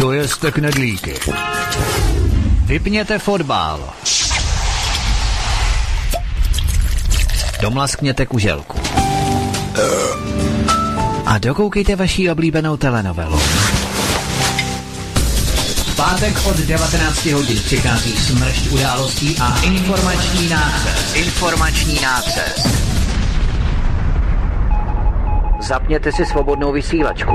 Dojezte knedlíky. Vypněte fotbal. Domlaskněte kuželku. A dokoukejte vaši oblíbenou telenovelu. V pátek od 19 hodin přichází smršť událostí a informační nácest. Zapněte si svobodnou vysílačku.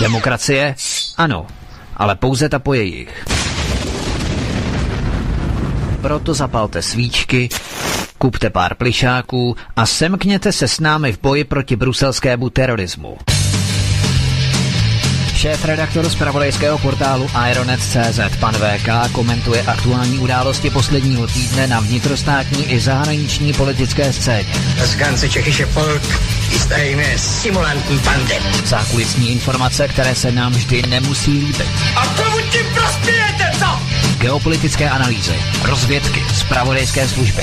Demokracie? Ano, ale pouze ta po jejich. Proto zapalte svíčky, kupte pár plišáků a semkněte se s námi v boji proti bruselskému terorismu. Šéfredaktor zpravodajského portálu Aeronet.cz pan VK komentuje aktuální události posledního týdne na vnitrostátní i zahraniční politické scéně. Z ganze Čechische Volk ist eine Simulantenbande. Zákulisní informace, které se nám vždy nemusí líbit. A komu tím prospějete, co? Geopolitické analýzy, rozvědky, zpravodajské služby.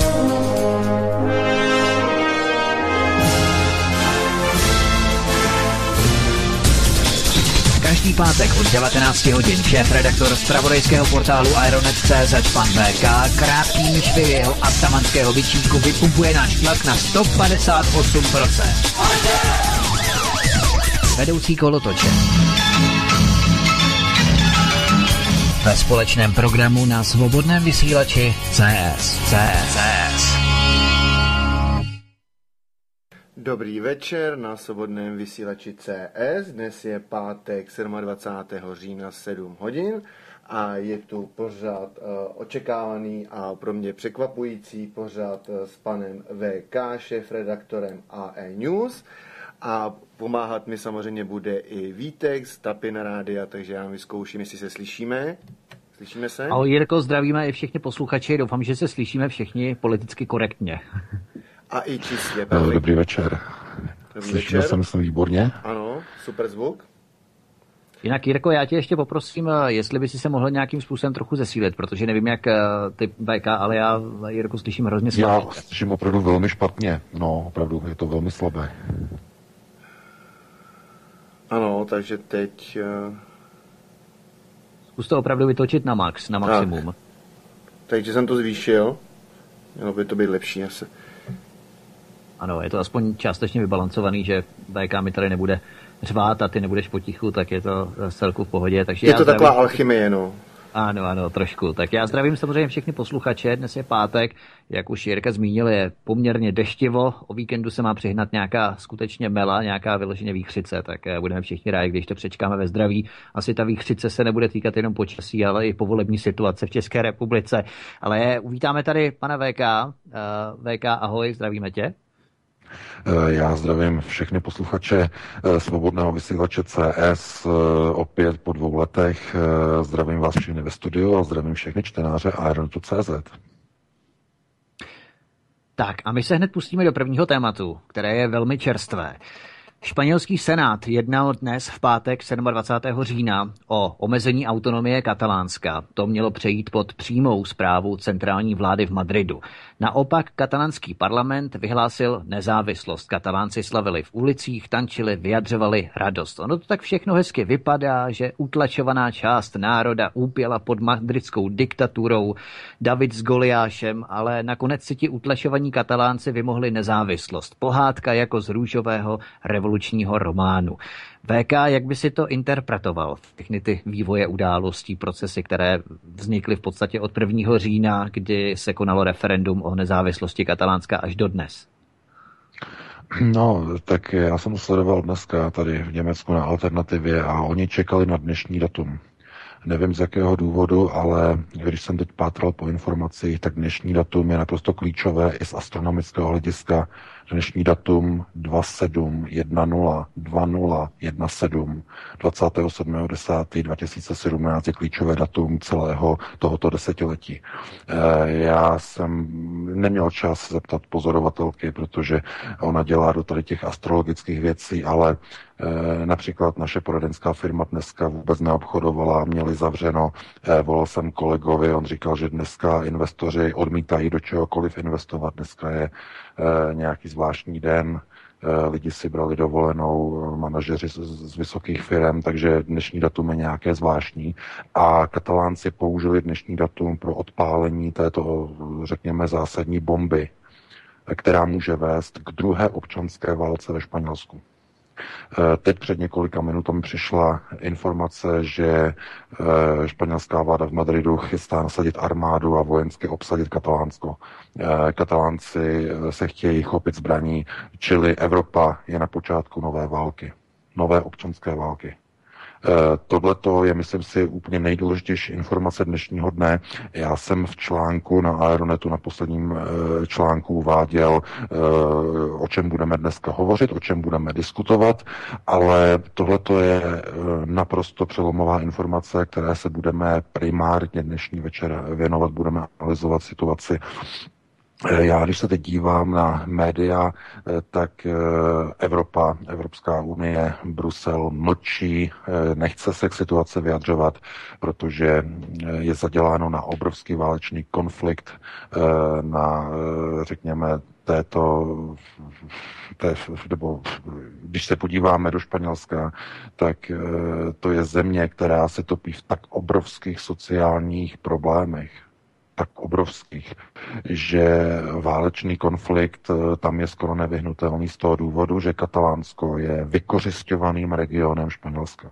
Každý pátek od 19 hodin šéfredaktor zpravodajského portálu Aeronet.cz pan VK krátkým švy jeho atamanského vyčínku vypumpuje náš tlak na 158%. Vedoucí kolotoče. Ve společném programu na svobodném vysílači CS. Dobrý večer na svobodném vysílači CS. Dnes je pátek 27. října 7 hodin a je tu pořád očekávaný a pro mě překvapující pořád s panem VK, šéfredaktorem AE News. A pomáhat mi samozřejmě bude i Vítek z Tapin Rádia, takže já vyzkouším, jestli se slyšíme. Slyšíme se? Ahoj Jirko, zdravíme i všechny posluchače. Doufám, že se slyšíme všichni politicky korektně. A i čistě. Dobrý večer. Slyšíme se, myslím, výborně. Ano, super zvuk. Jinak, Jirko, já tě ještě poprosím, jestli by si se mohl nějakým způsobem trochu zesílit, protože nevím, jak ty VK, ale já, Jirko, slyším hrozně slabě. Já slyším opravdu velmi špatně. No, opravdu, je to velmi slabé. Ano, takže teď... Zkus to opravdu vytočit na max, na maximum. Tak. Takže jsem to zvýšil. Mělo by to být lepší asi. Ano, je to aspoň částečně vybalancovaný, že VK mi tady nebude řvát a ty nebudeš potichu, tak je to celku v pohodě. Takže je to zdravím... taková alchymie, no. Ano, trošku. Tak já zdravím samozřejmě všechny posluchače, dnes je pátek, jak už Jirka zmínil, je poměrně deštivo, o víkendu se má přihnat nějaká skutečně mela, nějaká vyloženě výchřice, tak budeme všichni rádi, když to přečkáme ve zdraví. Asi ta výchřice se nebude týkat jenom počasí, ale i povolební situace v České republice. Ale uvítáme tady pana VK. VK, ahoj, zdravíme tě. Já zdravím všechny posluchače Svobodného vysílače CS opět po 2 letech. Zdravím vás všichni ve studiu a zdravím všechny čtenáře Aeronetu.cz. Tak a my se hned pustíme do prvního tématu, které je velmi čerstvé. Španělský senát jednal dnes v pátek 27. října o omezení autonomie Katalánska. To mělo přejít pod přímou správu centrální vlády v Madridu. Naopak katalánský parlament vyhlásil nezávislost. Katalánci slavili v ulicích, tančili, vyjadřovali radost. Ono to tak všechno hezky vypadá, že utlačovaná část národa úpěla pod madridskou diktaturou David s Goliášem, ale nakonec si ti utlačovaní Katalánci vymohli nezávislost. Pohádka jako z růžového revolučního románu. VK, jak by si to interpretoval? Všechny ty vývoje událostí, procesy, které vznikly v podstatě od 1. října, kdy se konalo referendum o nezávislosti Katalánska až dodnes. No, tak já jsem sledoval dneska tady v Německu na Alternativě a oni čekali na dnešní datum. Nevím z jakého důvodu, ale když jsem teď pátral po informacích, tak dnešní datum je naprosto klíčové i z astronomického hlediska. Dnešní datum 27.10.2017, 27.10.2017 je klíčové datum celého tohoto desetiletí. Já jsem neměl čas zeptat pozorovatelky, protože ona dělá do tady těch astrologických věcí, ale například naše poradenská firma dneska vůbec neobchodovala, měli zavřeno, volal jsem kolegovi, on říkal, že dneska investoři odmítají do čehokoliv investovat, dneska je nějaký zvláštní den, lidi si brali dovolenou, manažeři z vysokých firm, takže dnešní datum je nějaké zvláštní. A Katalánci použili dnešní datum pro odpálení této, řekněme, zásadní bomby, která může vést k druhé občanské válce ve Španělsku. Teď před několika minutami přišla informace, že španělská vláda v Madridu chystá nasadit armádu a vojensky obsadit Katalánsko. Katalánci se chtějí chopit zbraní, čili Evropa je na počátku nové války, nové občanské války. Tohleto je, myslím si, úplně nejdůležitější informace dnešního dne. Já jsem v článku na Aeronetu, na posledním článku uváděl, o čem budeme dneska hovořit, o čem budeme diskutovat, ale tohleto je naprosto přelomová informace, které se budeme primárně dnešní večer věnovat, budeme analyzovat situaci. Já, když se teď dívám na média, tak Evropa, Evropská unie, Brusel mlčí, nechce se k situaci vyjadřovat, protože je zaděláno na obrovský válečný konflikt, na, řekněme, když se podíváme do Španělska, tak to je země, která se topí v tak obrovských sociálních problémech, tak obrovských, že válečný konflikt tam je skoro nevyhnutelný z toho důvodu, že Katalánsko je vykořisťovaným regionem Španělska.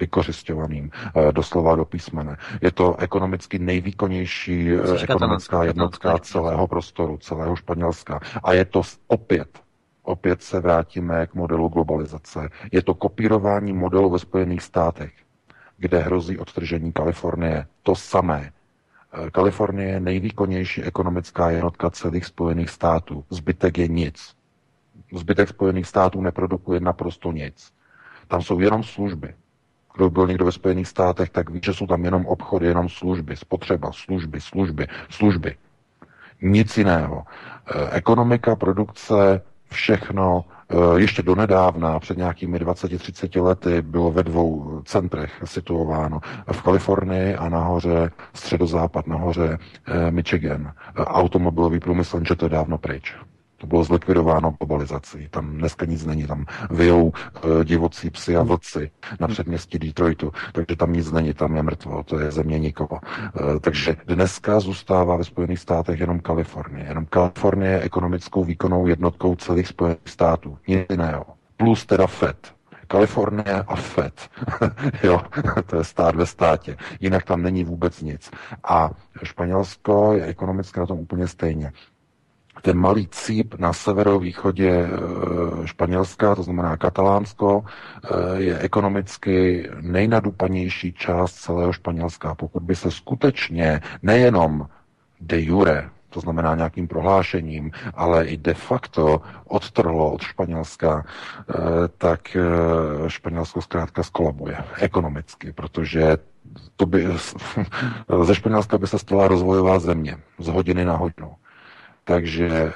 Vykořisťovaným, doslova do písmene. Je to ekonomicky nejvýkonnější ekonomická jednotka celého prostoru, celého Španělska. A je to opět se vrátíme k modelu globalizace. Je to kopírování modelu ve Spojených státech, kde hrozí odtržení Kalifornie. To samé. Kalifornie je nejvýkonnější ekonomická jednotka celých Spojených států. Zbytek je nic. Zbytek Spojených států neprodukuje naprosto nic. Tam jsou jenom služby. Kdo byl někdo ve Spojených státech, tak ví, že jsou tam jenom obchody, jenom služby, spotřeba, služby. Nic jiného. Ekonomika, produkce, všechno. Ještě donedávna, před nějakými 20-30 lety, bylo ve 2 centrech situováno. V Kalifornii a nahoře, středozápad, nahoře Michigan. Automobilový průmysl, že to je dávno pryč. To bylo zlikvidováno globalizací. Tam dneska nic není. Tam vyjou divocí psi a vlci na předměstí Detroitu. Takže tam nic není, tam je mrtvo. To je země nikoho. Takže dneska zůstává ve Spojených státech jenom Kalifornie. Jenom Kalifornie je ekonomickou výkonnou jednotkou celých Spojených států. Nic jiného. Plus teda FED. Kalifornie a FED. Jo, to je stát ve státě. Jinak tam není vůbec nic. A Španělsko je ekonomicky na tom úplně stejně. Ten malý cíp na severovýchodě Španělska, to znamená Katalánsko, je ekonomicky nejnadupanější část celého Španělska. Pokud by se skutečně nejenom de jure, to znamená nějakým prohlášením, ale i de facto odtrhlo od Španělska, tak Španělsko zkrátka zkolabuje ekonomicky, protože ze Španělska by se stala rozvojová země z hodiny na hodinu. Takže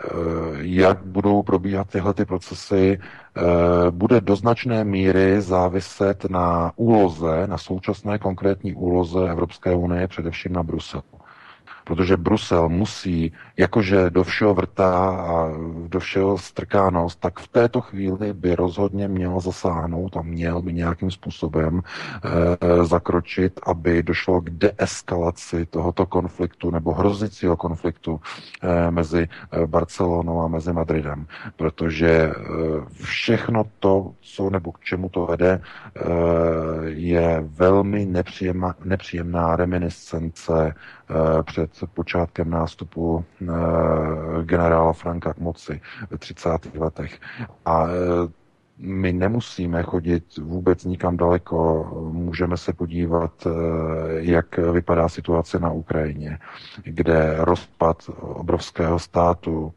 jak budou probíhat tyhle ty procesy, bude do značné míry záviset na úloze, na současné konkrétní úloze Evropské unie, především na Bruselu. Protože Brusel musí, jakože do všeho vrtá a do všeho strkánost, tak v této chvíli by rozhodně měl zasáhnout a měl by nějakým způsobem zakročit, aby došlo k deeskalaci tohoto konfliktu nebo hrozícího konfliktu mezi Barcelonou a mezi Madridem. Protože všechno to, k čemu to vede, je velmi nepříjemná reminiscence před před počátkem nástupu generála Franka k moci v 30. letech. A my nemusíme chodit vůbec nikam daleko, můžeme se podívat, jak vypadá situace na Ukrajině, kde rozpad obrovského státu,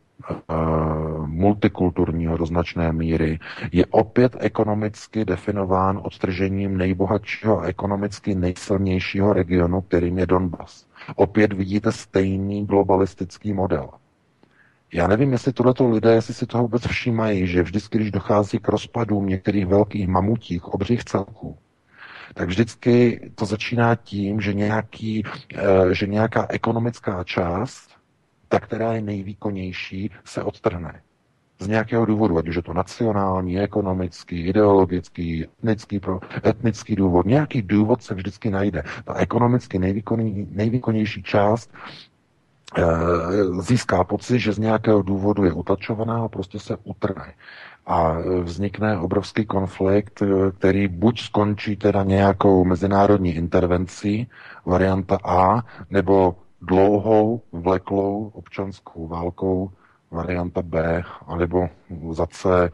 multikulturního do značné míry, je opět ekonomicky definován odtržením nejbohatšího a ekonomicky nejsilnějšího regionu, kterým je Donbas. Opět vidíte stejný globalistický model. Já nevím, jestli tohleto lidé, jestli si toho vůbec všímají, že vždycky, když dochází k rozpadům některých velkých mamutích, obřích celků, tak vždycky to začíná tím, že nějaká ekonomická část, ta, která je nejvýkonnější, se odtrhne. Z nějakého důvodu, ať už je to nacionální, ekonomický, ideologický, etnický důvod, nějaký důvod se vždycky najde. Ta ekonomicky nejvýkonnější část získá pocit, že z nějakého důvodu je utlačovaná a prostě se utrhne. A vznikne obrovský konflikt, který buď skončí teda nějakou mezinárodní intervencí, varianta A, nebo dlouhou, vleklou občanskou válkou, varianta B, anebo za C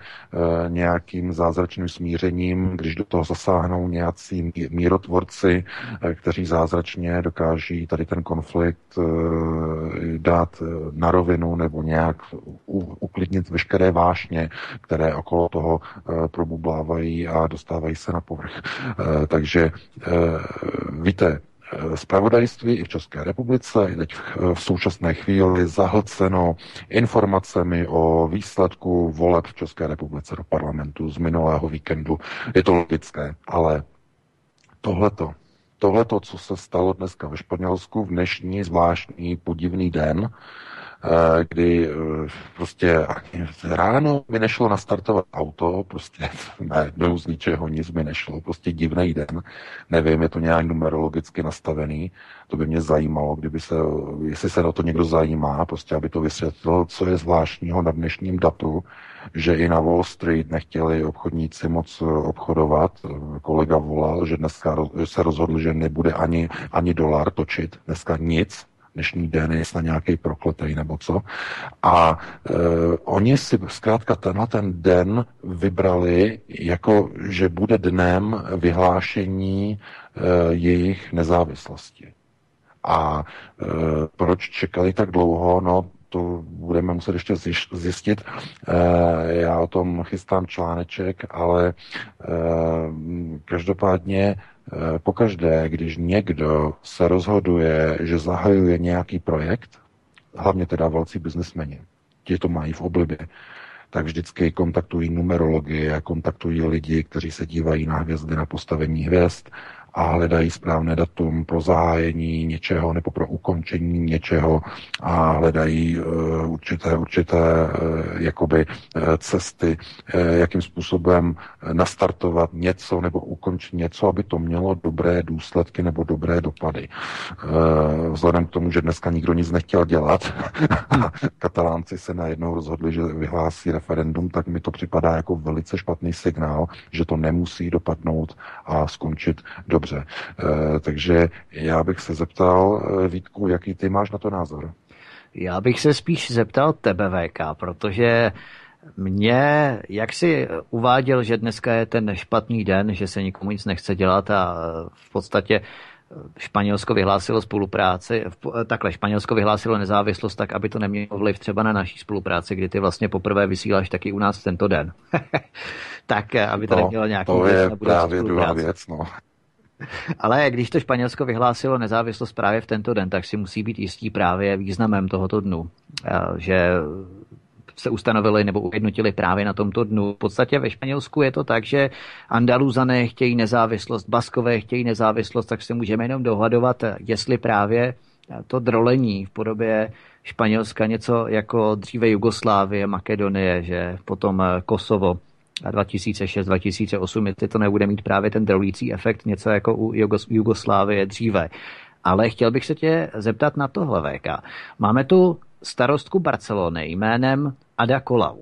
nějakým zázračným smířením, když do toho zasáhnou nějací mírotvorci, kteří zázračně dokáží tady ten konflikt dát na rovinu nebo nějak uklidnit veškeré vášně, které okolo toho probublávají a dostávají se na povrch. Takže víte, zpravodajství i v České republice je teď v současné chvíli zahlceno informacemi o výsledku voleb v České republice do parlamentu z minulého víkendu. Je to logické, ale tohleto, co se stalo dneska ve Španělsku, v dnešní zvláštní podivný den, kdy prostě ráno mi nešlo nastartovat auto, prostě najednou z ničeho nic mi nešlo, prostě divný den, nevím, je to nějak numerologicky nastavený, to by mě zajímalo, jestli se o to někdo zajímá, prostě aby to vysvětlil, co je zvláštního na dnešním datu, že i na Wall Street nechtěli obchodníci moc obchodovat, kolega volal, že dneska se rozhodl, že nebude ani dolar točit, dneska nic, dnešní den je snad nějaký prokletej nebo co. A oni si zkrátka tenhle ten den vybrali, jako že bude dnem vyhlášení jejich nezávislosti. A proč čekali tak dlouho? No, to budeme muset ještě zjistit. Já o tom chystám článeček, ale každopádně pokaždé, když někdo se rozhoduje, že zahajuje nějaký projekt, hlavně teda velcí biznesmeni, ti to mají v oblibě, tak vždycky kontaktují numerology a kontaktují lidi, kteří se dívají na hvězdy, na postavení hvězd a hledají správné datum pro zahájení něčeho nebo pro ukončení něčeho a hledají určité cesty, jakým způsobem nastartovat něco nebo ukončit něco, aby to mělo dobré důsledky nebo dobré dopady. Vzhledem k tomu, že dneska nikdo nic nechtěl dělat, katalánci se najednou rozhodli, že vyhlásí referendum, tak mi to připadá jako velice špatný signál, že to nemusí dopadnout a skončit dobře, takže já bych se zeptal, Vítku, jaký ty máš na to názor? Já bych se spíš zeptal tebe, VK, protože mě, jak jsi uváděl, že dneska je ten špatný den, že se nikomu nic nechce dělat a v podstatě Španělsko vyhlásilo spolupráci, takhle Španělsko vyhlásilo nezávislost tak, aby to nemělo vliv třeba na naší spolupráci, kdy ty vlastně poprvé vysíláš taky u nás tento den. Tak, aby to nemělo nějaký vliv na budoucí spolupráci. Ale když to Španělsko vyhlásilo nezávislost právě v tento den, tak si musí být jistí právě významem tohoto dnu, že se ustanovili nebo ujednotili právě na tomto dnu. V podstatě ve Španělsku je to tak, že Andaluzané chtějí nezávislost, Baskové chtějí nezávislost, tak se můžeme jenom dohadovat, jestli právě to drolení v podobě Španělska, něco jako dříve Jugoslávie, Makedonie, že potom Kosovo, a 2006, 2008, jestli to nebude mít právě ten drolící efekt, něco jako u Jugoslávie dříve. Ale chtěl bych se tě zeptat na tohle, VK. Máme tu starostku Barcelony jménem Ada Colau.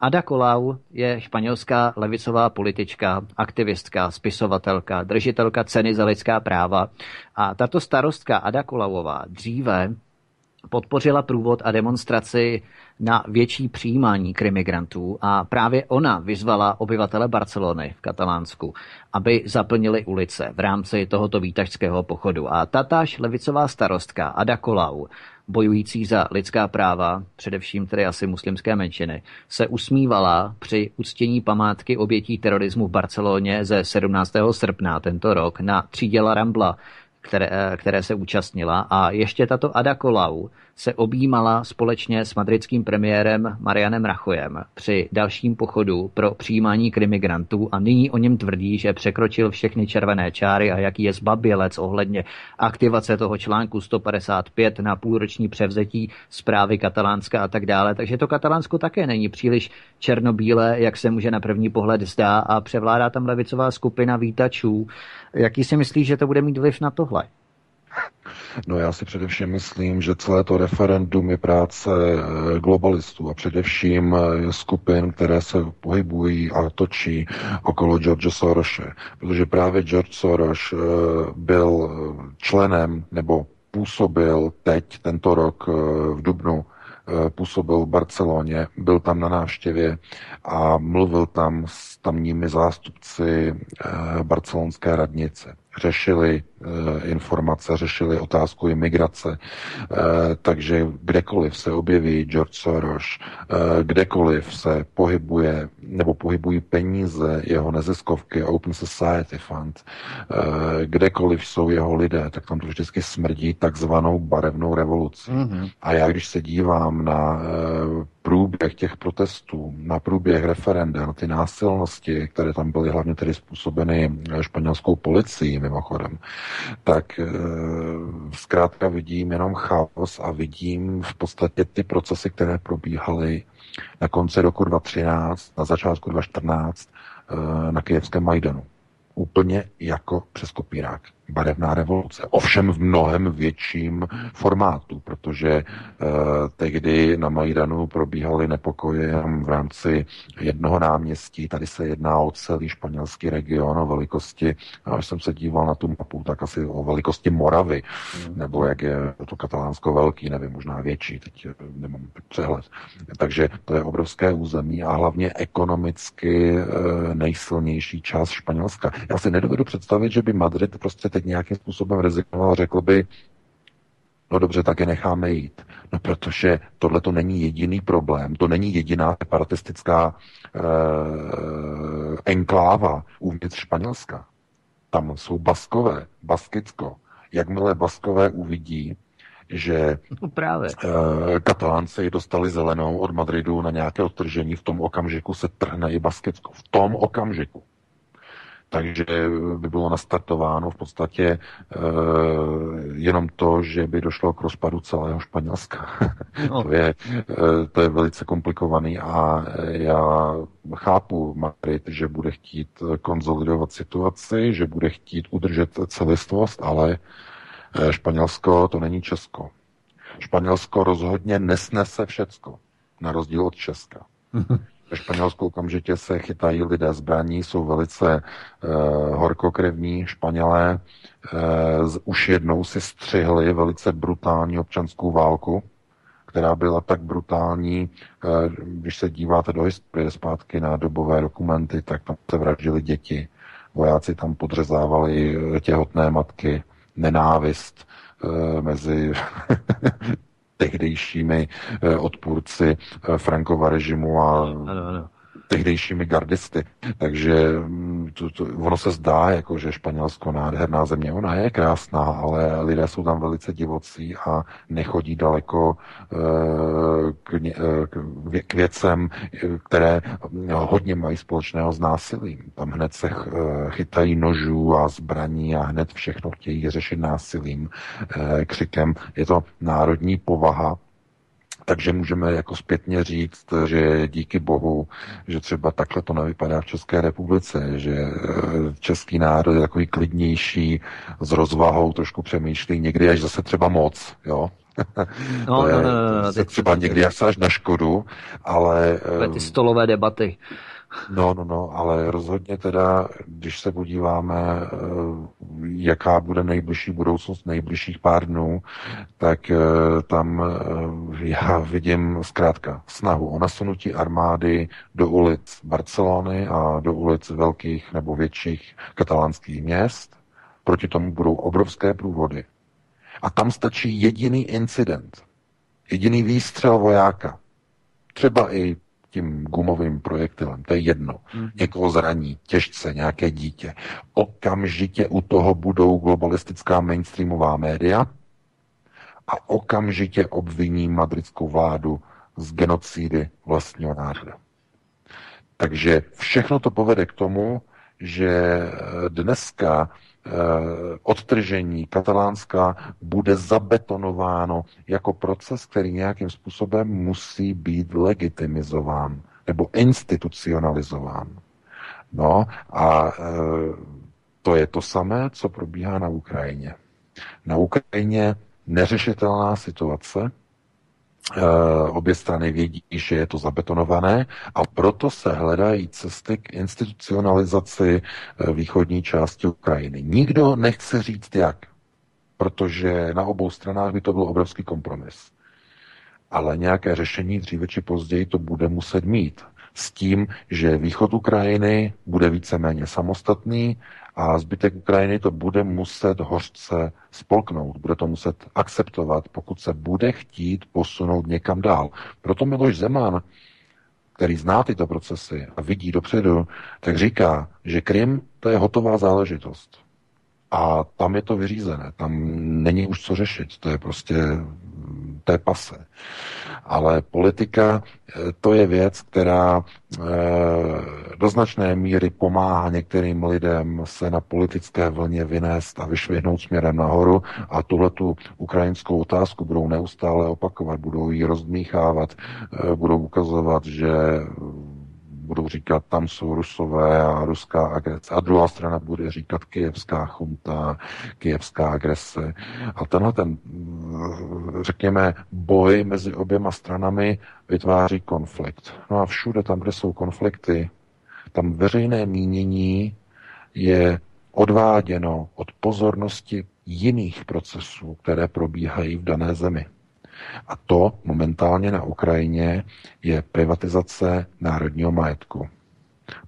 Ada Colau je španělská levicová politička, aktivistka, spisovatelka, držitelka ceny za lidská práva. A tato starostka Ada Colauová dříve podpořila průvod a demonstraci na větší přijímání krimigrantů a právě ona vyzvala obyvatele Barcelony v Katalánsku, aby zaplnili ulice v rámci tohoto výtažského pochodu. A tatáž levicová starostka Ada Colau, bojující za lidská práva, především tedy asi muslimské menšiny, se usmívala při uctění památky obětí terorismu v Barceloně ze 17. srpna tento rok na třídě La Rambla, které se účastnila, a ještě tato Ada Colau se objímala společně s madridským premiérem Marianem Rajoyem při dalším pochodu pro přijímání krimigrantů a nyní o něm tvrdí, že překročil všechny červené čáry a jaký je zbabělec ohledně aktivace toho článku 155 na půlroční převzetí zprávy Katalánska a tak dále. Takže to Katalánsko také není příliš černobílé, jak se může na první pohled zdá, a převládá tam levicová skupina vítačů. Jaký si myslí, že to bude mít vliv na tohle? No, já si především myslím, že celé to referendum je práce globalistů a především skupin, které se pohybují a točí okolo George Sorose, protože právě George Soros byl členem nebo působil teď tento rok v dubnu, působil v Barceloně, byl tam na návštěvě a mluvil tam s tamními zástupci barcelonské radnice. Řešili informace, řešili otázku imigrace, takže kdekoliv se objeví George Soros, kdekoliv se pohybuje nebo pohybují peníze jeho neziskovky Open Society Fund, kdekoliv jsou jeho lidé, tak tam to vždycky smrdí takzvanou barevnou revoluci. Mm-hmm. A já, když se dívám na průběh těch protestů, na průběh referenda, na ty násilnosti, které tam byly hlavně tedy způsobeny španělskou policií mimochodem, tak zkrátka vidím jenom chaos a vidím v podstatě ty procesy, které probíhaly na konci roku 2013, na začátku 2014 na kyjevském Majdanu. Úplně jako přes kopírák. Barevná revoluce. Ovšem v mnohem větším formátu, protože tehdy na Majdanu probíhaly nepokoje v rámci jednoho náměstí. Tady se jedná o celý španělský region, o velikosti, až jsem se díval na tu mapu, tak asi o velikosti Moravy, nebo jak je to Katalánsko velký, nevím, možná větší, teď nemám přehled. Takže to je obrovské území a hlavně ekonomicky nejsilnější část Španělska. Já si nedovedu představit, že by Madrid prostě teď nějakým způsobem rezignoval a řekl by, no dobře, tak je necháme jít. No protože tohle to není jediný problém, to není jediná separatistická enkláva uvnitř Španělska. Tam jsou Baskové, Baskicko. Jakmile Baskové uvidí, že Katalánci dostali zelenou od Madridu na nějaké odtržení, v tom okamžiku se trhne i Baskicko. V tom okamžiku. Takže by bylo nastartováno v podstatě jenom to, že by došlo k rozpadu celého Španělska. No. To je velice komplikovaný a já chápu Madrid, že bude chtít konsolidovat situaci, že bude chtít udržet celistvost, ale Španělsko to není Česko. Španělsko rozhodně nesnese všecko, na rozdíl od Česka. Ve Španělsku okamžitě se chytají lidé zbraní, jsou velice horkokrevní Španělé. Už jednou si střihli velice brutální občanskou válku, která byla tak brutální, když se díváte do historie zpátky na dobové dokumenty, tak tam se vraždili děti. Vojáci tam podřezávali těhotné matky, nenávist mezi tehdejšími odpůrci Frankova režimu a tehdejšími gardisty. Takže ono se zdá, jako, že Španělsko nádherná země. Ona je krásná, ale lidé jsou tam velice divocí a nechodí daleko k věcem, které hodně mají společného s násilím. Tam hned se chytají nožů a zbraní a hned všechno chtějí řešit násilím, křikem. Je to národní povaha. Takže můžeme jako zpětně říct, že díky bohu, že třeba takhle to nevypadá v České republice, že český národ je takový klidnější, s rozvahou trošku přemýšlí, někdy až zase třeba moc, jo. Třeba někdy až na škodu, ale ty stolové debaty. No, ale rozhodně teda, když se podíváme, jaká bude nejbližší budoucnost nejbližších pár dnů, tak tam já vidím zkrátka snahu o nasunutí armády do ulic Barcelony a do ulic velkých nebo větších katalánských měst. Proti tomu budou obrovské průvody. A tam stačí jediný incident, jediný výstřel vojáka. Třeba i tím gumovým projektilem, to je jedno. Někoho zraní těžce, nějaké dítě. Okamžitě u toho budou globalistická mainstreamová média a okamžitě obviní madridskou vládu z genocidy vlastního národa. Takže všechno to povede k tomu, že dneska odtržení Katalánska bude zabetonováno jako proces, který nějakým způsobem musí být legitimizován nebo institucionalizován. No a to je to samé, co probíhá na Ukrajině. Na Ukrajině neřešitelná situace, obě strany vědí, že je to zabetonované a proto se hledají cesty k institucionalizaci východní části Ukrajiny. Nikdo nechce říct jak, protože na obou stranách by to byl obrovský kompromis. Ale nějaké řešení dříve či později to bude muset mít. S tím, že východ Ukrajiny bude víceméně samostatný a zbytek Ukrajiny to bude muset hořce spolknout, bude to muset akceptovat, pokud se bude chtít posunout někam dál. Proto Miloš Zeman, který zná tyto procesy a vidí dopředu, tak říká, že Krym to je hotová záležitost. A tam je to vyřízené, tam není už co řešit, to je prostě té pase. Ale politika, to je věc, která do značné míry pomáhá některým lidem se na politické vlně vynést a vyšvihnout směrem nahoru a tuhletu ukrajinskou otázku budou neustále opakovat, budou ji rozdmíchávat, budou ukazovat, že budou říkat, tam jsou Rusové a ruská agrese. A druhá strana bude říkat kyjevská chunta, kyjevská agrese. A tenhle ten, řekněme, boj mezi oběma stranami vytváří konflikt. No a všude tam, kde jsou konflikty, tam veřejné mínění je odváděno od pozornosti jiných procesů, které probíhají v dané zemi. A to momentálně na Ukrajině je privatizace národního majetku.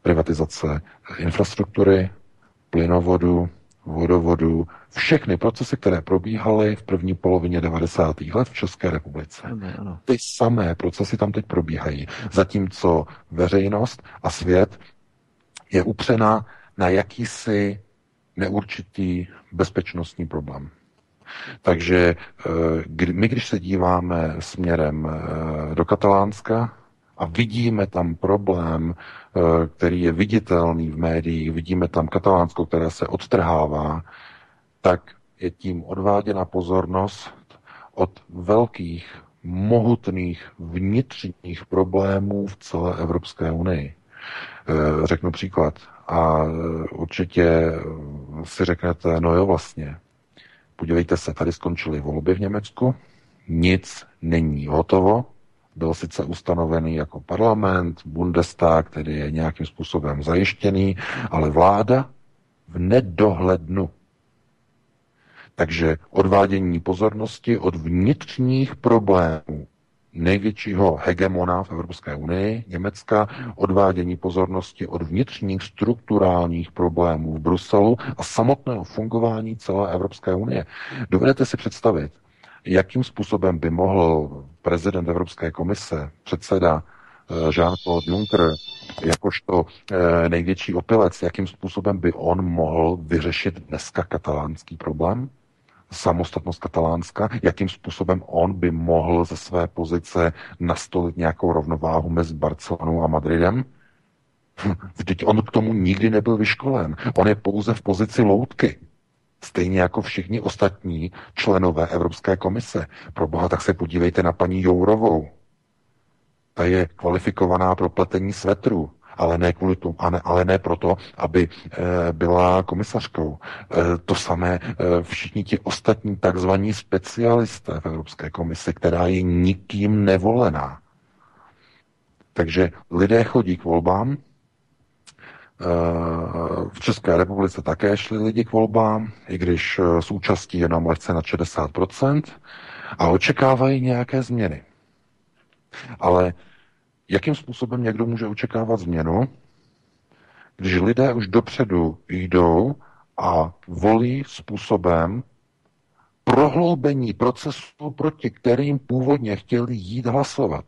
Privatizace infrastruktury, plynovodu, vodovodu, všechny procesy, které probíhaly v první polovině 90. let v České republice. Ty samé procesy tam teď probíhají. Zatímco veřejnost a svět je upřena na jakýsi neurčitý bezpečnostní problém. Takže my, když se díváme směrem do Katalánska a vidíme tam problém, který je viditelný v médiích, vidíme tam Katalánsko, které se odtrhává, tak je tím odváděna pozornost od velkých, mohutných vnitřních problémů v celé Evropské unii. Řeknu příklad a určitě si řeknete, no jo vlastně, podívejte se, tady skončily volby v Německu, nic není hotovo, byl sice ustanovený jako parlament, Bundestag, který je nějakým způsobem zajištěný, ale vláda v nedohlednu. Takže odvádění pozornosti od vnitřních problémů největšího hegemona v Evropské unii, Německa, odvádění pozornosti od vnitřních strukturálních problémů v Bruselu a samotného fungování celé Evropské unie. Dovedete si představit, jakým způsobem by mohl prezident Evropské komise, předseda Jean-Claude Juncker, jakožto největší opilec, jakým způsobem by on mohl vyřešit dneska katalánský problém? Samostatnost Katalánska, jakým způsobem on by mohl ze své pozice nastolit nějakou rovnováhu mezi Barcelonou a Madridem? Vždyť on k tomu nikdy nebyl vyškolen. On je pouze v pozici loutky. Stejně jako všichni ostatní členové Evropské komise. Proboha, tak se podívejte na paní Jourovou. Ta je kvalifikovaná pro pletení svetrů. Ale ne kvůli tomu, ale ne proto, aby byla komisařkou. To samé všichni ti ostatní takzvaní specialisté v Evropské komisi, která je nikým nevolená. Takže lidé chodí k volbám V České republice také šli lidi k volbám, i když s účastí jenom lehce nad 60%, a očekávají nějaké změny. Ale jakým způsobem někdo může očekávat změnu, když lidé už dopředu jdou a volí způsobem prohloubení procesu, proti kterým původně chtěli jít hlasovat.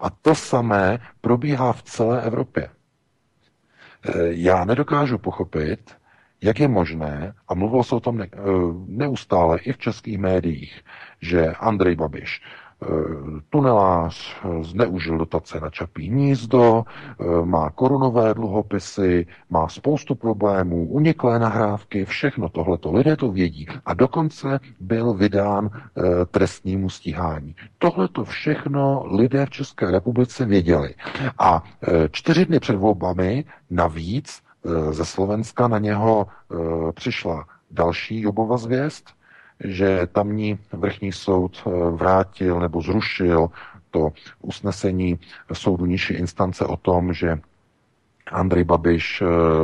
A to samé probíhá v celé Evropě. Já nedokážu pochopit, jak je možné, a mluvilo se o tom neustále i v českých médiích, že Andrej Babiš, tunelář, zneužil dotace na Čapí hnízdo, má korunové dluhopisy, má spoustu problémů, uniklé nahrávky, všechno tohleto. Lidé to vědí. A dokonce byl vydán trestnímu stíhání. Tohleto všechno lidé v České republice věděli. A 4 dny před volbami navíc ze Slovenska na něho přišla další jobova zvěst, že tamní vrchní soud vrátil nebo zrušil to usnesení soudu nižší instance o tom, že Andrej Babiš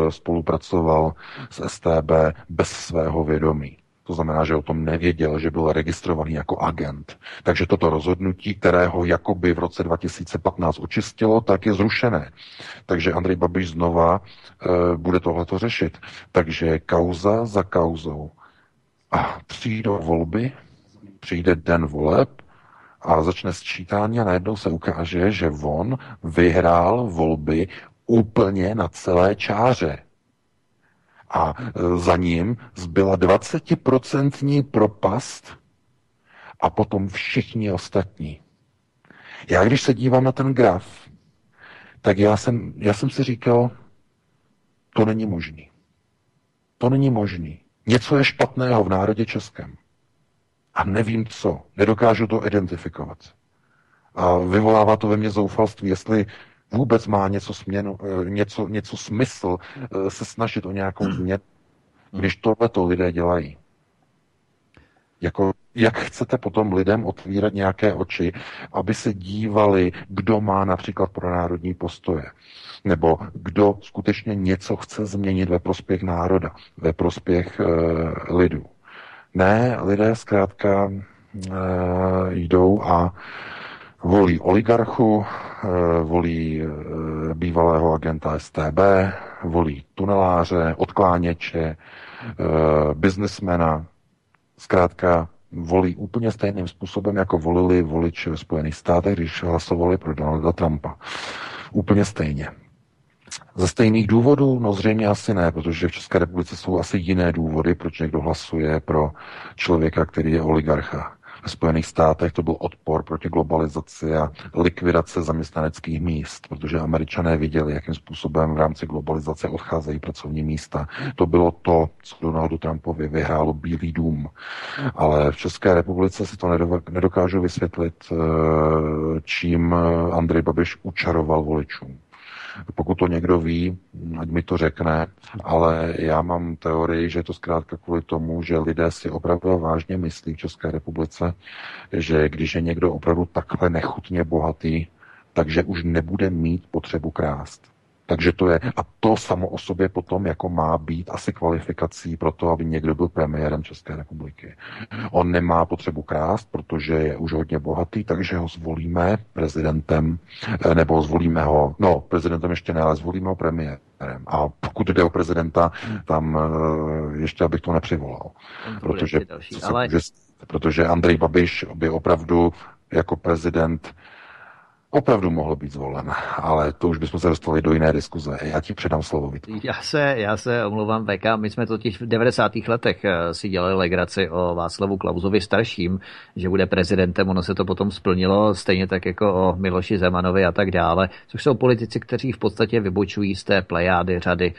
spolupracoval s STB bez svého vědomí. To znamená, že o tom nevěděl, že byl registrovaný jako agent. Takže toto rozhodnutí, které ho jakoby v roce 2015 očistilo, tak je zrušené. Takže Andrej Babiš znova bude tohleto řešit. Takže kauza za kauzou. A přijdou volby, přijde den voleb a začne sčítání a najednou se ukáže, že on vyhrál volby úplně na celé čáře. A za ním zbyla 20% propast a potom všichni ostatní. Já když se dívám na ten graf, tak já jsem si říkal, to není možný. To není možný. Něco je špatného v národě českém. A nevím co. Nedokážu to identifikovat. A vyvolává to ve mně zoufalství, jestli vůbec má něco smysl se snažit o nějakou změnu, když tohleto lidé dělají. Jak chcete potom lidem otvírat nějaké oči, aby se dívali, kdo má například pronárodní postoje, nebo kdo skutečně něco chce změnit ve prospěch národa, ve prospěch lidů. Ne, lidé zkrátka jdou a volí oligarchu, volí bývalého agenta STB, volí tuneláře, odkláněče, biznismena, zkrátka volí úplně stejným způsobem, jako volili voliči ve Spojených státech, když hlasovali pro Donalda Trumpa. Úplně stejně. Ze stejných důvodů? No zřejmě asi ne, protože v České republice jsou asi jiné důvody, proč někdo hlasuje pro člověka, který je oligarcha. Ve Spojených státech to byl odpor proti globalizaci a likvidace zaměstnaneckých míst, protože Američané viděli, jakým způsobem v rámci globalizace odcházejí pracovní místa. To bylo to, co Donaldu Trumpovi vyhrálo Bílý dům. Ale v České republice si to nedokážu vysvětlit, čím Andrej Babiš učaroval voličům. Pokud to někdo ví, ať mi to řekne, ale já mám teorii, že je to zkrátka kvůli tomu, že lidé si opravdu vážně myslí v České republice, že když je někdo opravdu takhle nechutně bohatý, takže už nebude mít potřebu krást. Takže to je, a to samo o sobě potom jako má být asi kvalifikací pro to, aby někdo byl premiérem České republiky. On nemá potřebu krást, protože je už hodně bohatý, takže ho zvolíme prezidentem, nebo zvolíme ho, no prezidentem ještě ne, ale zvolíme ho premiérem. A pokud jde o prezidenta, tam ještě abych to nepřivolal. Protože Andrej Babiš by opravdu jako prezident opravdu mohl být zvolen, ale to už bychom se dostali do jiné diskuze. Já ti předám slovo, Vítku. Já se omlouvám, VK, my jsme totiž v 90. letech si dělali legraci o Václavu Klausovi starším, že bude prezidentem, ono se to potom splnilo, stejně tak jako o Miloši Zemanovi a tak dále, což jsou politici, kteří v podstatě vybočují z té plejády řady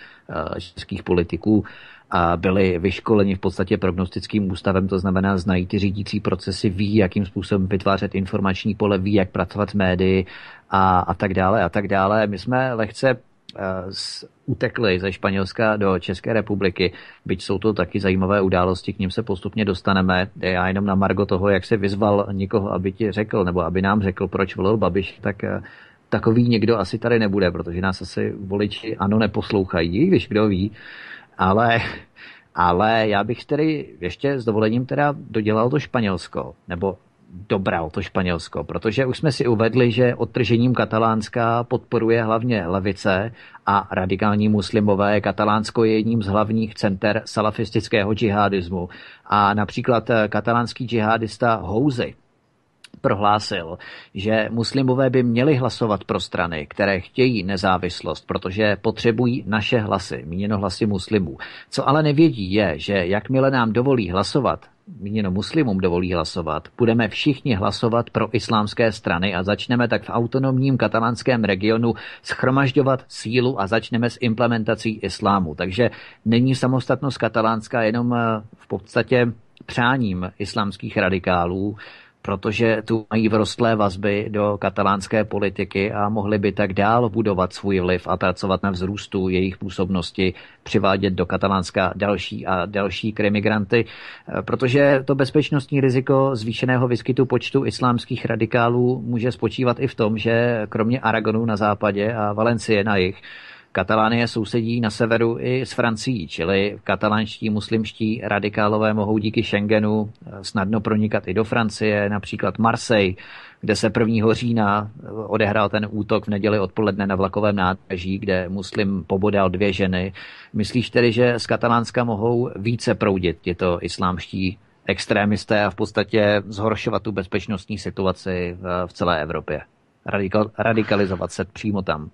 českých politiků. A byli vyškoleni v podstatě prognostickým ústavem, to znamená znají ty řídící procesy, ví, jakým způsobem vytvářet informační pole, ví, jak pracovat s médii a tak dále. My jsme lehce utekli ze Španělska do České republiky, byť jsou to taky zajímavé události, k nim se postupně dostaneme. Já jenom na margo toho, jak se vyzval někoho, aby ti řekl, nebo aby nám řekl, proč volil Babiš, tak takový někdo asi tady nebude, protože nás asi voliči ano neposlouchají, když kdo ví, ale já bych tedy ještě s dovolením teda dodělal to Španělsko, nebo dobral to Španělsko, protože už jsme si uvedli, že odtržením Katalánska podporuje hlavně levice a radikální muslimové. Katalánsko je jedním z hlavních center salafistického džihadismu a například katalánský džihadista Houzi prohlásil, že muslimové by měli hlasovat pro strany, které chtějí nezávislost, protože potřebují naše hlasy, míněno hlasy muslimů. Co ale nevědí je, že jakmile nám dovolí hlasovat, míněno muslimům dovolí hlasovat, budeme všichni hlasovat pro islámské strany a začneme tak v autonomním katalánském regionu schromažďovat sílu a začneme s implementací islámu. Takže není samostatnost Katalánska jenom v podstatě přáním islámských radikálů, protože tu mají vrostlé vazby do katalánské politiky a mohli by tak dál budovat svůj vliv a pracovat na vzrůstu jejich působnosti, přivádět do Katalánska další a další migranty, protože to bezpečnostní riziko zvýšeného výskytu počtu islámských radikálů může spočívat i v tom, že kromě Aragonu na západě a Valencie na jih, Katalánie sousedí na severu i s Francií, čili katalánští muslimští radikálové mohou díky Schengenu snadno pronikat i do Francie, například Marseille, kde se 1. října odehrál ten útok v neděli odpoledne na vlakovém nádraží, kde muslim pobodal 2 ženy. Myslíš tedy, že z Katalánska mohou více proudit tyto islámští extrémisté a v podstatě zhoršovat tu bezpečnostní situaci v celé Evropě? Radikalizovat se přímo tam?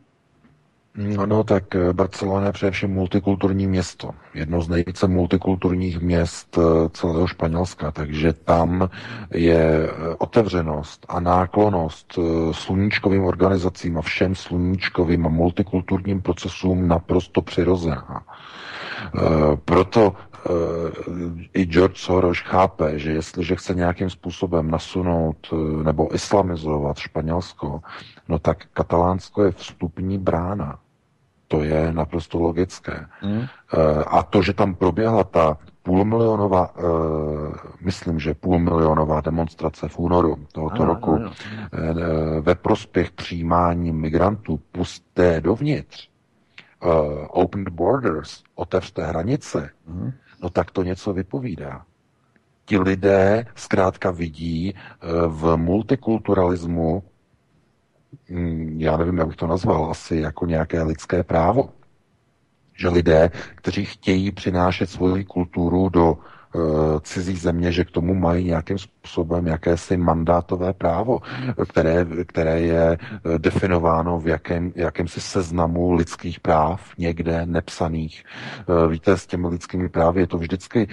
No tak Barcelona je především multikulturní město. Jedno z nejvíce multikulturních měst celého Španělska, takže tam je otevřenost a náklonost sluníčkovým organizacím a všem sluníčkovým a multikulturním procesům naprosto přirozená. Proto i George Soros chápe, že jestliže chce nějakým způsobem nasunout nebo islamizovat Španělsko, no tak Katalánsko je vstupní brána. To je naprosto logické. A to, že tam proběhla ta půlmilionová, myslím, že půlmilionová demonstrace v únoru tohoto roku ve prospěch přijímání migrantů, pusté dovnitř, open borders, otevřte hranice, no tak to něco vypovídá. Ti lidé zkrátka vidí v multikulturalismu, já nevím, jak bych to nazval, asi jako nějaké lidské právo. Že lidé, kteří chtějí přinášet svoji kulturu do cizí země, že k tomu mají nějakým způsobem jakési mandátové právo, které je definováno v jakémsi seznamu lidských práv, někde nepsaných. Víte, s těmi lidskými právy je to vždycky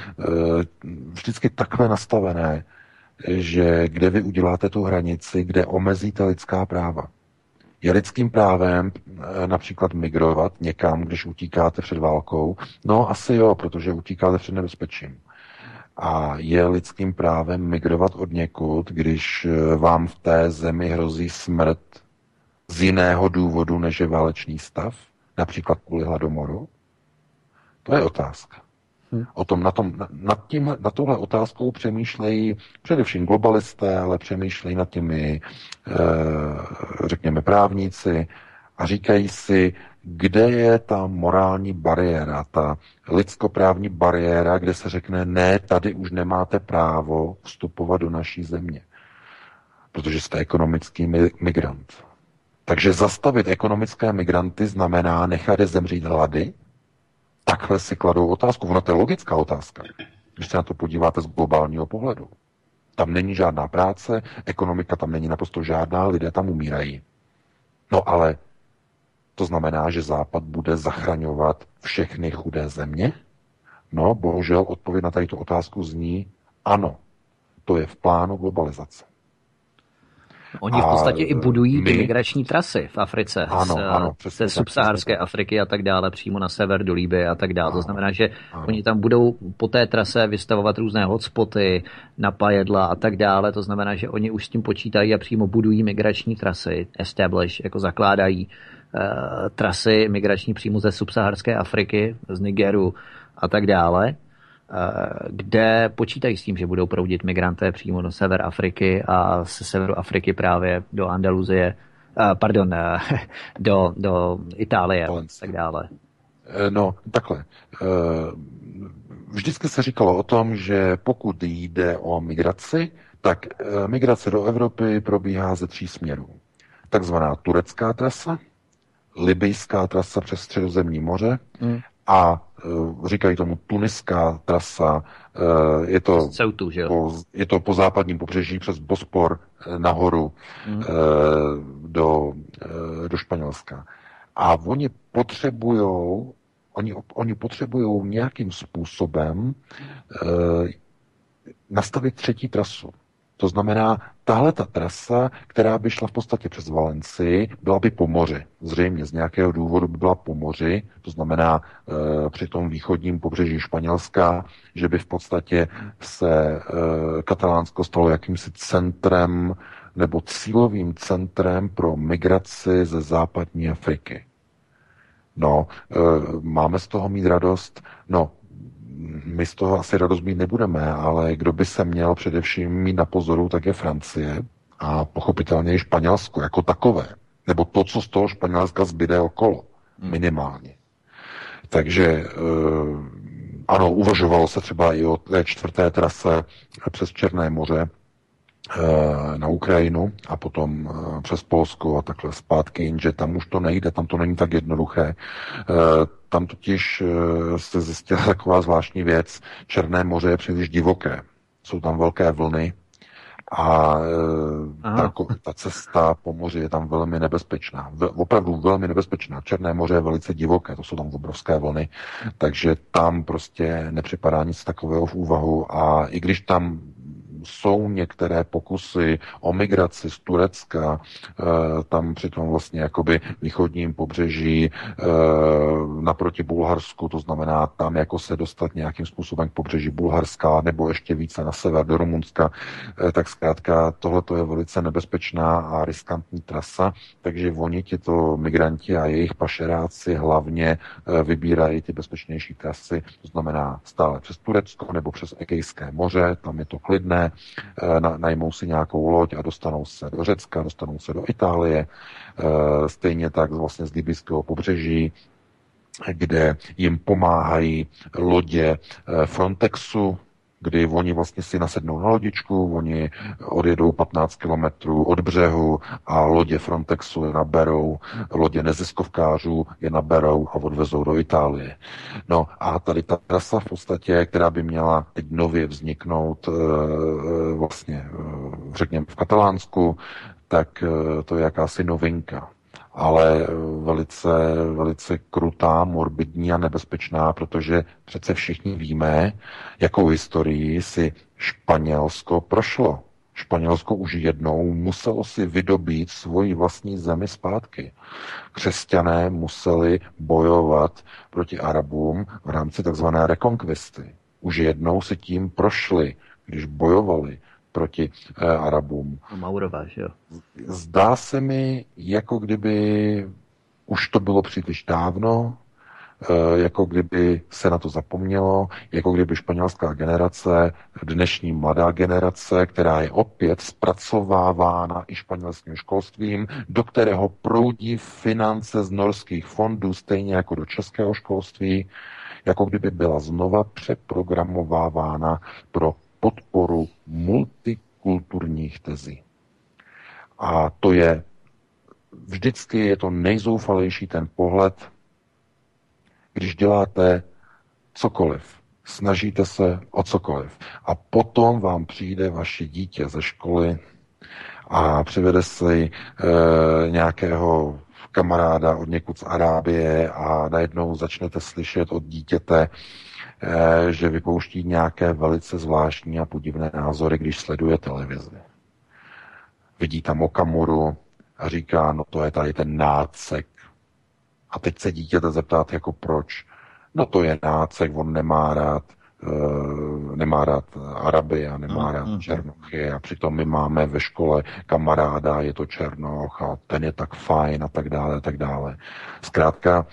takhle nastavené, že kde vy uděláte tu hranici, kde omezíte lidská práva. Je lidským právem například migrovat někam, když utíkáte před válkou? No asi jo, protože utíkáte před nebezpečím. A je lidským právem migrovat od někud, když vám v té zemi hrozí smrt z jiného důvodu, než je válečný stav? Například kvůli hladomoru? To je otázka. O tom, nad touhle otázkou přemýšlejí především globalisté, ale přemýšlejí nad těmi, řekněme, právníci a říkají si, kde je ta morální bariéra, ta lidskoprávní bariéra, kde se řekne, ne, tady už nemáte právo vstupovat do naší země, protože jste ekonomický migrant. Takže zastavit ekonomické migranty znamená nechat je zemřít hlady. Takhle si kladou otázku. Ono to je logická otázka, když se na to podíváte z globálního pohledu. Tam není žádná práce, ekonomika tam není naprosto žádná, lidé tam umírají. No ale to znamená, že Západ bude zachraňovat všechny chudé země? No, bohužel odpověď na tuto otázku zní ano. To je v plánu globalizace. Oni v podstatě i budují ty migrační trasy v Africe, ze subsaharské Afriky a tak dále, přímo na sever do Libye a tak dále. To znamená, že oni tam budou po té trase vystavovat různé hotspoty, napajedla a tak dále. To znamená, že oni už s tím počítají a přímo budují migrační trasy, jako zakládají trasy migrační přímo ze subsaharské Afriky, z Nigeru a tak dále, kde počítají s tím, že budou proudit migranté přímo do sever Afriky a ze severu Afriky právě do Andaluzie pardon, do Itálie a tak dále. No, takhle. Vždycky se říkalo o tom, že pokud jde o migraci, tak migrace do Evropy probíhá ze tří směrů. Takzvaná turecká trasa, libijská trasa přes Středozemní moře a říkají tomu tuniská trasa, je to po západním pobřeží přes Bospor nahoru do Španělska. A oni potřebujou, oni potřebujou nějakým způsobem nastavit třetí trasu. To znamená, tahle ta trasa, která by šla v podstatě přes Valencii, byla by po moři. Zřejmě z nějakého důvodu by byla po moři, to znamená při tom východním pobřeží Španělska, že by v podstatě se Katalánsko stalo jakýmsi centrem nebo cílovým centrem pro migraci ze západní Afriky. No, máme z toho mít radost? No, my z toho asi radost mít nebudeme, ale kdo by se měl především mít na pozoru, tak je Francie a pochopitelně i Španělsko jako takové. Nebo to, co z toho Španělska zbyde okolo, minimálně. Takže ano, uvažovalo se třeba i o té čtvrté trase přes Černé moře na Ukrajinu a potom přes Polsko a takhle zpátky, jenže tam už to nejde, tam to není tak jednoduché. Tam totiž se zjistila taková zvláštní věc. Černé moře je příliš divoké. Jsou tam velké vlny a ta cesta po moři je tam velmi nebezpečná. Opravdu velmi nebezpečná. Černé moře je velice divoké, to jsou tam obrovské vlny, takže tam prostě nepřipadá nic takového v úvahu a i když tam jsou některé pokusy o migraci z Turecka, tam přitom vlastně jakoby východním pobřeží naproti Bulharsku, to znamená tam jako se dostat nějakým způsobem k pobřeží Bulharska nebo ještě více na sever do Rumunska, tak zkrátka tohleto je velice nebezpečná a riskantní trasa, takže oni tito migranti a jejich pašeráci hlavně vybírají ty bezpečnější trasy, to znamená stále přes Turecko nebo přes Egejské moře, tam je to klidné, najmou si nějakou loď a dostanou se do Řecka, dostanou se do Itálie, stejně tak vlastně z libyjského pobřeží, kde jim pomáhají lodě Frontexu, kdy oni vlastně si nasednou na lodičku, oni odjedou 15 kilometrů od břehu a lodě Frontexu je naberou, lodě neziskovkářů je naberou a odvezou do Itálie. No a tady ta trasa v podstatě, která by měla teď nově vzniknout vlastně, řekněme, v Katalánsku, tak to je jakási novinka. Ale velice, velice krutá, morbidní a nebezpečná, protože přece všichni víme, jakou historii si Španělsko prošlo. Španělsko už jednou muselo si vydobít svoji vlastní zemi zpátky. Křesťané museli bojovat proti Arabům v rámci takzvané rekonkvisty. Už jednou si tím prošli, když bojovali proti Arabům. Maurova, že jo? Zdá se mi, jako kdyby už to bylo příliš dávno, jako kdyby se na to zapomnělo, jako kdyby španělská generace, dnešní mladá generace, která je opět zpracovávána i španělským školstvím, do kterého proudí finance z norských fondů, stejně jako do českého školství, jako kdyby byla znova přeprogramovávána pro podporu multikulturních tezí. A to je vždycky je to nejzoufalejší ten pohled, když děláte cokoliv, snažíte se o cokoliv a potom vám přijde vaše dítě ze školy a přivede si nějakého kamaráda od někud z Arábie a najednou začnete slyšet od dítěte, že vypouští nějaké velice zvláštní a podivné názory, když sleduje televizi. Vidí tam Okamuru a říká, no to je tady ten nácek. A teď se dítěte zeptat, jako proč? No to je nácek, on nemá rád Araby a nemá rád Černochy a přitom my máme ve škole kamaráda, je to Černoch a ten je tak fajn a tak dále, tak dále. Zkrátka,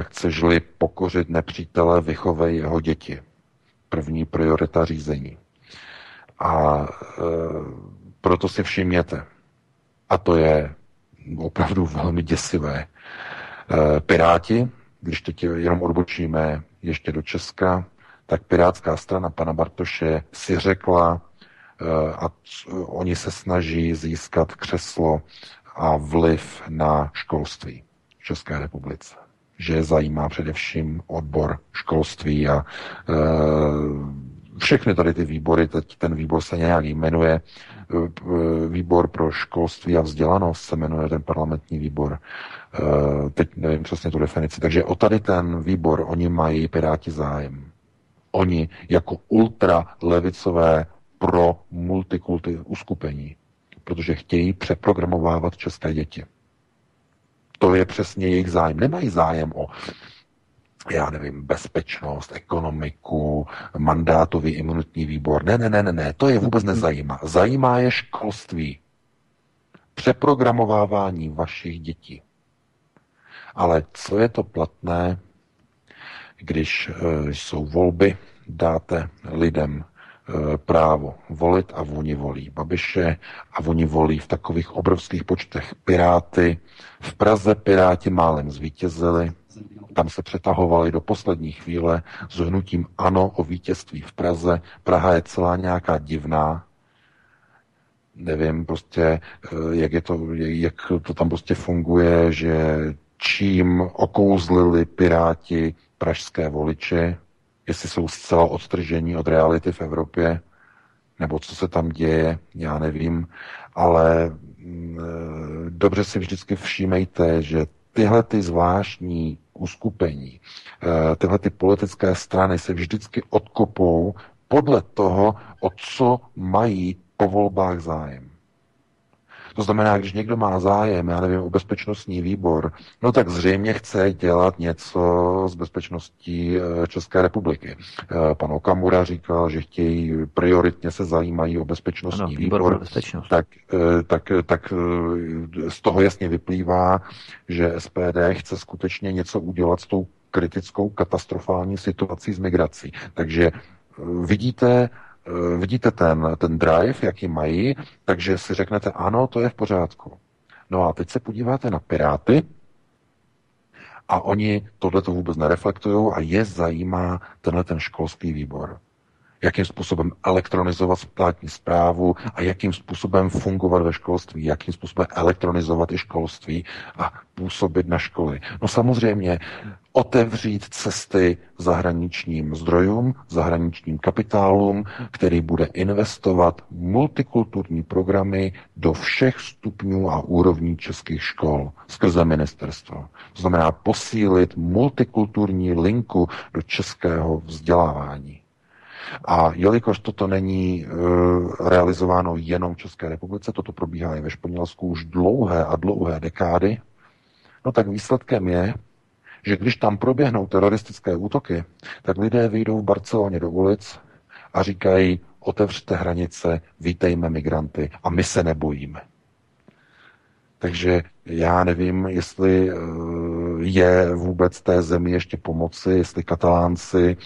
chceš-li pokořit nepřítele, vychovej jeho děti. První priorita řízení. A proto si všimněte. A to je opravdu velmi děsivé. Piráti, když teď jenom odbočíme ještě do Česka, tak pirátská strana pana Bartoše si řekla, a oni se snaží získat křeslo a vliv na školství v České republice. Že zajímá především odbor školství a všechny tady ty výbory, teď ten výbor se nějak jmenuje, výbor pro školství a vzdělanost se jmenuje ten parlamentní výbor. Teď nevím přesně tu definici. Takže o tady ten výbor oni mají Piráti zájem. Oni jako ultralevicové pro multikulty uskupení, protože chtějí přeprogramovávat české děti. To je přesně jejich zájem. Nemají zájem o, já nevím, bezpečnost, ekonomiku, mandátový imunitní výbor. Ne, to je vůbec nezajímá. Zajímá je školství. Přeprogramovávání vašich dětí. Ale co je to platné, když jsou volby, dáte lidem právo volit a oni volí Babiše a oni volí v takových obrovských počtech Piráty. V Praze Piráti málem zvítězili, tam se přetahovali do poslední chvíle s hnutím ANO o vítězství v Praze. Praha je celá nějaká divná, nevím prostě, jak to tam prostě funguje, že čím okouzlili Piráti pražské voliče, jestli jsou zcela odtržení od reality v Evropě, nebo co se tam děje, já nevím, ale dobře si vždycky všímejte, že tyhle ty zvláštní uskupení, tyhle ty politické strany se vždycky odkopou podle toho, o co mají po volbách zájem. To znamená, když někdo má zájem, já nevím, o bezpečnostní výbor, no tak zřejmě chce dělat něco s bezpečností České republiky. Pan Okamura říkal, že chtějí prioritně se zajímají o bezpečnostní výbor. Tak z toho jasně vyplývá, že SPD chce skutečně něco udělat s tou kritickou katastrofální situací s migrací. Takže vidíte ten drive, jaký mají, takže si řeknete, ano, to je v pořádku. No a teď se podíváte na Piráty a oni tohleto vůbec nereflektují a je zajímá tenhle ten školský výbor. Jakým způsobem elektronizovat státní správu a jakým způsobem fungovat ve školství, jakým způsobem elektronizovat i školství a působit na školy. No samozřejmě otevřít cesty zahraničním zdrojům, zahraničním kapitálům, který bude investovat multikulturní programy do všech stupňů a úrovní českých škol skrze ministerstvo. To znamená posílit multikulturní linku do českého vzdělávání. A jelikož toto není realizováno jenom v České republice, toto probíhá i ve Španělsku už dlouhé dekády, no tak výsledkem je, že když tam proběhnou teroristické útoky, tak lidé vyjdou v Barceloně do ulic a říkají, otevřte hranice, vítejme migranty a my se nebojíme. Takže já nevím, jestli je vůbec té zemi ještě pomoci, jestli Katalánci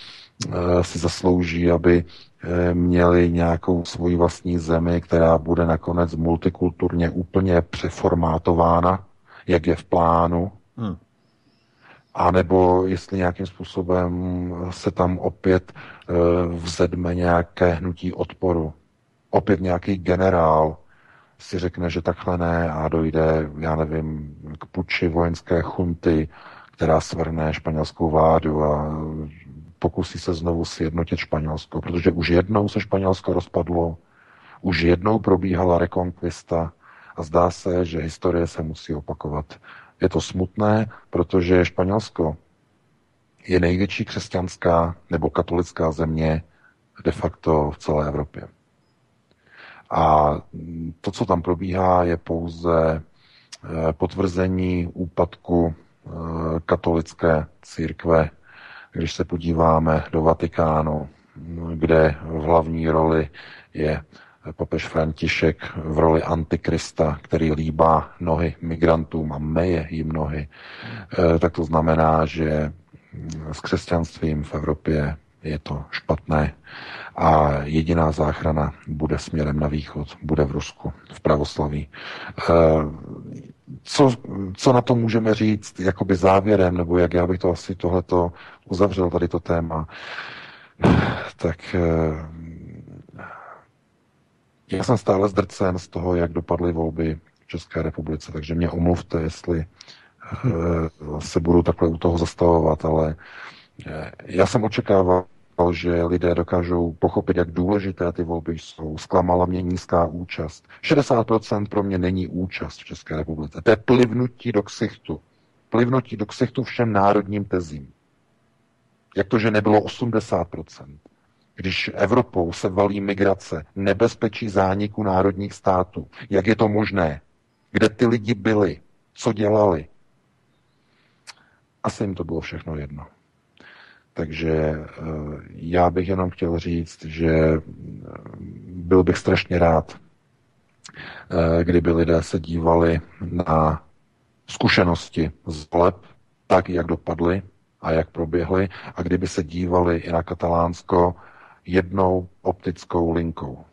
si zaslouží, aby měli nějakou svoji vlastní zemi, která bude nakonec multikulturně úplně přeformátována, jak je v plánu. A nebo jestli nějakým způsobem se tam opět vzedme nějaké hnutí odporu. Opět nějaký generál si řekne, že takhle ne a dojde, já nevím, k puči vojenské chunty, která svrhne španělskou vládu a pokusí se znovu sjednotit Španělsko, protože už jednou se Španělsko rozpadlo, už jednou probíhala rekonkvista a zdá se, že historie se musí opakovat. Je to smutné, protože Španělsko je největší křesťanská nebo katolická země de facto v celé Evropě. A to, co tam probíhá, je pouze potvrzení úpadku katolické církve. Když se podíváme do Vatikánu, kde v hlavní roli je papež František v roli antikrista, který líbá nohy migrantům a meje jim nohy, tak to znamená, že s křesťanstvím v Evropě je to špatné a jediná záchrana bude směrem na východ, bude v Rusku, v pravoslaví. Co na to můžeme říct jakoby závěrem, nebo jak já bych to asi tohleto uzavřel, tady to téma, tak já jsem stále zdrcen z toho, jak dopadly volby v České republice, takže mě omluvte, jestli se budu takhle u toho zastavovat, ale já jsem očekával, že lidé dokážou pochopit, jak důležité ty volby jsou. Zklamala mě nízká účast. 60% pro mě není účast v České republice. To je plivnutí do ksichtu. Plivnutí do ksichtu všem národním tezím. Jak to, že nebylo 80%? Když Evropou se valí migrace, nebezpečí zániku národních států. Jak je to možné? Kde ty lidi byli? Co dělali? Asi jim to bylo všechno jedno. Takže já bych jenom chtěl říct, že byl bych strašně rád, kdyby lidé se dívali na zkušenosti z voleb, tak, jak dopadly a jak proběhly, a kdyby se dívali i na Katalánsko jednou optickou linkou,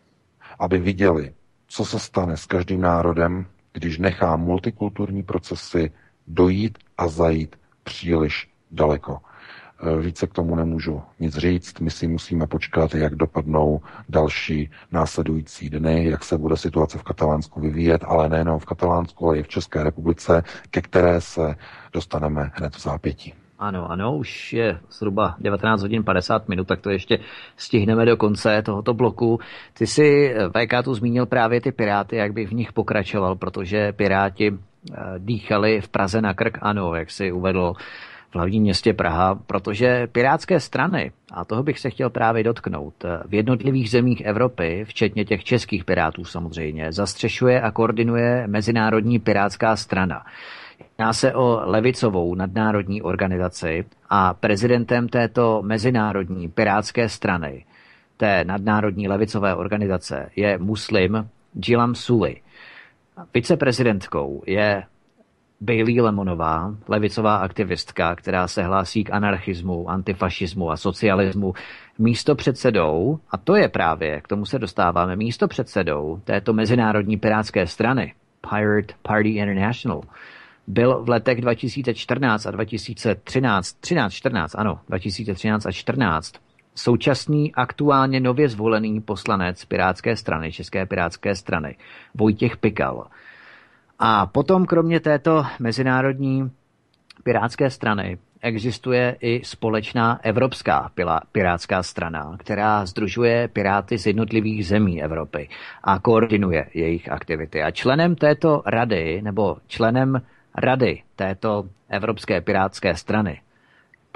aby viděli, co se stane s každým národem, když nechá multikulturní procesy dojít a zajít příliš daleko. Více k tomu nemůžu nic říct. My si musíme počkat, jak dopadnou další následující dny, jak se bude situace v Katalánsku vyvíjet, ale nejenom v Katalánsku, ale i v České republice, ke které se dostaneme hned v zápětí. Ano, ano, už je zhruba 19:50, tak to ještě stihneme do konce tohoto bloku. Ty si, VK, tu zmínil právě ty Piráty, jak bych v nich pokračoval, protože Piráti dýchali v Praze na krk, ano, jak si uvedl, v hlavním městě Praha, protože pirátské strany, a toho bych se chtěl právě dotknout, v jednotlivých zemích Evropy, včetně těch českých pirátů samozřejmě, zastřešuje a koordinuje Mezinárodní pirátská strana. Jedná se o levicovou nadnárodní organizaci a prezidentem této Mezinárodní pirátské strany, té nadnárodní levicové organizace, je muslim Džilam Suli. Viceprezidentkou je Bailey Lemonová, levicová aktivistka, která se hlásí k anarchismu, antifašismu a socialismu. Místopředsedou, a to je právě, k tomu se dostáváme, místopředsedou této Mezinárodní pirátské strany, Pirate Party International, byl v letech 2014 a 2013 a 2014 současný, aktuálně nově zvolený poslanec pirátské strany, České pirátské strany, Vojtěch Pikal. A potom kromě této Mezinárodní pirátské strany existuje i společná Evropská pirátská strana, která sdružuje piráty z jednotlivých zemí Evropy a koordinuje jejich aktivity. A členem této rady, nebo členem rady této Evropské pirátské strany,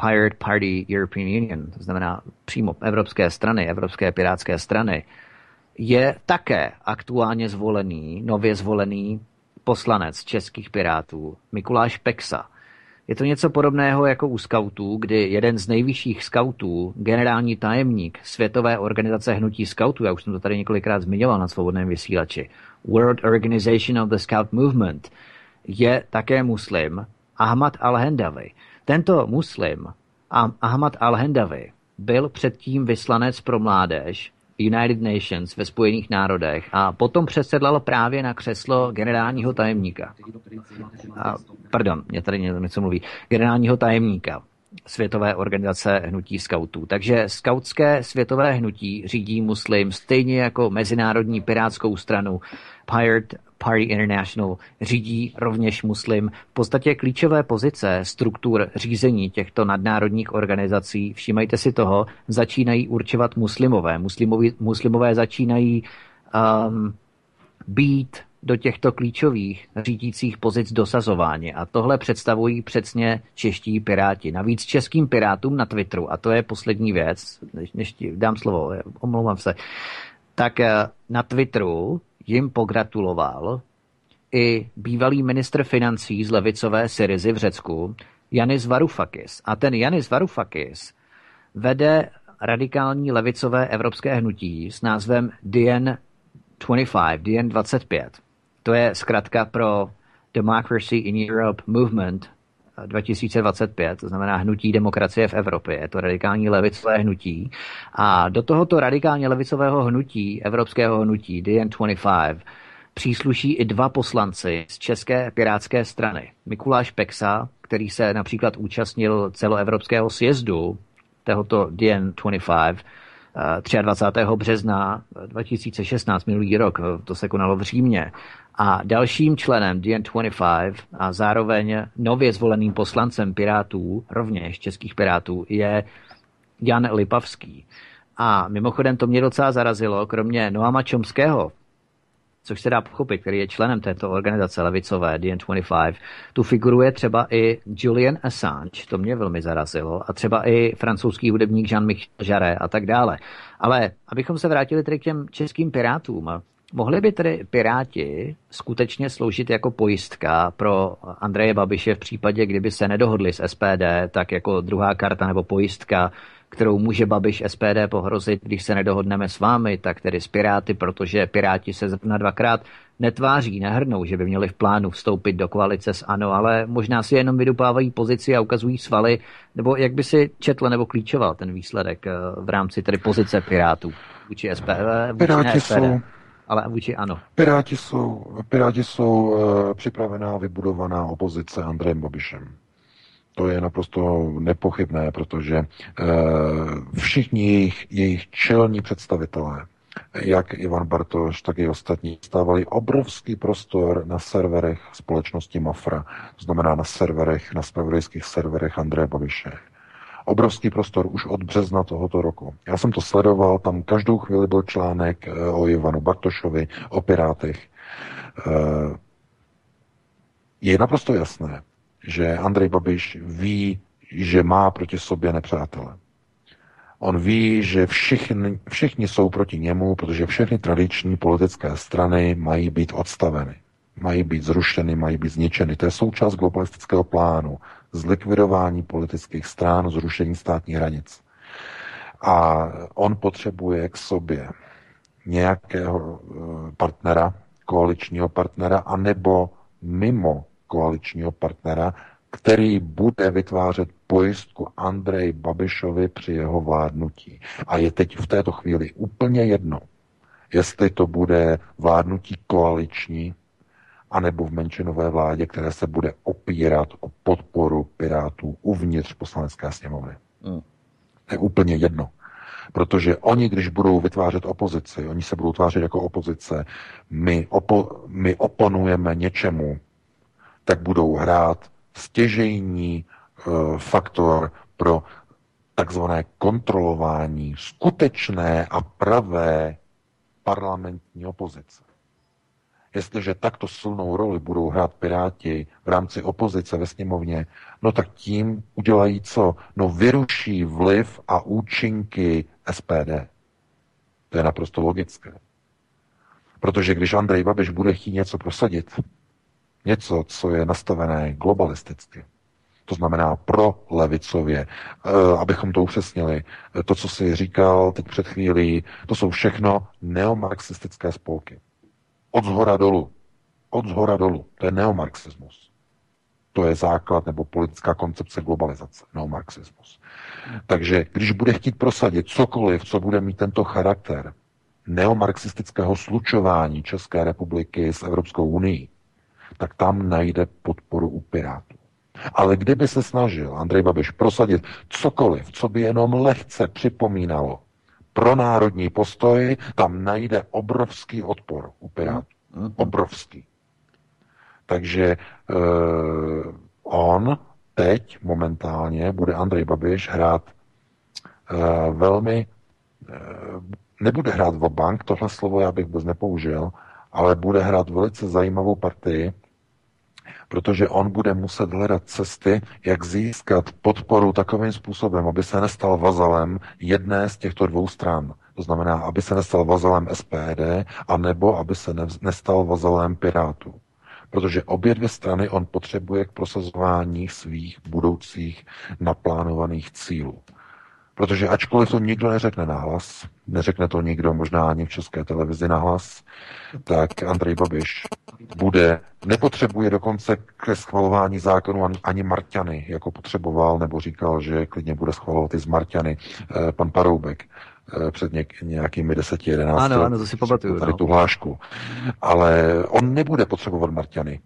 Pirate Party European Union, to znamená přímo Evropské strany, Evropské pirátské strany, je také aktuálně zvolený, nově zvolený poslanec českých pirátů Mikuláš Peksa. Je to něco podobného jako u skautů, kdy jeden z nejvyšších skautů, generální tajemník Světové organizace hnutí skautů, já už jsem to tady několikrát zmiňoval na Svobodném vysílači, World Organization of the Scout Movement, je také muslim Ahmad Al-Hendavi. Tento muslim Ahmad Al-Hendavi byl předtím vyslanec pro mládež United Nations ve Spojených národech a potom přesedlal právě na křeslo generálního tajemníka. Generálního tajemníka Světové organizace hnutí skautů. Takže skautské světové hnutí řídí muslim, stejně jako Mezinárodní pirátskou stranu Pirate Party International řídí rovněž muslim. V podstatě klíčové pozice struktur řízení těchto nadnárodních organizací, všímejte si toho, začínají určovat muslimové. Muslimové začínají být do těchto klíčových řídících pozic dosazování. A tohle představují přesně čeští piráti. Navíc českým pirátům na Twitteru, a to je poslední věc, než ti dám slovo, omlouvám se, tak na Twitteru jim pogratuloval i bývalý ministr financí z levicové Syrizy v Řecku, Janis Varoufakis. A ten Janis Varoufakis vede radikální levicové evropské hnutí s názvem DN25. To je zkratka pro Democracy in Europe Movement 2025, to znamená hnutí demokracie v Evropě. Je to radikální levicové hnutí. A do tohoto radikálně levicového hnutí, evropského hnutí DN25, přísluší i dva poslanci z České pirátské strany. Mikuláš Peksa, který se například účastnil celoevropského sjezdu tohoto DN25 23. března 2016, minulý rok, to se konalo v Římě. A dalším členem DN25 a zároveň nově zvoleným poslancem Pirátů, rovněž českých Pirátů, je Jan Lipavský. A mimochodem to mě docela zarazilo, kromě Noama Chomského, což se dá pochopit, který je členem této organizace levicové DN25, tu figuruje třeba i Julian Assange, to mě velmi zarazilo, a třeba i francouzský hudebník Jean-Michel Jarre a tak dále. Ale abychom se vrátili tedy k těm českým pirátům, mohli by tedy piráti skutečně sloužit jako pojistka pro Andreje Babiše v případě, kdyby se nedohodli s SPD, tak jako druhá karta nebo pojistka, kterou může Babiš SPD pohrozit, když se nedohodneme s vámi, tak tedy s Piráty, protože Piráti se zrovna dvakrát nehrnou, že by měli v plánu vstoupit do koalice s ANO, ale možná si jenom vydupávají pozici a ukazují svaly, nebo jak by si četl nebo klíčoval ten výsledek v rámci tedy pozice Pirátů vůči SPD, vůči SPD, ale vůči ANO. Piráti jsou připravená, vybudovaná opozice Andrejem Babišem. To je naprosto nepochybné, protože všichni jejich čelní představitelé, jak Ivan Bartoš, tak i ostatní, stávali obrovský prostor na serverech společnosti Mafra, to znamená na zpravodajských serverech Andreje Babiše. Obrovský prostor už od března tohoto roku. Já jsem to sledoval, tam každou chvíli byl článek o Ivanu Bartošovi, o Pirátech. Je naprosto jasné, že Andrej Babiš ví, že má proti sobě nepřátele. On ví, že všichni jsou proti němu, protože všechny tradiční politické strany mají být odstaveny, mají být zrušeny, mají být zničeny. To je součást globalistického plánu, zlikvidování politických stran, zrušení státních hranic. A on potřebuje k sobě nějakého partnera, koaličního partnera, anebo mimo koaličního partnera, který bude vytvářet pojistku Andreji Babišovi při jeho vládnutí. A je teď v této chvíli úplně jedno, jestli to bude vládnutí koaliční, anebo v menšinové vládě, které se bude opírat o podporu Pirátů uvnitř Poslanecké sněmovny. To je úplně jedno. Protože oni, když budou vytvářet opozici, oni se budou tvářit jako opozice, my oponujeme něčemu, tak budou hrát stěžejní faktor pro takzvané kontrolování skutečné a pravé parlamentní opozice. Jestliže takto silnou roli budou hrát Piráti v rámci opozice ve sněmovně, no tak tím udělají co? No vyruší vliv a účinky SPD. To je naprosto logické. Protože když Andrej Babiš bude chtít něco prosadit, něco, co je nastavené globalisticky. To znamená pro levicově. Abychom to upřesnili, to, co jsi říkal teď před chvílí, to jsou všechno neomarxistické spolky. Od shora dolů. To je neomarxismus. To je základ nebo politická koncepce globalizace. Neomarxismus. Takže když bude chtít prosadit cokoliv, co bude mít tento charakter neomarxistického slučování České republiky s Evropskou unií, tak tam najde podporu u Pirátů. Ale kdyby se snažil Andrej Babiš prosadit cokoliv, co by jenom lehce připomínalo pro národní postoj, tam najde obrovský odpor u Pirátů. Obrovský. Takže on teď momentálně bude Andrej Babiš hrát velmi... Nebude hrát vabank, tohle slovo já bych vůbec nepoužil, ale bude hrát velice zajímavou partii, protože on bude muset hledat cesty, jak získat podporu takovým způsobem, aby se nestal vazalem jedné z těchto dvou stran. To znamená, aby se nestal vazalem SPD, anebo aby se nestal vazalem Pirátů. Protože obě dvě strany on potřebuje k prosazování svých budoucích naplánovaných cílů. Protože ačkoliv to nikdo neřekne nahlas, neřekne to nikdo možná ani v České televizi nahlas, tak Andrej Babiš nepotřebuje dokonce ke schvalování zákonu ani Marťany, jako potřeboval, nebo říkal, že klidně bude schvalovat i z Marťany pan Paroubek před nějakými 10-11 let. Ano, to si pamatuju. Tady tu hlášku. Ale on nebude potřebovat Marťany.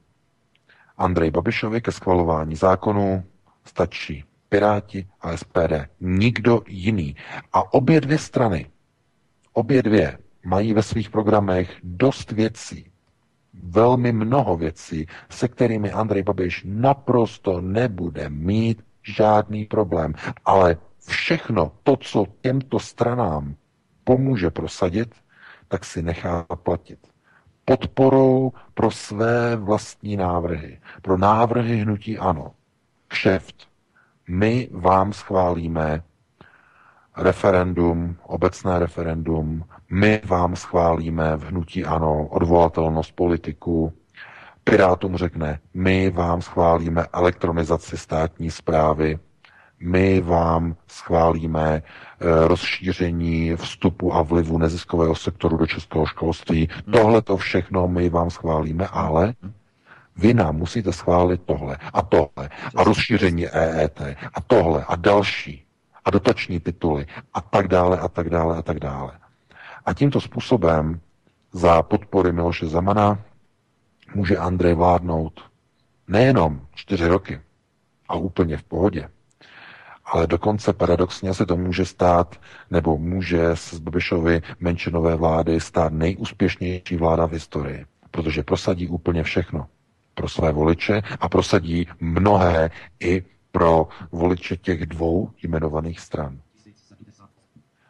Andrej Babišovi ke schvalování zákonu stačí Piráti a SPD. Nikdo jiný. A obě dvě strany, mají ve svých programech dost věcí, velmi mnoho věcí, se kterými Andrej Babiš naprosto nebude mít žádný problém. Ale všechno to, co těmto stranám pomůže prosadit, tak si nechá platit. Podporou pro své vlastní návrhy. Pro návrhy hnutí ANO. Kšeft. My vám schválíme referendum, obecné referendum, my vám schválíme v hnutí ANO odvolatelnost politiků, Pirátům řekne, my vám schválíme elektronizaci státní správy, my vám schválíme rozšíření vstupu a vlivu neziskového sektoru do českého školství, tohle to všechno my vám schválíme, ale vy nám musíte schválit tohle a tohle a rozšíření EET a tohle a další a dotační tituly a tak dále a tak dále a tak dále. A tímto způsobem za podpory Miloše Zemana může Andrej vládnout nejenom 4 roky a úplně v pohodě, ale dokonce paradoxně se to může stát, nebo může z Babišovy menšinové vlády stát nejúspěšnější vláda v historii, protože prosadí úplně všechno pro své voliče a prosadí mnohé i pro voliče těch 2 jmenovaných stran.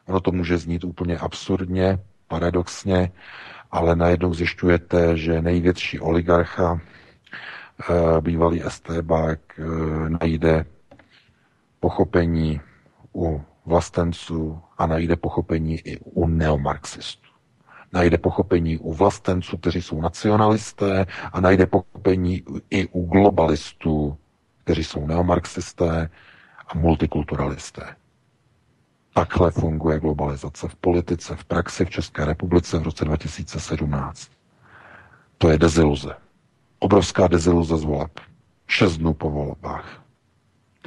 Ono to může znít úplně absurdně, paradoxně, ale najednou zjišťujete, že největší oligarcha, bývalý estébák, najde pochopení u vlastenců a najde pochopení i u neomarxistů. Najde pochopení u vlastenců, kteří jsou nacionalisté, a najde pochopení i u globalistů, kteří jsou neomarxisté a multikulturalisté. Takhle funguje globalizace v politice, v praxi v České republice v roce 2017. To je deziluze. Obrovská deziluze z voleb. 6 dnů po volbách.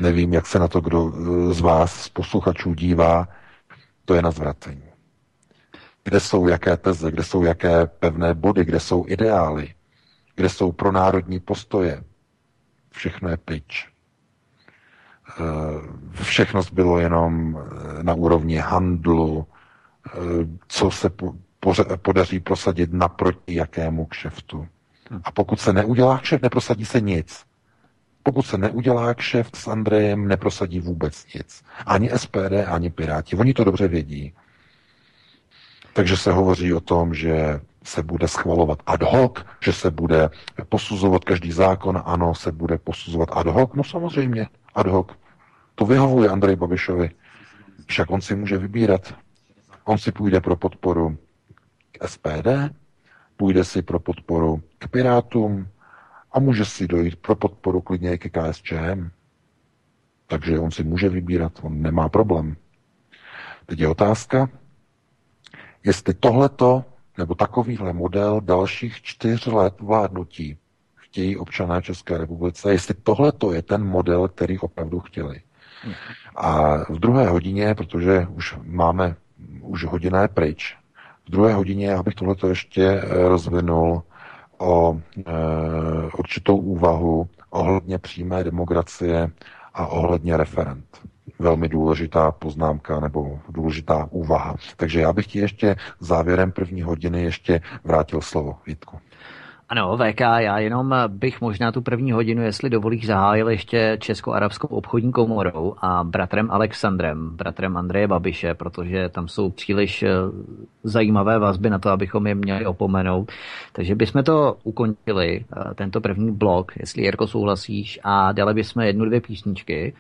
Nevím, jak se na to kdo z vás, z posluchačů, dívá. To je na zvracení. Kde jsou jaké teze, kde jsou jaké pevné body, kde jsou ideály, kde jsou pronárodní postoje. Všechno je pryč. Všechno bylo jenom na úrovni handlu, co se podaří prosadit naproti jakému kšeftu. A pokud se neudělá kšeft, neprosadí se nic. Pokud se neudělá kšeft s Andrejem, neprosadí vůbec nic. Ani SPD, ani Piráti. Oni to dobře vědí. Takže se hovoří o tom, že se bude schvalovat ad hoc, že se bude posuzovat každý zákon, ano, se bude posuzovat ad hoc, no samozřejmě ad hoc. To vyhovuje Andreji Babišovi. Však on si může vybírat. On si půjde pro podporu k SPD, půjde si pro podporu k Pirátům a může si dojít pro podporu klidně i ke KSČM. Takže on si může vybírat, on nemá problém. Teď je otázka, jestli tohleto nebo takovýhle model dalších 4 let vládnutí chtějí občané České republice, jestli tohleto je ten model, který opravdu chtěli. A v 2. hodině, protože už hodina je pryč, v 2. hodině, já bych tohleto ještě rozvinul o určitou úvahu ohledně přímé demokracie a ohledně referend. Velmi důležitá poznámka nebo důležitá úvaha. Takže já bych ti ještě závěrem 1. hodiny ještě vrátil slovo, Vítku. Ano, VK, já jenom bych možná tu 1. hodinu, jestli dovolíš, zahájil ještě Česko-arabskou obchodní komorou a bratrem Alexandrem, bratrem Andreje Babiše, protože tam jsou příliš zajímavé vazby na to, abychom je měli opomenout. Takže bychom to ukončili, tento první blok, jestli, Jirko, souhlasíš, a dali bychom 1-2 písničky,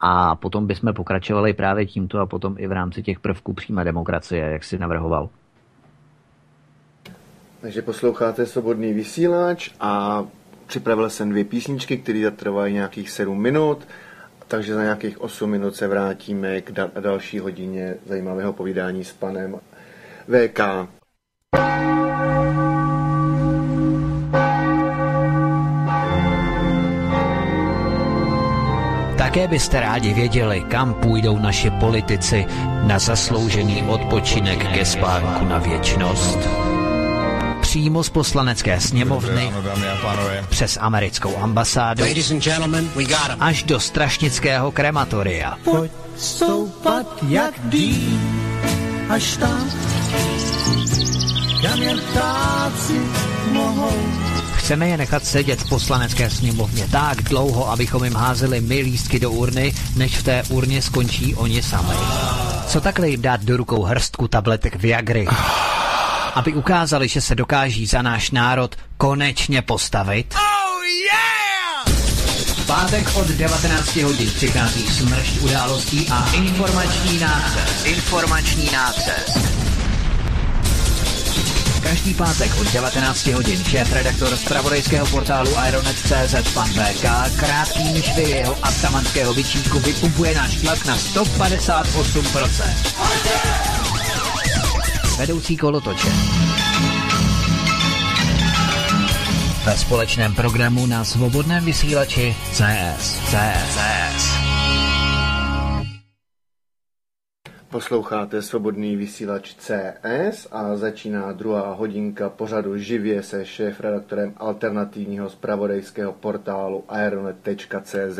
a potom bychom pokračovali právě tímto a potom i v rámci těch prvků přímé demokracie, jak jsi navrhoval. Takže posloucháte Svobodný vysílač a připravil jsem 2 písničky, které trvají nějakých 7 minut. Takže za nějakých 8 minut se vrátíme k další hodině zajímavého povídání s panem VK. Také byste rádi věděli, kam půjdou naši politici na zasloužený odpočinek ke spánku na věčnost. Přímo z poslanecké sněmovny, přes americkou ambasádu, až do strašnického krematoria. Pojď stoupat jak dý, až tam, kam jen ptáci mohou. Chceme je nechat sedět v poslanecké sněmovně tak dlouho, abychom jim házeli my lístky do urny, než v té urně skončí oni sami. Co takhle jim dát do rukou hrstku tabletek Viagry, aby ukázali, že se dokáží za náš národ konečně postavit? Oh yeah! V pátek od 19 hodin přichází smršť událostí a informační nácest. Informační nácest. Každý pátek od 19 hodin šéfredaktor zpravodajského portálu Aeronet.cz pan VK krátkými švy jeho atamanského vyčítku vypumpuje náš tlak na 158%. Vedoucí kolotoče. Ve společném programu na Svobodném vysílači CS. Posloucháte Svobodný vysílač CS a začíná druhá hodinka pořadu živě se šéfredaktorem alternativního zpravodajského portálu Aeronet.cz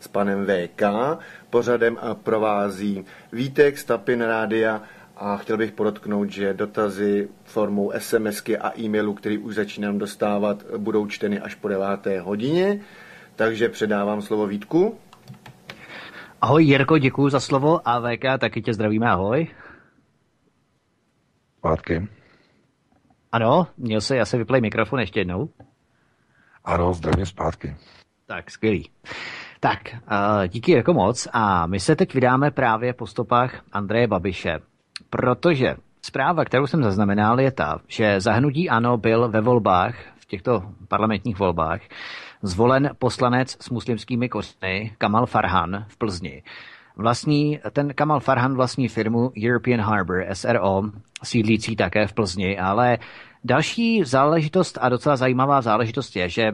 s panem VK. Pořadem a provází Vítek z Tapin Rádia a chtěl bych podotknout, že dotazy formou SMSky a e-mailu, který už začínám dostávat, budou čteny až po 9. hodině, takže předávám slovo Vítku. Ahoj Jirko, děkuju za slovo a VK, taky tě zdravíme, ahoj. Pátky. Ano, měl se, já se vyplej mikrofon ještě jednou. Ano, zdravím zpátky. Tak, skvělý. Tak, díky Jirko moc a my se teď vydáme právě po stopách Andreje Babiše, protože zpráva, kterou jsem zaznamenal, je ta, že za hnutí ANO byl ve volbách, v těchto parlamentních volbách, zvolen poslanec s muslimskými kořeny Kamal Farhan v Plzni. Ten Kamal Farhan vlastní firmu European Harbor, SRO, sídlící také v Plzni, ale další záležitost a docela zajímavá záležitost je, že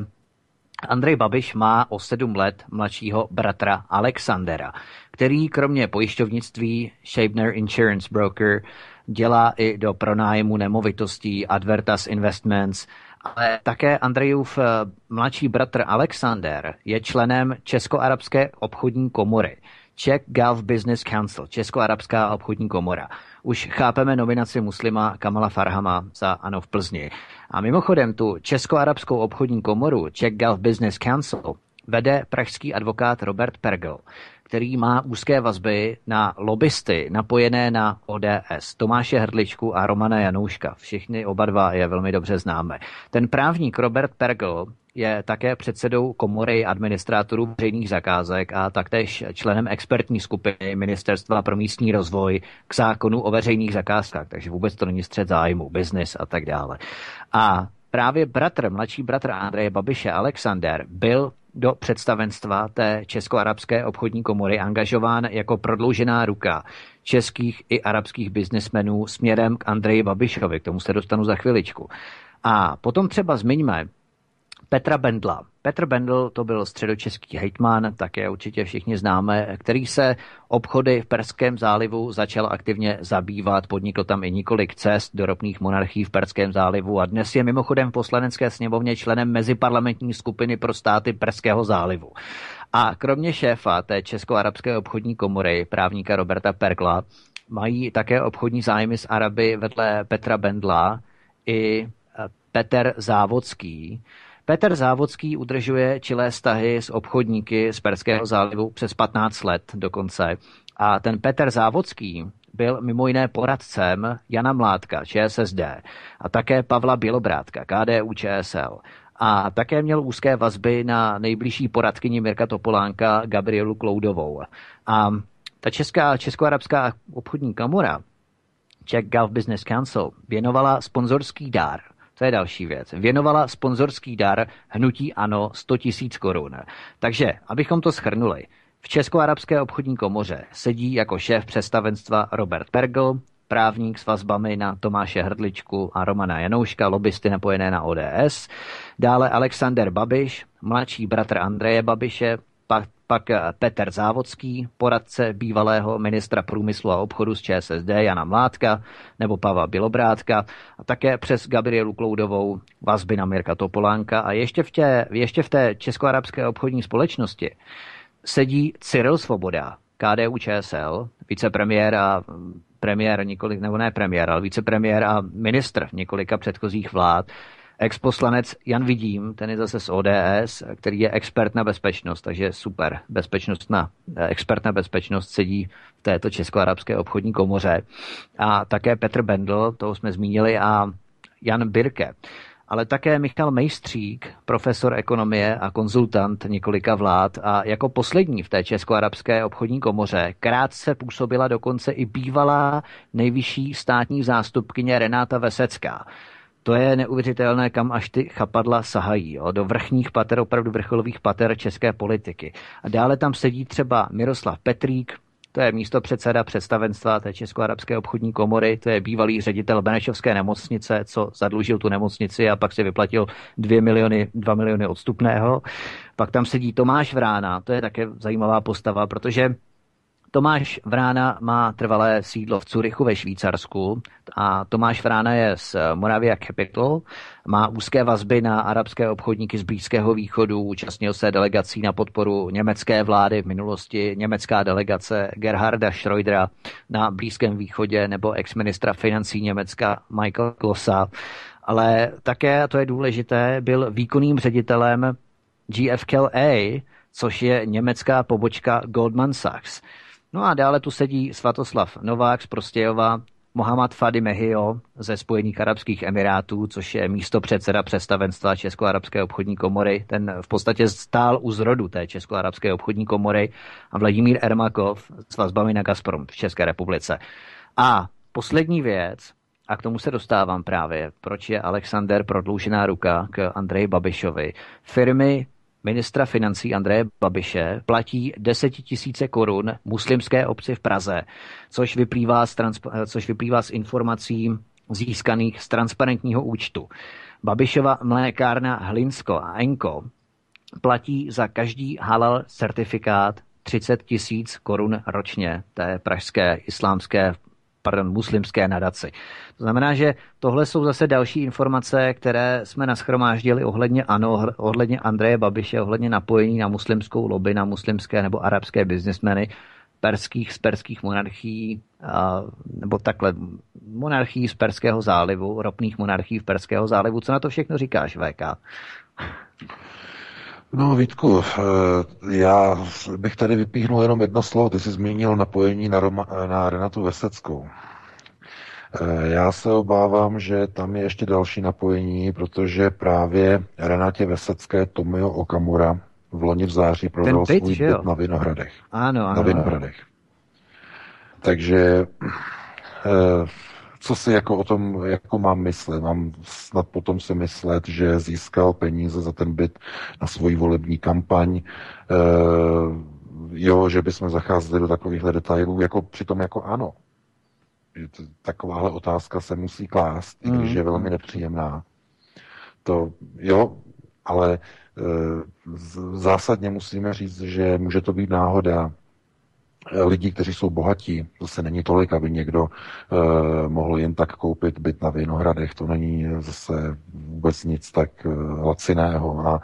Andrej Babiš má o 7 let mladšího bratra Alexandera, který kromě pojišťovnictví Schaebner Insurance Broker dělá i do pronájmu nemovitostí Advertas Investments. Ale také Andrejův mladší bratr Alexander je členem Česko-arabské obchodní komory. Czech Gulf Business Council, Česko-arabská obchodní komora. Už chápeme nominaci muslima Kamala Farhama za ANO v Plzni. A mimochodem tu Česko-arabskou obchodní komoru Czech Gulf Business Council vede pražský advokát Robert Pergl, který má úzké vazby na lobbysty napojené na ODS, Tomáše Hrdličku a Romana Janouška. Všichni oba dva je velmi dobře známe. Ten právník Robert Pergl je také předsedou komory administrátorů veřejných zakázek a taktéž členem expertní skupiny Ministerstva pro místní rozvoj k zákonu o veřejných zakázkách, takže vůbec to není střet zájmu, biznis a tak dále. A právě mladší bratr Andreje Babiše, Alexander, byl do představenstva té Česko-arabské obchodní komory angažován jako prodloužená ruka českých i arabských biznismenů směrem k Andreji Babišovi. K tomu se dostanu za chviličku. A potom třeba zmiňme Petra Bendla. Petr Bendl to byl středočeský hejtman, také určitě všichni známe, který se obchody v Perském zálivu začal aktivně zabývat, podnikl tam i několik cest do ropných monarchií v Perském zálivu a dnes je mimochodem v poslanecké sněmovně členem meziparlamentní skupiny pro státy Perského zálivu. A kromě šéfa té Česko-arabské obchodní komory, právníka Roberta Pergla, mají také obchodní zájmy s Araby vedle Petra Bendla i Petr Závodský. Petr Závodský udržuje čilé vztahy s obchodníky z Perského zálivu přes 15 let dokonce. A ten Petr Závodský byl mimo jiné poradcem Jana Mládka, ČSSD, a také Pavla Bělobrátka, KDU-ČSL. A také měl úzké vazby na nejbližší poradkyni Mirka Topolánka, Gabrielu Kloudovou. A ta Česko-arabská obchodní komora, Czech Gulf Business Council, věnovala sponzorský dár. To je další věc. Věnovala sponzorský dar hnutí ANO 100 000 korun. Takže, abychom to shrnuli, V Českoarabské obchodní komoře sedí jako šéf představenstva Robert Pergl, právník s vazbami na Tomáše Hrdličku a Romana Janouška, lobbysty napojené na ODS, dále Alexander Babiš, mladší bratr Andreje Babiše, pak Petr Závodský, poradce bývalého ministra průmyslu a obchodu z ČSSD Jana Mládka nebo Pavla Bělobrádka a také přes Gabrielu Kloudovou vazby na Mirka Topolánka a ještě v té Českoarabské obchodní společnosti sedí Cyril Svoboda, KDU-ČSL, vicepremiér a vicepremiér a ministr několika předchozích vlád, exposlanec Jan Vidím, ten je zase z ODS, který je expert na bezpečnost, takže super, expert na bezpečnost sedí v této Českoarabské obchodní komoře. A také Petr Bendl, toho jsme zmínili, a Jan Birke. Ale také Michal Mejstřík, profesor ekonomie a konzultant několika vlád a jako poslední v té Českoarabské obchodní komoře krátce působila dokonce i bývalá nejvyšší státní zástupkyně Renáta Vesecká. To je neuvěřitelné, kam až ty chapadla sahají, jo? Do vrchních pater, opravdu vrcholových pater české politiky. A dále tam sedí třeba Miroslav Petrík, to je místopředseda představenstva té Českoarabské obchodní komory, to je bývalý ředitel benešovské nemocnice, co zadlužil tu nemocnici a pak si vyplatil 2 miliony odstupného. Pak tam sedí Tomáš Vrána, to je také zajímavá postava, protože Tomáš Vrána má trvalé sídlo v Curychu ve Švýcarsku a Tomáš Vrána je z Moravia Capital, má úzké vazby na arabské obchodníky z Blízkého východu, účastnil se delegací na podporu německé vlády v minulosti, německá delegace Gerharda Schrödera na Blízkém východě nebo exministra financí Německa Michaela Klossa, ale také, a to je důležité, byl výkonným ředitelem GfK, což je německá pobočka Goldman Sachs. No a dále tu sedí Svatoslav Novák z Prostějova, Mohamed Fadi Mehio ze Spojených arabských emirátů, což je místopředseda představenstva Českoarabské obchodní komory. Ten v podstatě stál u zrodu té Českoarabské obchodní komory a Vladimír Ermakov s vazbami na Gazprom v České republice. A poslední věc, a k tomu se dostávám právě, proč je Alexander prodloužená ruka k Andreji Babišovi. Firmy ministra financí Andreje Babiše platí 10 000 korun muslimské obci v Praze, což vyplývá z informací získaných z transparentního účtu. Babišova mlékárna Hlinsko a Enko platí za každý halal certifikát 30 000 korun ročně té pražské muslimské nadaci. To znamená, že tohle jsou zase další informace, které jsme nashromáždili ohledně Andreje Babiše, ohledně napojení na muslimskou lobby, na muslimské nebo arabské biznismeny z perských monarchií, nebo takhle monarchií z Perského zálivu, ropných monarchií v Perského zálivu. Co na to všechno říkáš, VK? No, Vítku, já bych tady vypíchnul jenom jedno slovo. Ty jsi zmínil napojení na Renatu Veseckou. Já se obávám, že tam je ještě další napojení, protože právě Renatě Vesecké Tomio Okamura vloni v září prodal svůj byt na Vinohradech. Ano. Na Vinohradech. Takže co si jako o tom jako mám myslet? Mám snad potom si myslet, že získal peníze za ten byt na svoji volební kampaň. Jo, že bychom zacházeli do takovýchhle detailů, jako přitom jako ano. Takováhle otázka se musí klást, i když je velmi nepříjemná. To jo, ale zásadně musíme říct, že může to být náhoda. Lidí, kteří jsou bohatí, zase není tolik, aby někdo mohl jen tak koupit byt na Vinohradech, to není zase vůbec nic tak laciného a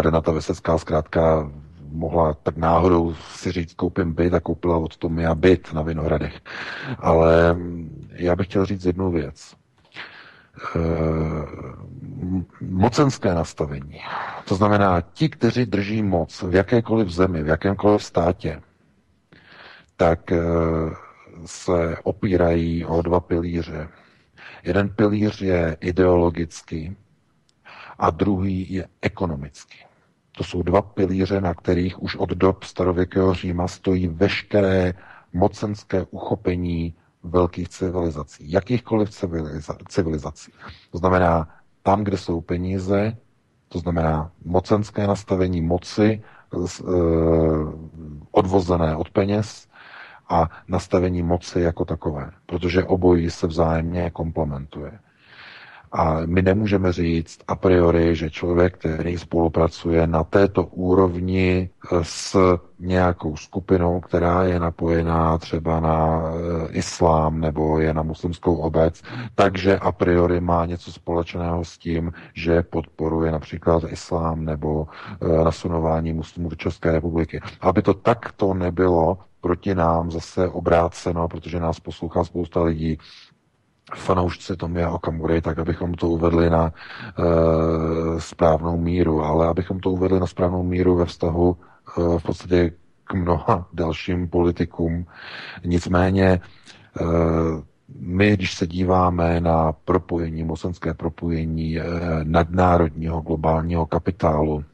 Renata Vesecká zkrátka mohla tak náhodou si říct, koupím byt a koupila od Tomia byt na Vinohradech. Ale já bych chtěl říct jednu věc. Mocenské nastavení, to znamená ti, kteří drží moc v jakékoliv zemi, v jakémkoliv státě, tak se opírají o dva pilíře. Jeden pilíř je ideologický a druhý je ekonomický. To jsou dva pilíře, na kterých už od dob starověkého Říma stojí veškeré mocenské uchopení velkých civilizací, jakýchkoliv civilizací. To znamená, tam, kde jsou peníze, to znamená mocenské nastavení moci, odvozené od peněz a nastavení moci jako takové, protože obojí se vzájemně komplementuje. A my nemůžeme říct a priori, že člověk, který spolupracuje na této úrovni s nějakou skupinou, která je napojená třeba na islám nebo je na muslimskou obec, takže a priori má něco společného s tím, že podporuje například islám nebo nasunování muslimů do České republiky. Aby to takto nebylo proti nám zase obráceno, protože nás poslouchá spousta lidí, fanoušci Tomia Okamury, tak abychom to uvedli na správnou míru, ale abychom to uvedli na správnou míru ve vztahu v podstatě k mnoha dalším politikům. Nicméně my, když se díváme na propojení, mocenské propojení nadnárodního globálního kapitálu,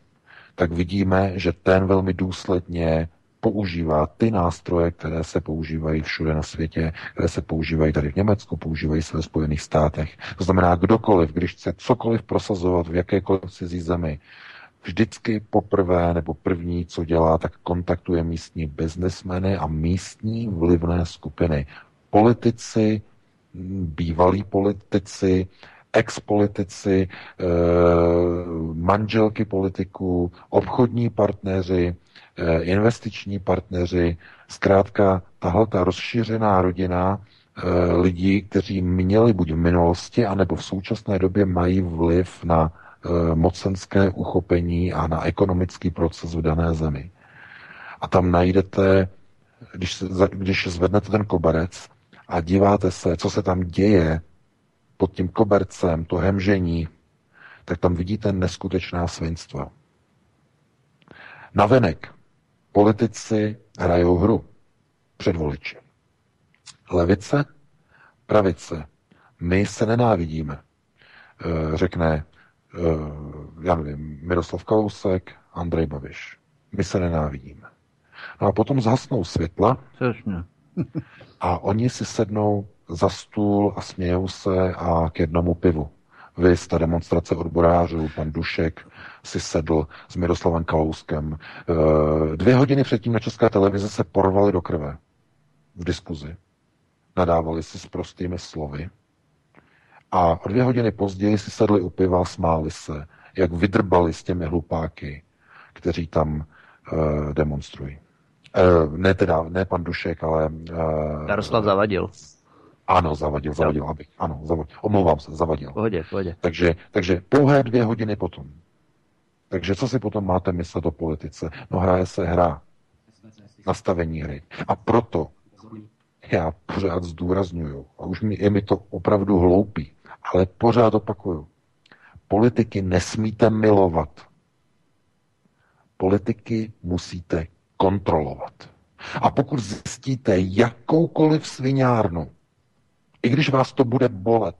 tak vidíme, že ten velmi důsledně používá ty nástroje, které se používají všude na světě, které se používají tady v Německu, používají se ve Spojených státech. To znamená, kdokoliv, když chce cokoliv prosazovat v jakékoliv cizí zemi, vždycky poprvé nebo první, co dělá, tak kontaktuje místní biznesmeny a místní vlivné skupiny. Politici, bývalí politici, ex-politici, manželky politiků, obchodní partneři, investiční partneři, zkrátka tahleta rozšířená rodina lidí, kteří měli buď v minulosti, anebo v současné době mají vliv na mocenské uchopení a na ekonomický proces v dané zemi. A tam najdete, když zvednete ten koberec a díváte se, co se tam děje pod tím kobercem, to hemžení, tak tam vidíte neskutečná svinstva. Navenek politici hrajou hru před voliči. Levice, pravice, my se nenávidíme, řekne, já nevím, Miroslav Kalousek, Andrej Babiš. My se nenávidíme. No a potom zhasnou světla a oni si sednou za stůl a smějou se a k jednomu pivu. Viz ta demonstrace odborářů, pan Dušek si sedl s Miroslavem Kalouskem. 2 hodiny předtím na České televizi se porvali do krve v diskuzi. Nadávali si s prostými slovy. A 2 hodiny později si sedli u piva a smáli se, jak vydrbali s těmi hlupáky, kteří tam demonstrují. Ne pan Dušek, ale... Jaroslav Zavadil. Ano, Zavadil, abych. Ano, Zavadil. Pohodě. Takže pouhé 2 hodiny potom. Takže co si potom máte myslet o politice? No hraje se hra. Nastavení hry. A proto já pořád zdůraznuju, a už mi to opravdu hloupí, ale pořád opakuju. Politiky nesmíte milovat. Politiky musíte kontrolovat. A pokud zjistíte jakoukoliv sviňárnu, i když vás to bude bolet,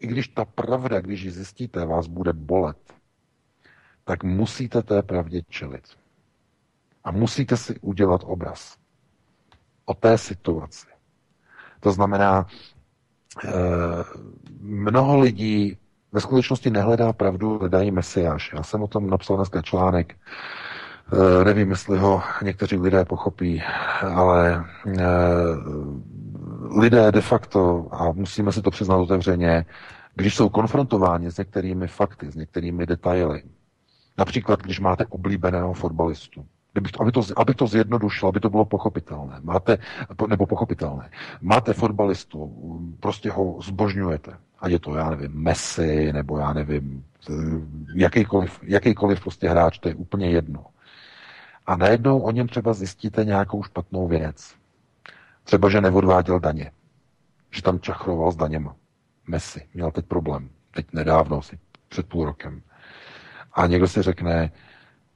i když ta pravda, když ji zjistíte, vás bude bolet, tak musíte té pravdě čelit. A musíte si udělat obraz o té situaci. To znamená, mnoho lidí ve skutečnosti nehledá pravdu, hledají mesiáš. Já jsem o tom napsal dneska článek. Nevím, jestli ho někteří lidé pochopí, ale lidé de facto, a musíme si to přiznat otevřeně, když jsou konfrontováni s některými fakty, s některými detaily, například když máte oblíbeného fotbalistu, aby to zjednodušilo, aby to bylo pochopitelné, máte fotbalistu, prostě ho zbožňujete, ať je to, já nevím, Messi, nebo já nevím, jakýkoliv prostě hráč, to je úplně jedno. A najednou o něm třeba zjistíte nějakou špatnou věc. Třeba, že neodváděl daně. Že tam čachroval s daněma. Messi měl teď problém. Teď nedávno, asi před 0,5 roku. A někdo si řekne,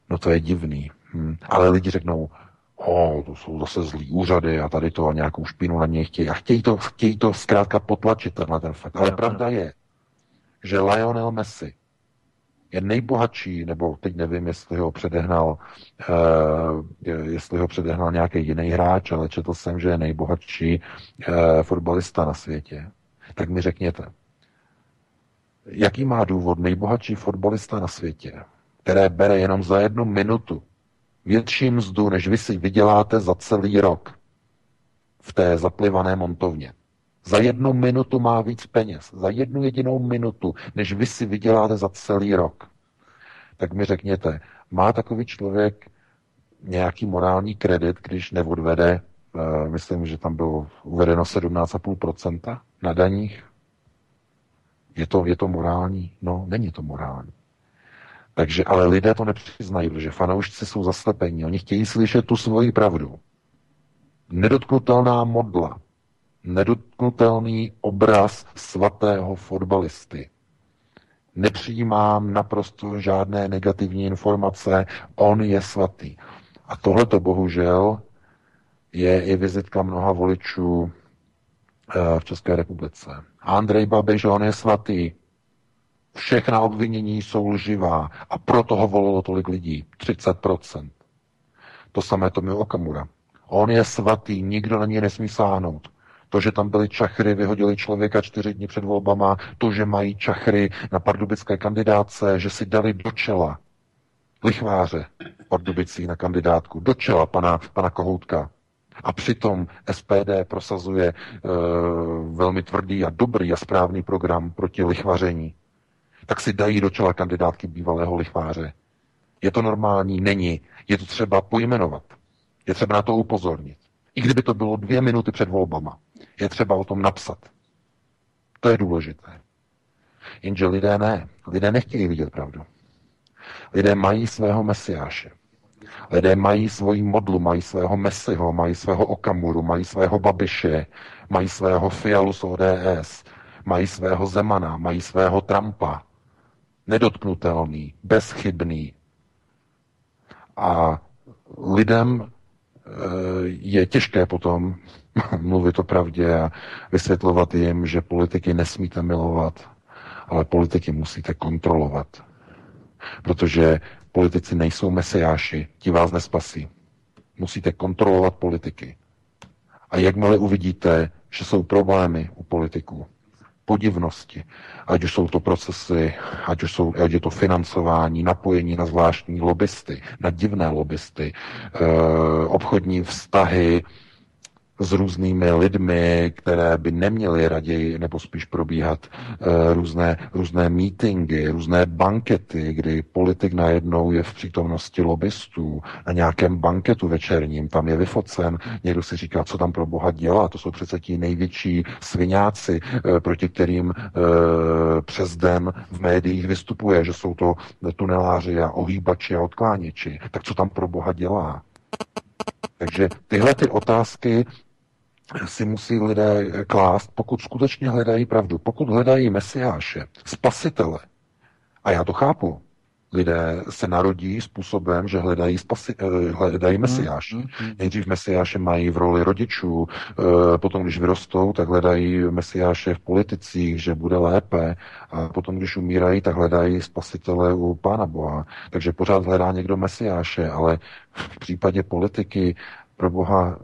no to je divný. Ale lidi řeknou, to jsou zase zlý úřady a tady to a nějakou špínu na něj chtějí. A chtějí to zkrátka potlačit, ten fakt. Ale pravda je, že Lionel Messi je nejbohatší, nebo teď nevím, jestli ho předehnal nějaký jiný hráč, ale četl jsem, že je nejbohatší fotbalista na světě. Tak mi řekněte, jaký má důvod nejbohatší fotbalista na světě které bere jenom za 1 minutu větší mzdu, než vy si vyděláte za celý rok v té zaplivané montovně. Za 1 minutu má víc peněz. Za 1 jedinou minutu, než vy si vyděláte za celý rok. Tak mi řekněte, má takový člověk nějaký morální kredit, když neodvede, myslím, že tam bylo uvedeno 17,5% na daních? Je to morální? No, není to morální. Takže, ale lidé to nepřiznají, protože fanoušci jsou zaslepení. Oni chtějí slyšet tu svoji pravdu. Nedotknutelná modla, nedotknutelný obraz svatého fotbalisty. Nepřijímám naprosto žádné negativní informace, on je svatý. A tohleto bohužel je i vizitka mnoha voličů v České republice. Andrej Babiš, on je svatý. Všechna obvinění jsou lživá a proto ho volilo tolik lidí. 30%. To samé Tomio Okamura. On je svatý, nikdo na něj nesmí sáhnout. To, že tam byly čachry, vyhodili člověka 4 dny před volbama, to, že mají čachry na pardubické kandidáce, že si dali do čela lichváře Pardubicí na kandidátku, do čela pana Kohoutka. A přitom SPD prosazuje velmi tvrdý a dobrý a správný program proti lichvaření. Tak si dají do čela kandidátky bývalého lichváře. Je to normální? Není. Je to třeba pojmenovat. Je třeba na to upozornit. I kdyby to bylo 2 minuty před volbama. Je třeba o tom napsat. To je důležité. Jenže lidé ne. Lidé nechtějí vidět pravdu. Lidé mají svého mesiáše. Lidé mají svoji modlu, mají svého Messiho, mají svého Okamuru, mají svého Babiše, mají svého Fialu z ODS, mají svého Zemana, mají svého Trumpa. Nedotknutelný, bezchybný. A lidem je těžké potom mluvit o pravdě a vysvětlovat jim, že politiky nesmíte milovat, ale politiky musíte kontrolovat. Protože politici nejsou mesiáši, ti vás nespasí. Musíte kontrolovat politiky. A jakmile uvidíte, že jsou problémy u politiků, podivnosti, ať už jsou to procesy, ať je to financování, napojení na zvláštní lobbysty, na divné lobbysty, obchodní vztahy s různými lidmi, které by neměly raději nebo spíš probíhat různé mítingy, různé bankety, kdy politik najednou je v přítomnosti lobbystů na nějakém banketu večerním, tam je vyfocen, někdo si říká, co tam pro boha dělá, to jsou přece ti největší sviňáci, proti kterým přes den v médiích vystupuje, že jsou to tuneláři a ohýbači a odkláněči. Tak co tam pro boha dělá? Takže tyhle ty otázky si musí lidé klást, pokud skutečně hledají pravdu, pokud hledají mesiáše, spasitele. A já to chápu. Lidé se narodí způsobem, že hledají mesiáše. Nejdřív mesiáše mají v roli rodičů, potom, když vyrostou, tak hledají mesiáše v politicích, že bude lépe, a potom, když umírají, tak hledají spasitele u Pána Boha. Takže pořád hledá někdo mesiáše, ale v případě politiky pro Boha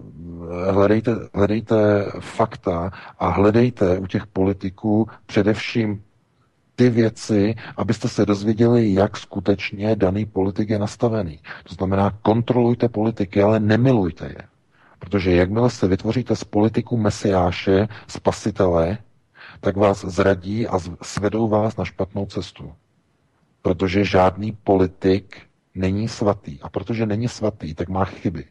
hledejte fakta a hledejte u těch politiků především ty věci, abyste se dozvěděli, jak skutečně daný politik je nastavený. To znamená, kontrolujte politiky, ale nemilujte je. Protože jakmile se vytvoříte z politiku mesiáše, spasitele, tak vás zradí a svedou vás na špatnou cestu. Protože žádný politik není svatý. A protože není svatý, tak má chyby.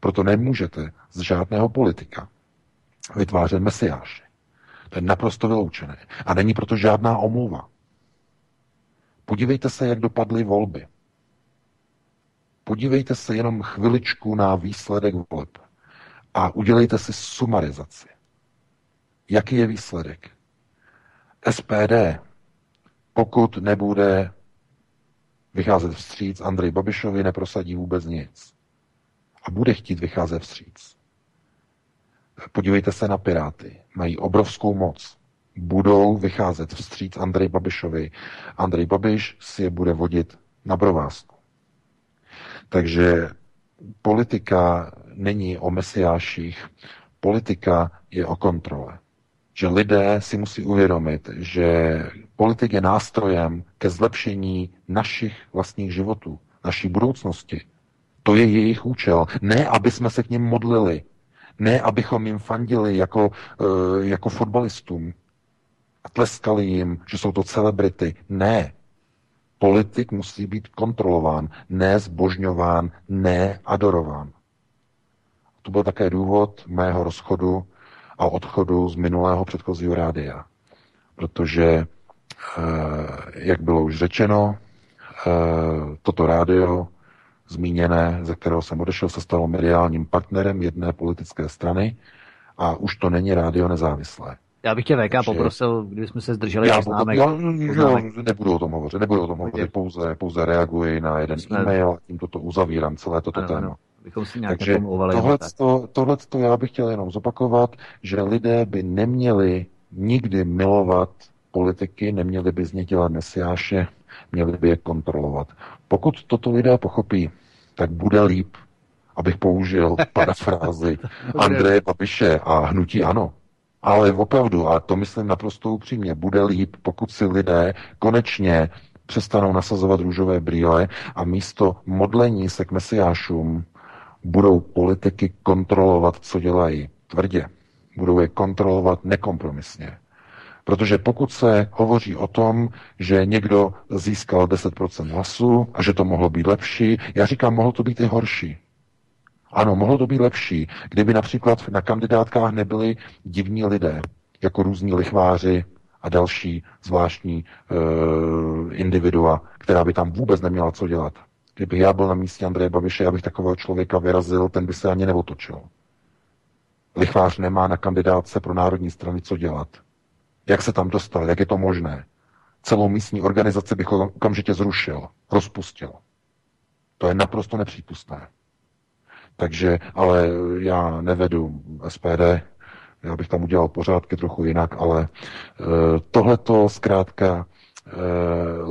Proto nemůžete z žádného politika vytvářet mesiáše. To je naprosto vyloučené. A není proto žádná omluva. Podívejte se, jak dopadly volby. Podívejte se jenom chviličku na výsledek voleb a udělejte si sumarizaci. Jaký je výsledek? SPD, pokud nebude vycházet vstříc Andrej Babišovi, neprosadí vůbec nic. A bude chtít vycházet vstříc. Podívejte se na Piráty. Mají obrovskou moc. Budou vycházet vstříc Andrej Babišovi. Andrej Babiš si je bude vodit na provázku. Takže politika není o mesiáších. Politika je o kontrole. že lidé si musí uvědomit, že politik je nástrojem ke zlepšení našich vlastních životů, naší budoucnosti. To je jejich účel. Ne, aby jsme se k nim modlili. Ne, abychom jim fandili jako fotbalistům a tleskali jim, že jsou to celebrity. Ne. Politik musí být kontrolován, ne zbožňován, ne adorován. To byl také důvod mého rozchodu a odchodu z minulého předchozího rádia. Protože, jak bylo už řečeno, toto rádio zmíněné, ze kterého jsem odešel, se stalo mediálním partnerem jedné politické strany a už to není rádio nezávislé. Já bych tě VK poprosil, kdybychom se zdrželi poznámek. Nebudu o tom hovořit, pouze reaguji na jeden e-mail a tím toto uzavírám, celé toto téma. Takže tohleto já bych chtěl jenom zopakovat, že lidé by neměli nikdy milovat politiky, neměli by z nich dělat mesiáše, měli by je kontrolovat. Pokud toto lidé pochopí, tak bude líp, abych použil parafrázi Andreje Babiše a hnutí ANO. Ale opravdu, a to myslím naprosto upřímně, bude líp, pokud si lidé konečně přestanou nasazovat růžové brýle a místo modlení se k mesiášům budou politiky kontrolovat, co dělají, tvrdě. Budou je kontrolovat nekompromisně. Protože pokud se hovoří o tom, že někdo získal 10% hlasů a že to mohlo být lepší, já říkám, mohlo to být i horší. Ano, mohlo to být lepší, kdyby například na kandidátkách nebyli divní lidé, jako různí lichváři a další zvláštní individua, která by tam vůbec neměla co dělat. Kdyby já byl na místě Andreje Babiše, já bych takového člověka vyrazil, ten by se ani neotočil. Lichvář nemá na kandidátce pro národní strany co dělat. Jak se tam dostal? Jak je to možné? Celou místní organizaci bych okamžitě zrušil, rozpustil. To je naprosto nepřípustné. Takže, ale já nevedu SPD, já bych tam udělal pořádky trochu jinak, ale tohleto zkrátka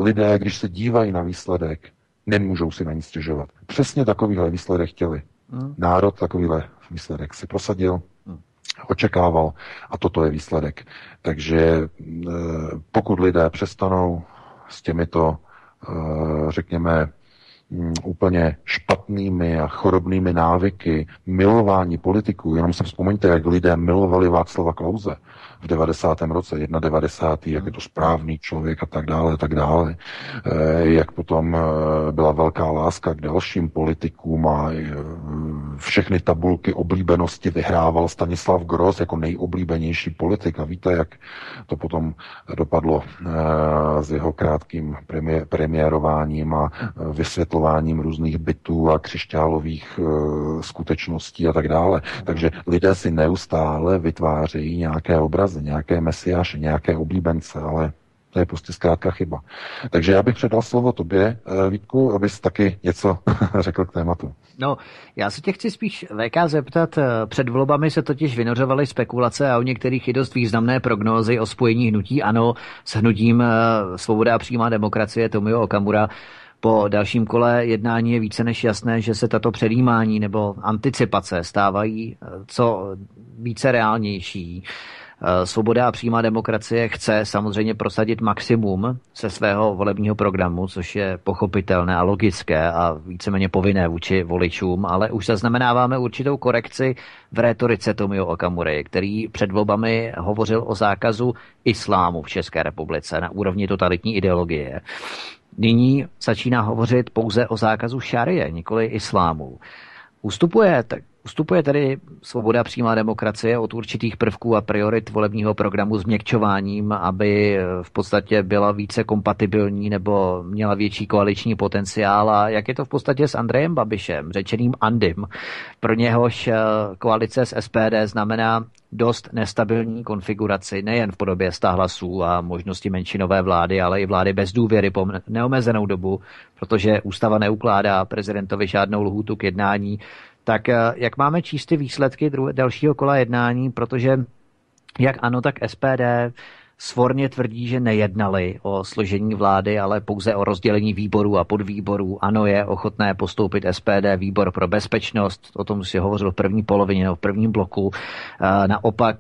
lidé, když se dívají na výsledek, nemůžou si na ní stěžovat. Přesně takovýhle výsledek chtěli. Národ takovýhle výsledek si prosadil, očekával a toto je výsledek. Takže pokud lidé přestanou s těmito, řekněme, úplně špatnými a chorobnými návyky milování politiků. Jenom se vzpomeňte, jak lidé milovali Václava Klause v 90. roce, 1991, jak je to správný člověk a tak dále, Jak potom byla velká láska k dalším politikům a všechny tabulky oblíbenosti vyhrával Stanislav Gross jako nejoblíbenější politik. A víte, jak to potom dopadlo s jeho krátkým premiérováním a vysvětlováním různých bytů a křišťálových skutečností a tak dále. Takže lidé si neustále vytvářejí nějaké obrazy, nějaké mesiáše, nějaké oblíbence, ale to je prostě zkrátka chyba. Takže já bych předal slovo tobě, Vítku, abys taky něco řekl k tématu. No, já se tě chci spíš VK zeptat. Před volbami se totiž vynořovaly spekulace a o některých i dost významné prognózy o spojení hnutí ANO s hnutím Svoboda a přímá demokracie Tomio Okamura. Po dalším kole jednání je více než jasné, že se tato předjímání nebo anticipace stávají co více reálnější. Svoboda a přímá demokracie chce samozřejmě prosadit maximum ze svého volebního programu, což je pochopitelné a logické a víceméně povinné vůči voličům, ale už zaznamenáváme určitou korekci v rétorice Tomio Okamury, který před volbami hovořil o zákazu islámu v České republice na úrovni totalitní ideologie. Nyní začíná hovořit pouze o zákazu šarie, nikoli islámu. Ustupuje tedy Svoboda přímá demokracie od určitých prvků a priorit volebního programu s měkčováním, aby v podstatě byla více kompatibilní nebo měla větší koaliční potenciál. A jak je to v podstatě s Andrejem Babišem, řečeným Andym? Pro něhož koalice s SPD znamená dost nestabilní konfiguraci, nejen v podobě 100 hlasů a možnosti menšinové vlády, ale i vlády bez důvěry po neomezenou dobu, protože ústava neukládá prezidentovi žádnou lhůtu k jednání. Tak jak máme číst ty výsledky dalšího kola jednání, protože jak ANO, tak SPD svorně tvrdí, že nejednali o složení vlády, ale pouze o rozdělení výborů a podvýborů. ANO je ochotné postoupit SPD výbor pro bezpečnost, o tom si hovořil v první polovině, v prvním bloku. Naopak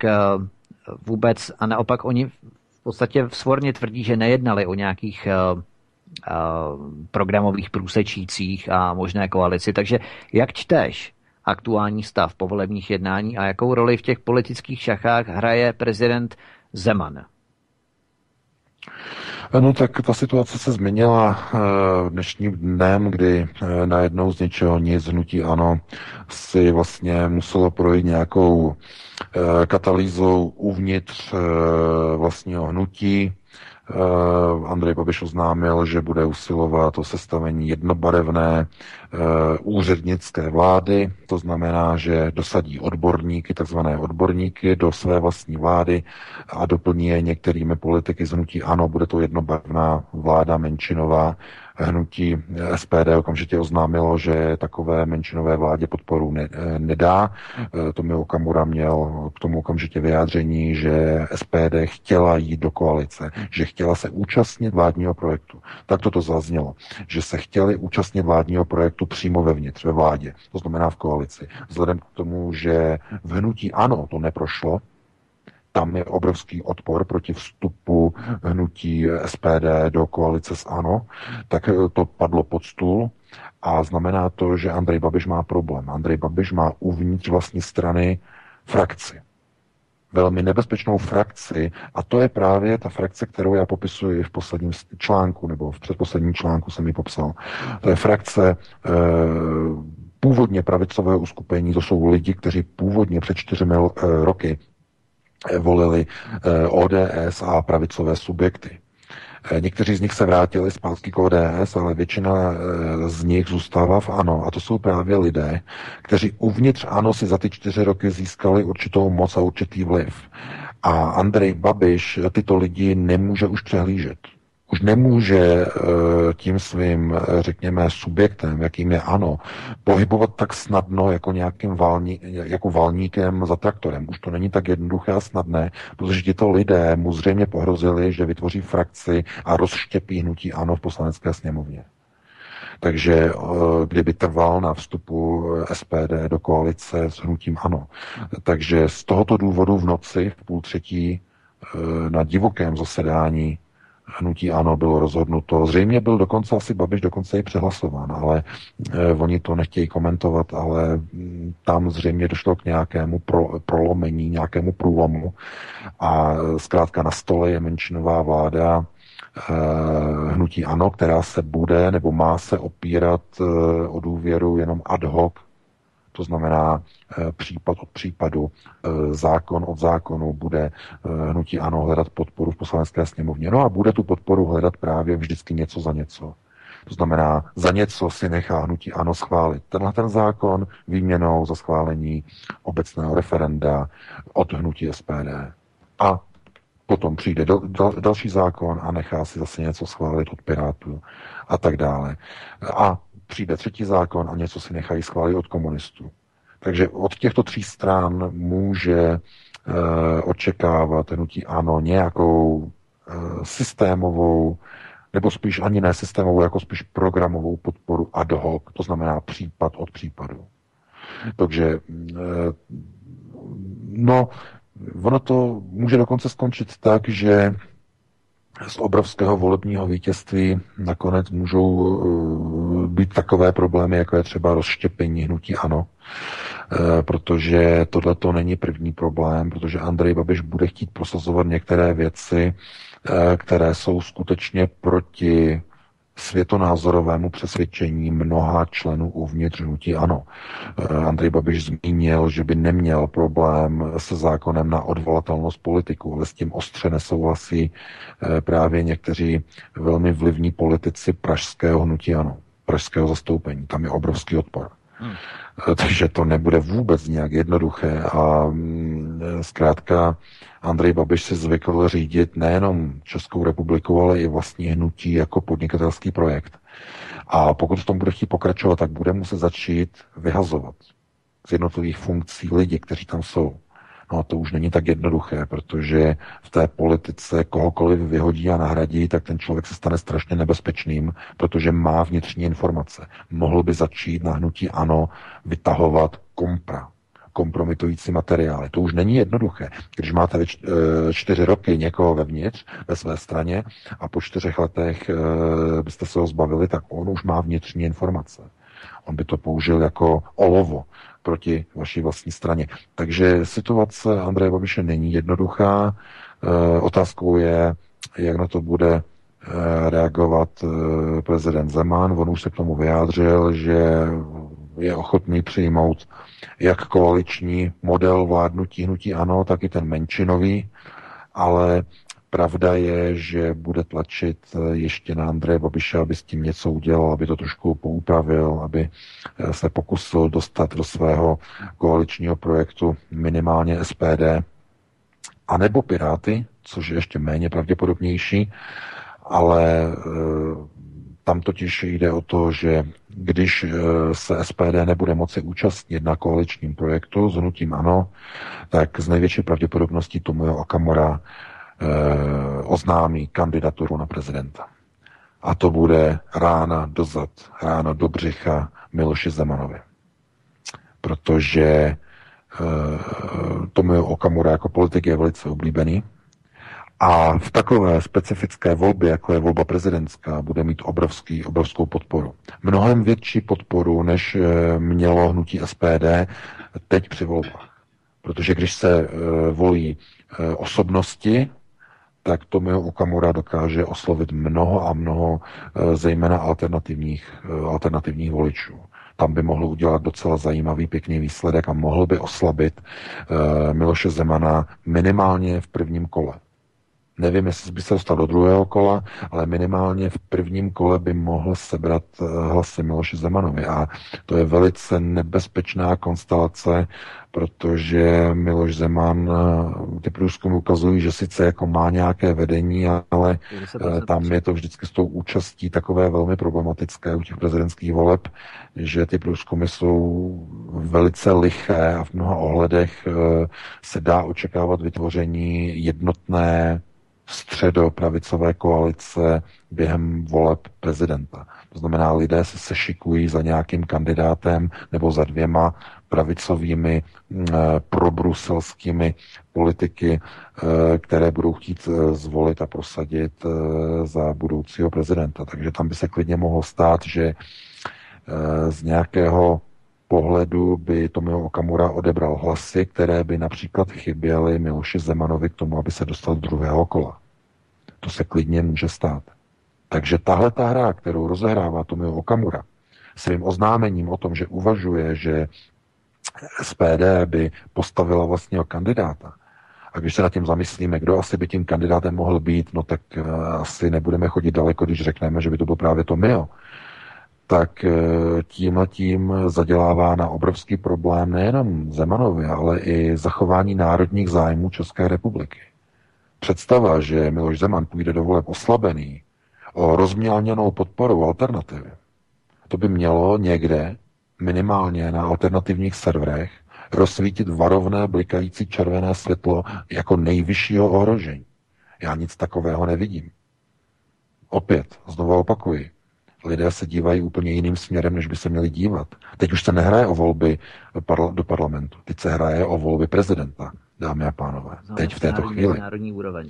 vůbec, a naopak oni v podstatě svorně tvrdí, že nejednali o nějakých programových průsečících a možné koalici. Takže jak čteš aktuální stav povolebních jednání a jakou roli v těch politických šachách hraje prezident Zeman? No tak ta situace se změnila dnešním dnem, kdy najednou z ničeho nic hnutí ANO si vlastně muselo projít nějakou katalýzou uvnitř vlastního hnutí. Andrej Babiš oznámil, že bude usilovat o sestavení jednobarevné úřednické vlády, to znamená, že dosadí odborníky, takzvané odborníky do své vlastní vlády a doplní je některými politiky z hnutí ANO, bude to jednobarevná vláda menšinová. Hnutí SPD okamžitě oznámilo, že takové menšinové vládě podporu nedá. Tomio Okamura měl k tomu okamžitě vyjádření, že SPD chtěla jít do koalice, že chtěla se účastnit vládního projektu. Tak toto zaznělo, že se chtěli účastnit vládního projektu přímo vevnitř, ve vládě, to znamená v koalici. Vzhledem k tomu, že v hnutí ANO to neprošlo, tam je obrovský odpor proti vstupu hnutí SPD do koalice s ANO, tak to padlo pod stůl a znamená to, že Andrej Babiš má problém. Andrej Babiš má uvnitř vlastní strany frakci. Velmi nebezpečnou frakci a to je právě ta frakce, kterou já popisuji v posledním článku, nebo v předposledním článku jsem ji popsal. To je frakce původně pravicového uskupení, to jsou lidi, kteří původně před 4 roky volili ODS a pravicové subjekty. Někteří z nich se vrátili zpátky k ODS, ale většina z nich zůstává v ANO. A to jsou právě lidé, kteří uvnitř ANO si za ty 4 roky získali určitou moc a určitý vliv. A Andrej Babiš tyto lidi nemůže už přehlížet. Už nemůže tím svým, řekněme, subjektem, jakým je ANO, pohybovat tak snadno jako nějakým valníkem za traktorem. Už to není tak jednoduché a snadné, protože tito lidé mu zřejmě pohrozili, že vytvoří frakci a rozštěpí hnutí ANO v Poslanecké sněmovně. Takže kdyby trval na vstupu SPD do koalice s hnutím ANO. Takže z tohoto důvodu v noci v 2:30 na divokém zasedání hnutí ANO bylo rozhodnuto. Zřejmě byl dokonce asi Babiš dokonce i přehlasován, ale oni to nechtějí komentovat, ale tam zřejmě došlo k nějakému prolomení, nějakému průlomu a zkrátka na stole je menšinová vláda hnutí ANO, která se bude nebo má se opírat o důvěru jenom ad hoc, to znamená případ od případu, zákon od zákonu bude hnutí ANO hledat podporu v Poslanecké sněmovně. No a bude tu podporu hledat právě vždycky něco za něco. To znamená, za něco si nechá hnutí ANO schválit ten zákon výměnou za schválení obecného referenda od hnutí SPD. A potom přijde další zákon a nechá si zase něco schválit od Pirátů a tak dále. A přijde třetí zákon a něco si nechají schválit od komunistů. Takže od těchto 3 stran může očekávat hnutí ANO nějakou systémovou, nebo spíš ani ne systémovou, jako spíš programovou podporu ad hoc, to znamená případ od případu. Takže ono to může dokonce skončit tak, že z obrovského volebního vítězství nakonec můžou být takové problémy, jako je třeba rozštěpení hnutí ANO, protože tohleto není první problém, protože Andrej Babiš bude chtít prosazovat některé věci, které jsou skutečně proti světonázorovému přesvědčení mnoha členů uvnitř hnutí ANO. Andrej Babiš zmínil, že by neměl problém se zákonem na odvolatelnost politiků, ale s tím ostře nesouhlasí právě někteří velmi vlivní politici pražského hnutí ANO, pražského zastoupení. Tam je obrovský odpor. Takže to nebude vůbec nějak jednoduché a zkrátka Andrej Babiš si zvykl řídit nejenom Českou republiku, ale i vlastní hnutí jako podnikatelský projekt. A pokud v tom bude chtít pokračovat, tak bude muset začít vyhazovat z jednotlivých funkcí lidi, kteří tam jsou. No a to už není tak jednoduché, protože v té politice kohokoliv vyhodí a nahradí, tak ten člověk se stane strašně nebezpečným, protože má vnitřní informace. Mohl by začít na hnutí ANO vytahovat kompra. kompromitující materiály. To už není jednoduché. Když máte 4 roky někoho vevnitř ve své straně a po 4 letech byste se ho zbavili, tak on už má vnitřní informace. On by to použil jako olovo proti vaší vlastní straně. Takže situace Andreje Babiše není jednoduchá. Otázkou je, jak na to bude reagovat prezident Zeman. On už se k tomu vyjádřil, že je ochotný přijmout jak koaliční model vládnutí hnutí ANO, tak i ten menšinový, ale pravda je, že bude tlačit ještě na Andreje Babiše, aby s tím něco udělal, aby to trošku poupravil, aby se pokusil dostat do svého koaličního projektu minimálně SPD a nebo Piráty, což je ještě méně pravděpodobnější, ale tam totiž jde o to, že když se SPD nebude moci účastnit na koaličním projektu s hnutím ANO, tak z největší pravděpodobností Tomio Okamura oznámí kandidaturu na prezidenta. A to bude rána do zad, rána do břicha Miloši Zemanovi. Protože Tomio Okamura jako politik je velice oblíbený a v takové specifické volbě, jako je volba prezidentská, bude mít obrovskou podporu. Mnohem větší podporu, než mělo hnutí SPD teď při volbách. Protože když se volí osobnosti, tak Tomio Okamura dokáže oslovit mnoho a mnoho zejména alternativních voličů. Tam by mohl udělat docela zajímavý, pěkný výsledek a mohl by oslabit Miloše Zemana minimálně v prvním kole. Nevím, jestli by se dostal do druhého kola, ale minimálně v prvním kole by mohl sebrat hlasy Miloši Zemanovi. A to je velice nebezpečná konstelace, protože Miloš Zeman, ty průzkumy ukazují, že sice jako má nějaké vedení, ale tam je to vždycky s tou účastí takové velmi problematické u těch prezidentských voleb, že ty průzkumy jsou velice liché a v mnoha ohledech se dá očekávat vytvoření jednotné středopravicové koalice během voleb prezidenta. To znamená, lidé se sešikují za nějakým kandidátem nebo za 2 pravicovými probruselskými politiky, které budou chtít zvolit a prosadit za budoucího prezidenta. Takže tam by se klidně mohlo stát, že z nějakého pohledu by Tomio Okamura odebral hlasy, které by například chyběly Miloši Zemanovi k tomu, aby se dostal do druhého kola. To se klidně může stát. Takže tahle ta hra, kterou rozehrává Tomio Okamura, svým oznámením o tom, že uvažuje, že SPD by postavila vlastního kandidáta, a když se nad tím zamyslíme, kdo asi by tím kandidátem mohl být, no tak asi nebudeme chodit daleko, když řekneme, že by to byl právě Tomio, tak tímhletím zadělává na obrovský problém nejenom Zemanovi, ale i zachování národních zájmů České republiky. Představa, že Miloš Zeman půjde do voleb oslabený o rozmělněnou podporu alternativy, to by mělo někde, minimálně na alternativních serverech, rozsvítit varovné blikající červené světlo jako nejvyššího ohrožení. Já nic takového nevidím. Opět, znovu opakuji, lidé se dívají úplně jiným směrem, než by se měli dívat. Teď už se nehraje o volby do parlamentu. Teď se hraje o volby prezidenta, dámy a pánové. Teď v této chvíli. Národní úroveň.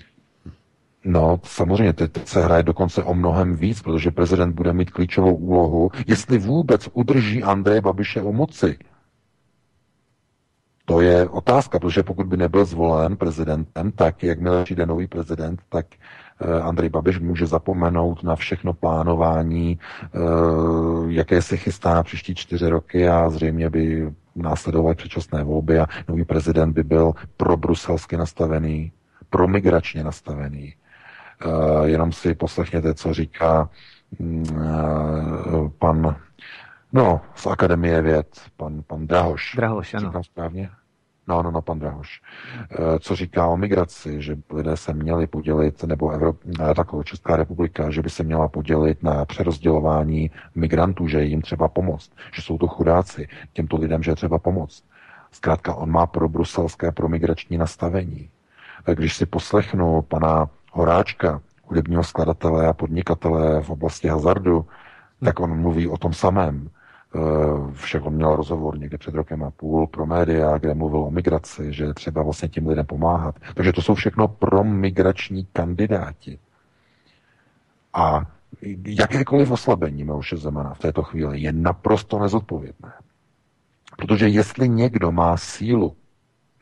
No, samozřejmě, teď se hraje dokonce o mnohem víc, protože prezident bude mít klíčovou úlohu, jestli vůbec udrží Andreje Babiše u moci. To je otázka, protože pokud by nebyl zvolen prezidentem, tak jakmile přijde nový prezident, tak Andrej Babiš může zapomenout na všechno plánování, jaké se chystá na příští 4 roky a zřejmě by následovaly předčasné volby a nový prezident by byl probruselsky nastavený, promigračně nastavený. Jenom si poslechněte, co říká pan z Akademie věd, pan Drahoš. Drahoš, ano. Říkám správně? No, pan Drahoš. Co říká o migraci, že lidé se měli podělit, nebo Česká republika, že by se měla podělit na přerozdělování migrantů, že jim třeba pomoct, že jsou to chudáci, těmto lidem, že je třeba pomoct. Zkrátka, on má pro bruselské, pro migrační nastavení. Když si poslechnu pana Horáčka, hudebního skladatele a podnikatele v oblasti hazardu, tak on mluví o tom samém. Však on měl rozhovor někde před rokem a půl pro média, kde mluvil o migraci, že třeba vlastně tím lidem pomáhat. Takže to jsou všechno promigrační kandidáti. A jakékoliv oslabení Miloše Zemana v této chvíli je naprosto nezodpovědné. Protože jestli někdo má sílu,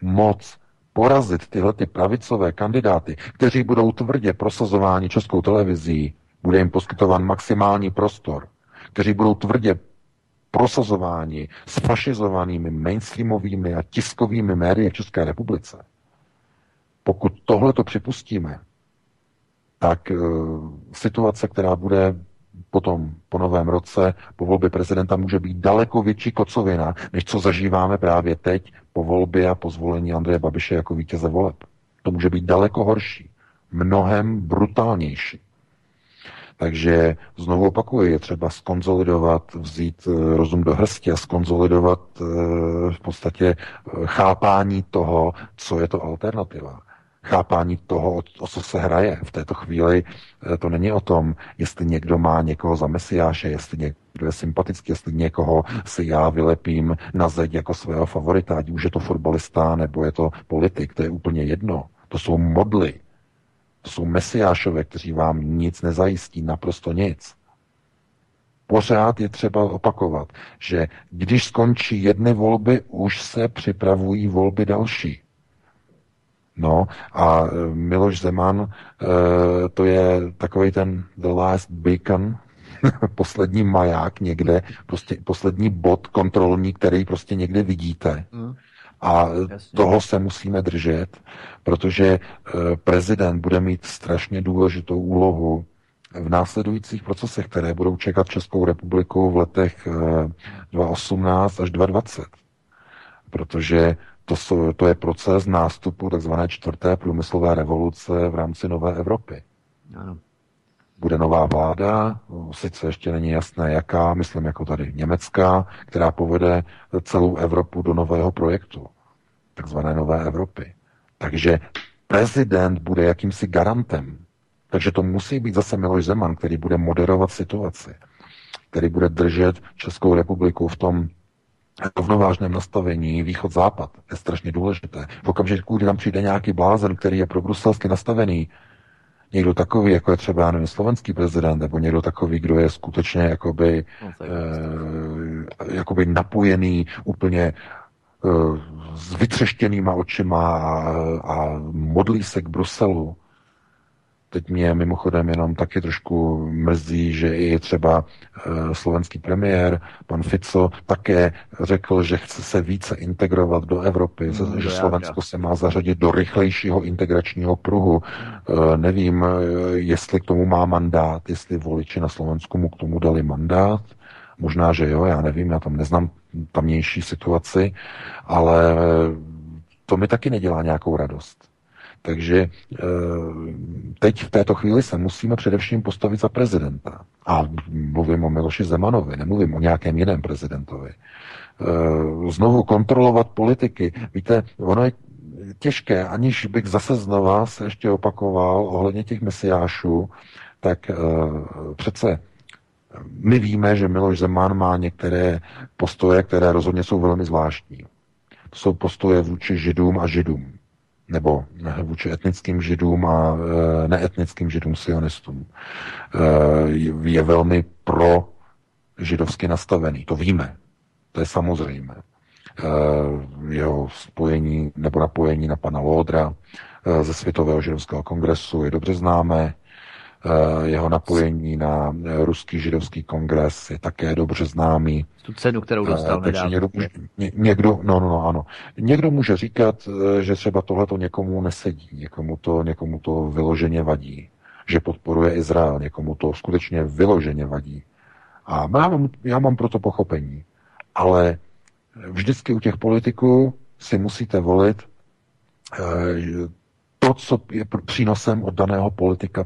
moc porazit tyhle ty pravicové kandidáty, kteří budou tvrdě prosazováni Českou televizí, bude jim poskytován maximální prostor, kteří budou tvrdě prosazováni s fašizovanými mainstreamovými a tiskovými médii v České republice. Pokud tohle to připustíme, tak situace, která bude potom po novém roce, po volbě prezidenta, může být daleko větší kocovina, než co zažíváme právě teď po volbě a po zvolení Andreje Babiše jako vítěze voleb. To může být daleko horší, mnohem brutálnější. Takže znovu opakuju, je třeba skonzolidovat, vzít rozum do hrsti a skonzolidovat v podstatě chápání toho, co je to alternativa. Chápání toho, o co se hraje. V této chvíli to není o tom, jestli někdo má někoho za mesiáše, jestli někdo je sympatický, jestli někoho si já vylepím na zeď jako svého favorita, ať už je to fotbalista nebo je to politik, to je úplně jedno. To jsou modly. To jsou mesiášové, kteří vám nic nezajistí, naprosto nic. Pořád je třeba opakovat, že když skončí jedny volby, už se připravují volby další. No a Miloš Zeman, to je takovej ten the last beacon, poslední maják někde, prostě poslední bod kontrolní, který prostě někde vidíte. A toho se musíme držet, protože prezident bude mít strašně důležitou úlohu v následujících procesech, které budou čekat Českou republiku v letech 2018 až 2020. Protože to je proces nástupu tzv. Čtvrté průmyslové revoluce v rámci nové Evropy. Ano. Bude nová vláda, sice ještě není jasné jaká, myslím jako tady německá, která povede celou Evropu do nového projektu, takzvané nové Evropy. Takže prezident bude jakýmsi garantem. Takže to musí být zase Miloš Zeman, který bude moderovat situaci, který bude držet Českou republiku v tom rovnovážném nastavení východ-západ. Je strašně důležité. V okamžiku, kdy tam přijde nějaký blázen, který je pro bruselsky nastavený, někdo takový, jako je třeba, nevím, slovenský prezident, nebo někdo takový, kdo je skutečně jakoby, jakoby napojený úplně s vytřeštěnýma očima a modlí se k Bruselu. Teď mě mimochodem jenom taky trošku mrzí, že i třeba slovenský premiér, pan Fico, také řekl, že chce se více integrovat do Evropy, že Slovensko se má zařadit do rychlejšího integračního pruhu. Nevím, jestli k tomu má mandát, jestli voliči na Slovensku mu k tomu dali mandát. Možná, že jo, já nevím, já tam neznám tamnější situaci, ale to mi taky nedělá nějakou radost. Takže teď v této chvíli se musíme především postavit za prezidenta. A mluvím o Miloši Zemanovi, nemluvím o nějakém jiném prezidentovi. Znovu kontrolovat politiky. Víte, ono je těžké, aniž bych zase znova se ještě opakoval ohledně těch mesiášů, tak přece my víme, že Miloš Zeman má některé postoje, které rozhodně jsou velmi zvláštní. To jsou postoje vůči židům a židům. Nebo vůči etnickým židům a neetnickým židům sionistům. Je velmi pro židovsky nastavený. To víme. To je samozřejmé. Jeho spojení nebo napojení na pana Lódra ze Světového židovského kongresu je dobře známé. Jeho napojení na ruský židovský kongres je také dobře známý. Tu cenu, kterou dostal nedávno. Někdo Někdo může říkat, že třeba tohleto někomu nesedí, někomu to vyloženě vadí, že podporuje Izrael, někomu to skutečně vyloženě vadí. A já mám proto pochopení. Ale vždycky u těch politiků si musíte volit to, co je přínosem od daného politika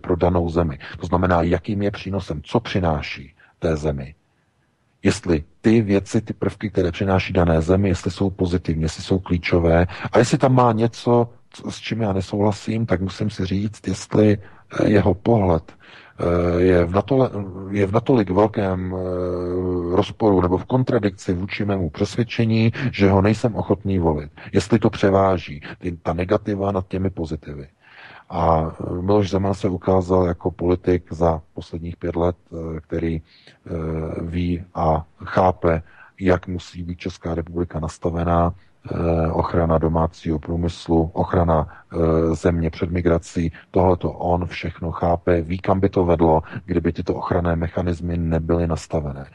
pro danou zemi. To znamená, jakým je přínosem, co přináší té zemi. Jestli ty věci, ty prvky, které přináší dané zemi, jestli jsou pozitivní, jestli jsou klíčové. A jestli tam má něco, s čím já nesouhlasím, tak musím si říct, jestli jeho pohled je v natolik velkém rozporu nebo v kontradikci vůči mému přesvědčení, že ho nejsem ochotný volit. Jestli to převáží ta negativa nad těmi pozitivy. A Miloš Zeman se ukázal jako politik za posledních 5 let, který ví a chápe, jak musí být Česká republika nastavená, ochrana domácího průmyslu, ochrana země před migrací, tohleto on všechno chápe, ví, kam by to vedlo, kdyby tyto ochranné mechanismy nebyly nastavené.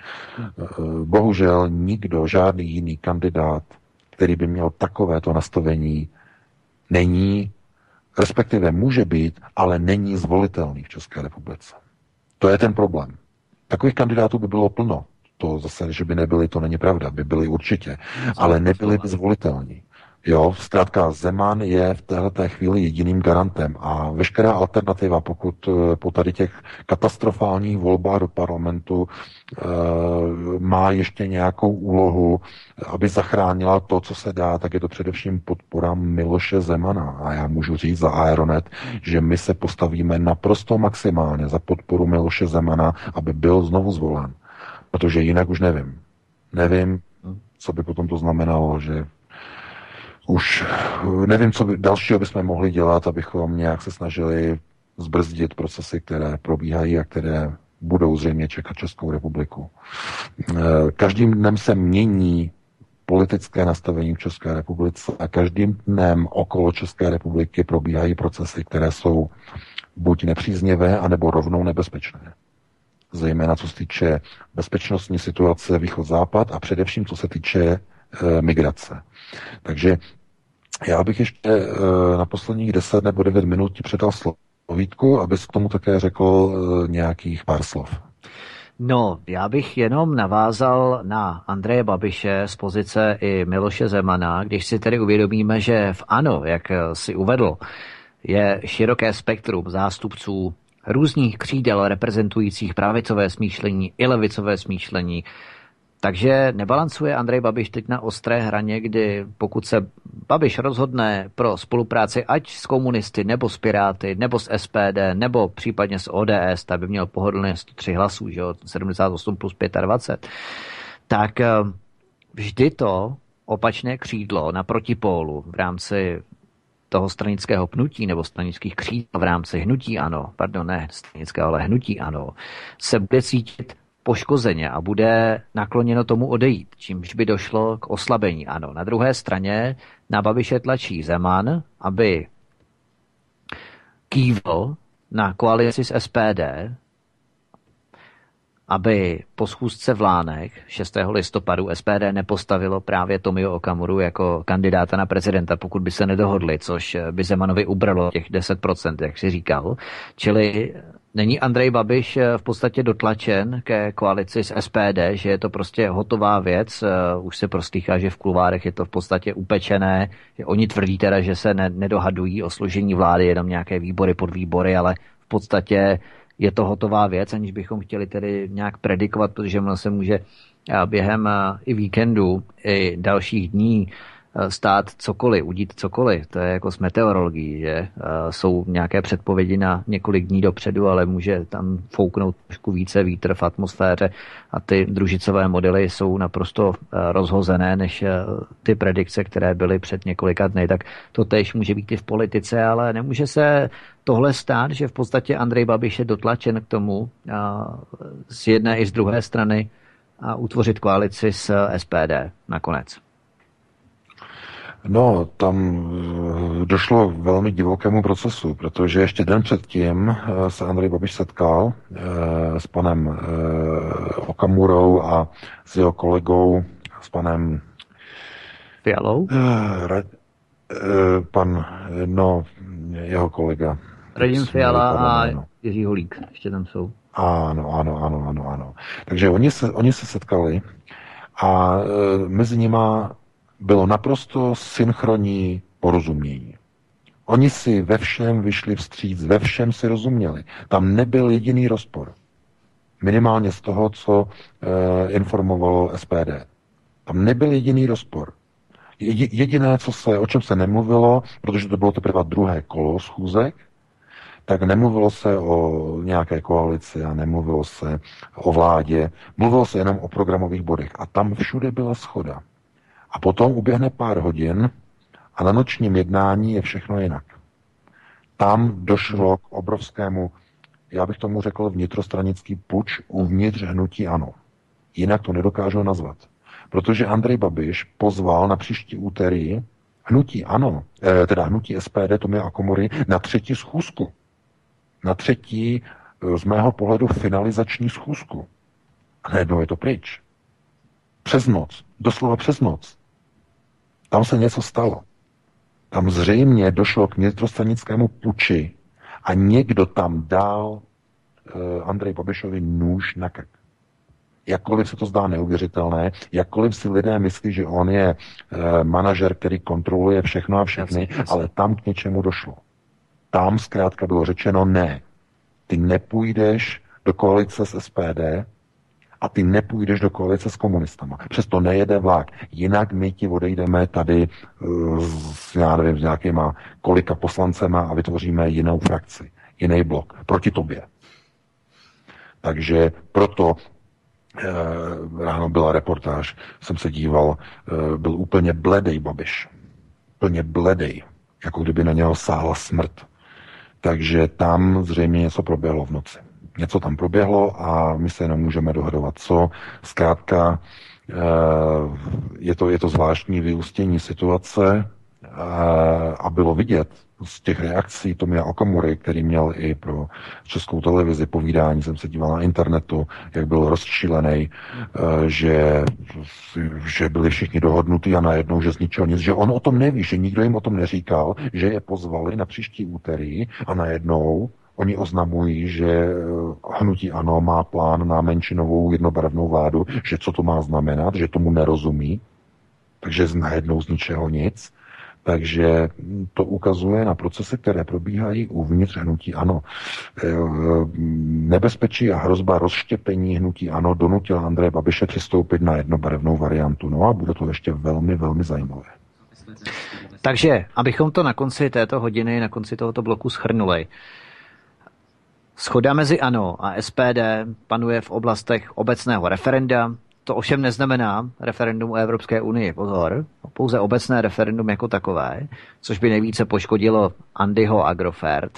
Bohužel nikdo, žádný jiný kandidát, který by měl takovéto nastavení, není, respektive může být, ale není zvolitelný v České republice. To je ten problém. Takových kandidátů by bylo plno. To zase, že by nebyli, to není pravda, by byli určitě, ale nebyli by zvolitelní. Jo, zkrátka Zeman je v této chvíli jediným garantem a veškerá alternativa, pokud po tady těch katastrofálních volbách do parlamentu má ještě nějakou úlohu, aby zachránila to, co se dá, tak je to především podpora Miloše Zemana. A já můžu říct za Aeronet, že my se postavíme naprosto maximálně za podporu Miloše Zemana, aby byl znovu zvolen. Protože jinak už nevím. Nevím, co by potom to znamenalo, že už nevím, co by dalšího bychom mohli dělat, abychom nějak se snažili zbrzdit procesy, které probíhají a které budou zřejmě čekat Českou republiku. Každým dnem se mění politické nastavení v České republice a každým dnem okolo České republiky probíhají procesy, které jsou buď nepříznivé, anebo rovnou nebezpečné. Zejména co se týče bezpečnostní situace východ-západ a především co se týče migrace. Takže já bych ještě na posledních 10 nebo 9 minut ti předal slovítku, abys k tomu také řekl nějakých pár slov. No, já bych jenom navázal na Andreje Babiše z pozice i Miloše Zemana, když si tedy uvědomíme, že v ANO, jak si uvedl, je široké spektrum zástupců různých křídel reprezentujících pravicové smýšlení i levicové smýšlení. Takže nebalancuje Andrej Babiš teď na ostré hraně, kdy pokud se Babiš rozhodne pro spolupráci ať s komunisty, nebo s Piráty, nebo s SPD, nebo případně s ODS, tak by měl pohodlně 103 hlasů, že jo, 78 plus 25, tak vždy to opačné křídlo na protipólu v rámci toho stranického pnutí nebo stranických křídel v rámci hnutí ANO, pardon, ne stranického, ale hnutí ANO, se bude cítit poškozeně a bude nakloněno tomu odejít, čímž by došlo k oslabení ANO. Na druhé straně na Babiše tlačí Zeman, aby kývl na koalici s SPD, aby po schůzce v Lánech 6. listopadu SPD nepostavilo právě Tomio Okamuru jako kandidáta na prezidenta, pokud by se nedohodli, což by Zemanovi ubralo těch 10%, jak si říkal. Čili není Andrej Babiš v podstatě dotlačen ke koalici s SPD, že je to prostě hotová věc, už se prostýchá, že v kulvárech je to v podstatě upečené, že oni tvrdí teda, že se nedohadují o složení vlády, jenom nějaké výbory, podvýbory, ale v podstatě je to hotová věc, aniž bychom chtěli tedy nějak predikovat, protože ono se může během i víkendu, i dalších dní stát cokoliv, udít cokoliv. To je jako s meteorologií, že jsou nějaké předpovědi na několik dní dopředu, ale může tam fouknout trošku více vítr v atmosféře a ty družicové modely jsou naprosto rozhozené než ty predikce, které byly před několika dny. Tak to též může být i v politice, ale nemůže se tohle stát, že v podstatě Andrej Babiš je dotlačen k tomu z jedné i z druhé strany a utvořit koalici s SPD nakonec. No, tam došlo k velmi divokému procesu, protože ještě den předtím se Andrej Babiš setkal s panem Okamurou a s jeho kolegou, s panem Fialou? Jeho kolega. Radim Fiala a Jiří Holík, ještě tam jsou. Ano. Takže oni se setkali a mezi nima bylo naprosto synchronní porozumění. Oni si ve všem vyšli vstříc, ve všem si rozuměli. Tam nebyl jediný rozpor. Minimálně z toho, co informovalo SPD. Tam nebyl jediný rozpor. Jediné, o čem se nemluvilo, protože to bylo teprve druhé kolo schůzek, tak nemluvilo se o nějaké koalici a nemluvilo se o vládě, mluvilo se jenom o programových bodech a tam všude byla shoda. A potom uběhne pár hodin a na nočním jednání je všechno jinak. Tam došlo k obrovskému, já bych tomu řekl, vnitrostranický puč uvnitř hnutí ANO. Jinak to nedokážu nazvat. Protože Andrej Babiš pozval na příští úterý hnutí ANO, teda hnutí SPD Tomia Okamury na třetí schůzku. Na třetí, z mého pohledu, finalizační schůzku. A najednou je to pryč. Přes noc. Doslova přes noc. Tam se něco stalo. Tam zřejmě došlo k vnitrostranickému puči a někdo tam dal Andrej Babišovi nůž na krk. Jakkoliv se to zdá neuvěřitelné, jakkoliv si lidé myslí, že on je manažer, který kontroluje všechno a všechny, ale tam k něčemu došlo. Tam zkrátka bylo řečeno ne. Ty nepůjdeš do koalice s SPD a ty nepůjdeš do koalice s komunistama. Přesto nejede vlak. Jinak my ti odejdeme tady s nějakýma kolika poslancema a vytvoříme jinou frakci, jiný blok proti tobě. Takže proto ráno byla reportáž, jsem se díval, byl úplně bledej Babiš. Úplně bledej, jako kdyby na něho sáhla smrt. Takže tam zřejmě něco proběhlo v noci. Něco tam proběhlo a my se jenom můžeme dohadovat, co. Zkrátka je to zvláštní vyústění situace a bylo vidět z těch reakcí Tomia Okamury, který měl i pro Českou televizi povídání, jsem se díval na internetu, jak byl rozčílený, že byli všichni dohodnutí a najednou, že z ničeho nic, že on o tom neví, že nikdo jim o tom neříkal, že je pozvali na příští úterý a najednou oni oznamují, že hnutí ANO má plán na menšinovou jednobarevnou vládu, že co to má znamenat, že tomu nerozumí, takže najednou z ničeho nic. Takže to ukazuje na procesy, které probíhají uvnitř hnutí ANO. Nebezpečí a hrozba rozštěpení hnutí ANO donutila Andreje Babiše přistoupit na jednobarevnou variantu. No a bude to ještě velmi, velmi zajímavé. Takže, abychom to na konci této hodiny, na konci tohoto bloku shrnuli. Shoda mezi ANO a SPD panuje v oblastech obecného referenda. To ovšem neznamená referendum o Evropské unii, pozor, pouze obecné referendum jako takové, což by nejvíce poškodilo Andyho Agrofert.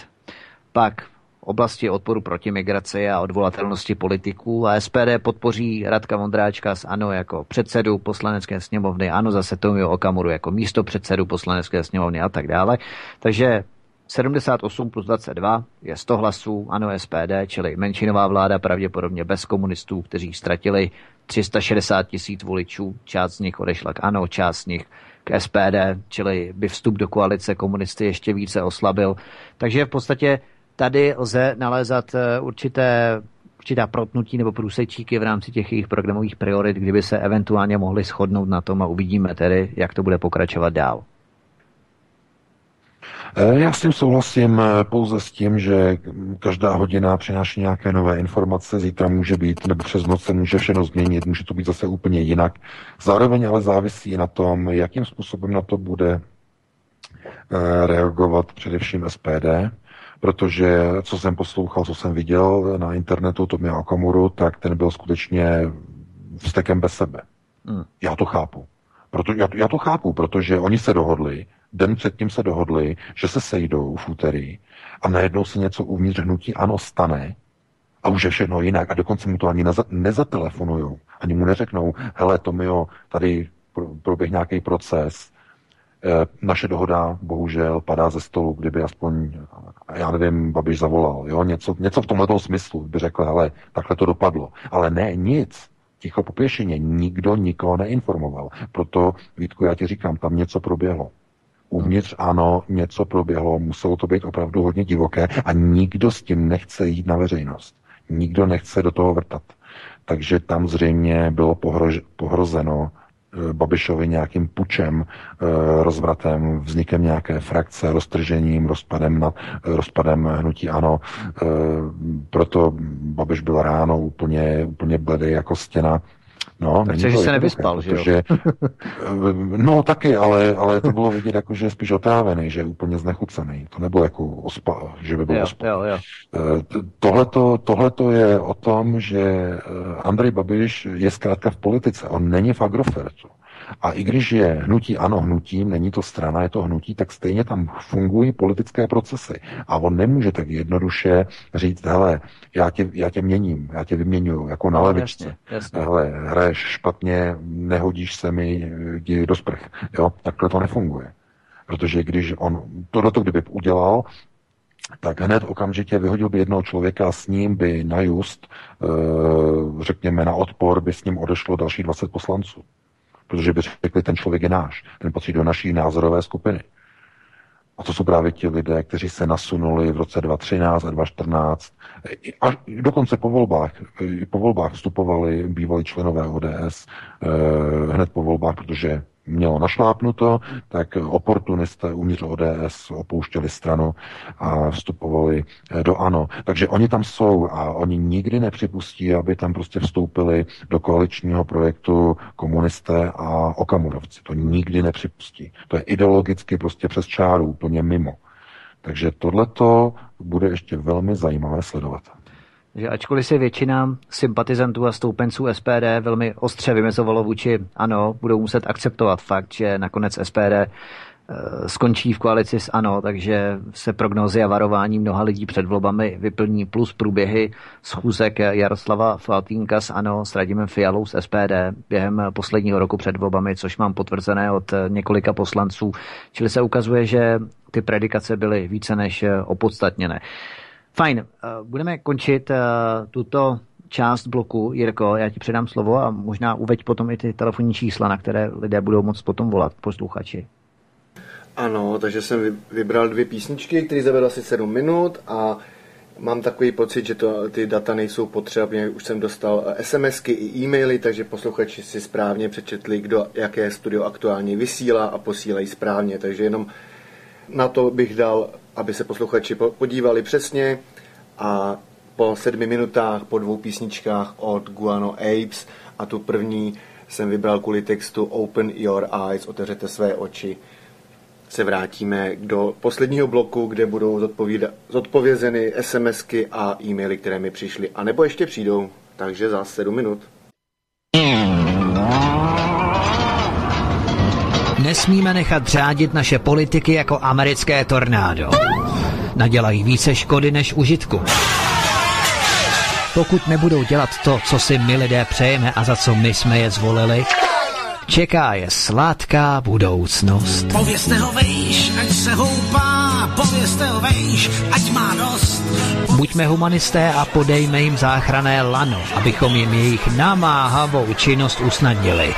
Pak v oblasti odporu proti migraci a odvolatelnosti politiků a SPD podpoří Radka Vondráčka z ANO jako předsedu poslanecké sněmovny, ANO zase Tomio Okamuru jako místopředsedu poslanecké sněmovny a tak dále. Takže 78 plus 22 je 100 hlasů, ANO SPD, čili menšinová vláda pravděpodobně bez komunistů, kteří ztratili 360 000 voličů, část z nich odešla k ANO, část z nich k SPD, čili by vstup do koalice komunisty ještě více oslabil. Takže v podstatě tady lze nalézat určitá protnutí nebo průsečíky v rámci těch jejich programových priorit, kdyby se eventuálně mohli shodnout na tom a uvidíme tedy, jak to bude pokračovat dál. Já s tím souhlasím pouze s tím, že každá hodina přináší nějaké nové informace, zítra může být, nebo přes noc se může všechno změnit, může to být zase úplně jinak. Zároveň ale závisí na tom, jakým způsobem na to bude reagovat především SPD, protože co jsem poslouchal, co jsem viděl na internetu Tomia Okamuru, tak ten byl skutečně vztekem bez sebe. Já to chápu. Protože oni se dohodli, den předtím se dohodli, že se sejdou v úterý a najednou se něco uvnitř hnutí ANO stane a už je všechno jinak. A dokonce mu to ani nezatelefonujou, ani mu neřeknou, hele Tomio, tady proběh nějaký proces, naše dohoda bohužel padá ze stolu, kdyby aspoň, já nevím, Babiš zavolal, jo? Něco v tomhletom smyslu, by řekl, hele, takhle to dopadlo. Ale ne, nic. Ticho po pěšině, nikdo nikoho neinformoval. Proto, Vítku, já ti říkám, tam něco proběhlo. Uvnitř ANO něco proběhlo, muselo to být opravdu hodně divoké a nikdo s tím nechce jít na veřejnost. Nikdo nechce do toho vrtat. Takže tam zřejmě bylo pohrozeno Babišovi nějakým pučem, rozvratem, vznikem nějaké frakce, roztržením, rozpadem hnutí ANO. Proto Babiš byl ráno úplně bledý jako stěna No, takže se nevyspal, že jo? Protože, no taky, ale to bylo vidět jako, že je spíš otrávený, že je úplně znechucený. To nebylo jako ospal, že by byl ospal. Tohleto je o tom, že Andrej Babiš je zkrátka v politice. On není v Agrofertu. A i když je hnutí ANO hnutím, není to strana, je to hnutí, tak stejně tam fungují politické procesy. A on nemůže tak jednoduše říct, hele, já tě měním, já tě vyměňuju, jako na levičce. Hele, hraješ špatně, nehodíš se mi, jdi do sprch. Jo, takhle to nefunguje. Protože když on to kdyby udělal, tak hned okamžitě vyhodil by jednoho člověka, s ním by na just, řekněme na odpor, by s ním odešlo další 20 poslanců. Protože by řekli, ten člověk je náš, ten patří do naší názorové skupiny. A to jsou právě ti lidé, kteří se nasunuli v roce 2013 a 2014. A dokonce po volbách vstupovali bývalí členové ODS hned po volbách, protože mělo našlápnuto, tak oportunisté uvnitř ODS opouštěli stranu a vstupovali do ANO. Takže oni tam jsou a oni nikdy nepřipustí, aby tam prostě vstoupili do koaličního projektu komunisté a okamurovci. To nikdy nepřipustí. To je ideologicky prostě přes čáru, úplně mimo. Takže tohleto bude ještě velmi zajímavé sledovat. Že ačkoliv se většina sympatizantů a stoupenců SPD velmi ostře vymezovalo vůči ANO, budou muset akceptovat fakt, že nakonec SPD skončí v koalici s ANO, takže se prognózy a varování mnoha lidí před volbami vyplní plus průběhy schůzek Jaroslava Faltýnka z ANO s Radimem Fialou z SPD během posledního roku před volbami, což mám potvrzené od několika poslanců. Čili se ukazuje, že ty predikace byly více než opodstatněné. Fajn, budeme končit tuto část bloku. Jirko, já ti předám slovo a možná uveď potom i ty telefonní čísla, na které lidé budou moct potom volat, posluchači. Ano, takže jsem vybral dvě písničky, které zavedl asi 7 minut a mám takový pocit, že ty data nejsou potřebné. Už jsem dostal SMSky i e-maily, takže posluchači si správně přečetli, kdo jaké studio aktuálně vysílá a posílají správně, takže jenom na to bych dal, aby se posluchači podívali přesně a po 7 minutách, po 2 písničkách od Guano Apes a tu první jsem vybral kvůli textu Open Your Eyes, otevřete své oči. Se vrátíme do posledního bloku, kde budou zodpovězeny SMSky a e-maily, které mi přišly, a nebo ještě přijdou, takže za 7 minut. Nesmíme nechat řádit naše politiky jako americké tornádo. Nadělají více škody než užitku. Pokud nebudou dělat to, co si my lidé přejeme a za co my jsme je zvolili, čeká je sladká budoucnost. Povězte ho vejš, ať se houpá, povězte ho vejš, ať má dost. Buďme humanisté a podejme jim záchranné lano, abychom jim jejich namáhavou činnost usnadnili.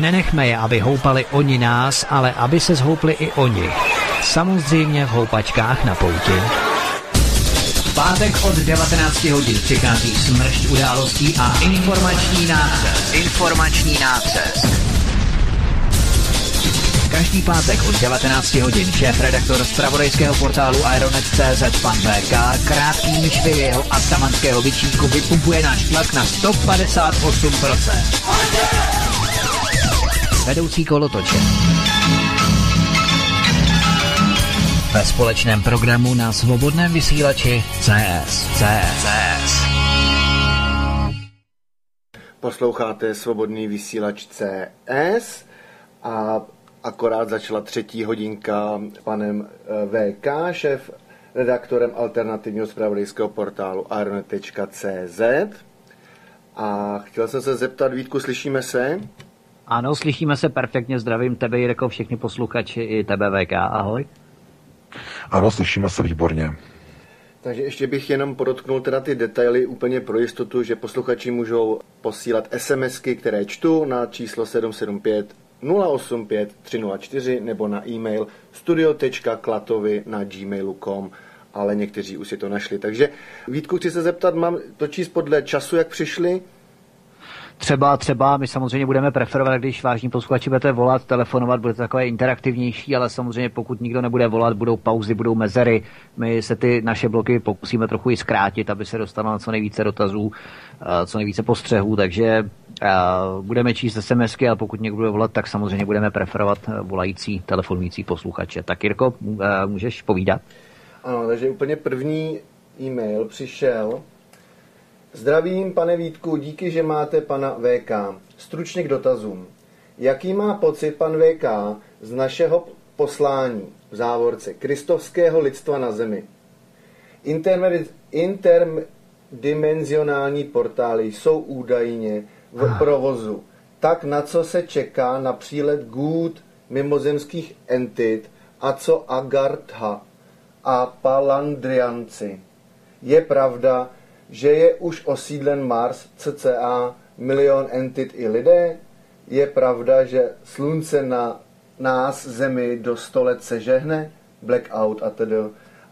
Nenechme je, aby houpali oni nás, ale aby se zhoupli i oni. Samozřejmě v houpačkách na pouti. V pátek od 19 hodin přichází smršť událostí a informační nácest. Každý pátek od 19 hodin šéfredaktor zpravodajského portálu Aeronet.cz pan VK krátkým švy jeho atamanského vyčínku vypumpuje náš tlak na 158%. Vedoucí kolotoče. Ve společném programu na Svobodném vysílači CS. Posloucháte Svobodný vysílač CS a akorát začala 3. hodinka panem VK, šéf redaktorem alternativního zpravodajského portálu Aeronet.cz. A chtěl jsem se zeptat, Vítku, slyšíme se? Ano, slyšíme se perfektně, zdravím tebe, Jirko, všechny posluchači i tebe, VK, ahoj. Ano, slyšíme se výborně. Takže ještě bych jenom podotknul teda ty detaily úplně pro jistotu, že posluchači můžou posílat SMSky, které čtu, na číslo 775 085 304 nebo na e-mail studio.klatovi@gmailu.com, ale někteří už si to našli. Takže Vítku, chci se zeptat, mám to číst podle času, jak přišli? Třeba my samozřejmě budeme preferovat, když vážní posluchači budete volat, telefonovat, bude to takové interaktivnější, ale samozřejmě pokud nikdo nebude volat, budou pauzy, budou mezery. My se ty naše bloky pokusíme trochu i zkrátit, aby se dostalo na co nejvíce dotazů, co nejvíce postřehů, takže budeme číst SMSky, ale pokud někdo bude volat, tak samozřejmě budeme preferovat volající, telefonující posluchače. Tak Jirko, můžeš povídat? Ano, takže úplně první e-mail přišel. Zdravím, pane Vítku, díky, že máte pana VK. Stručně k dotazům. Jaký má pocit pan VK z našeho poslání, v závorce, kristovského lidstva na zemi? Interdimenzionální portály jsou údajně v provozu. Tak na co se čeká na přílet gůd mimozemských entit a co Agartha a Palandrianci? Je pravda, že je už osídlen Mars cca 1 milion entit i lidé? Je pravda, že slunce na nás zemi do 100 let sežehne? Blackout a tedy.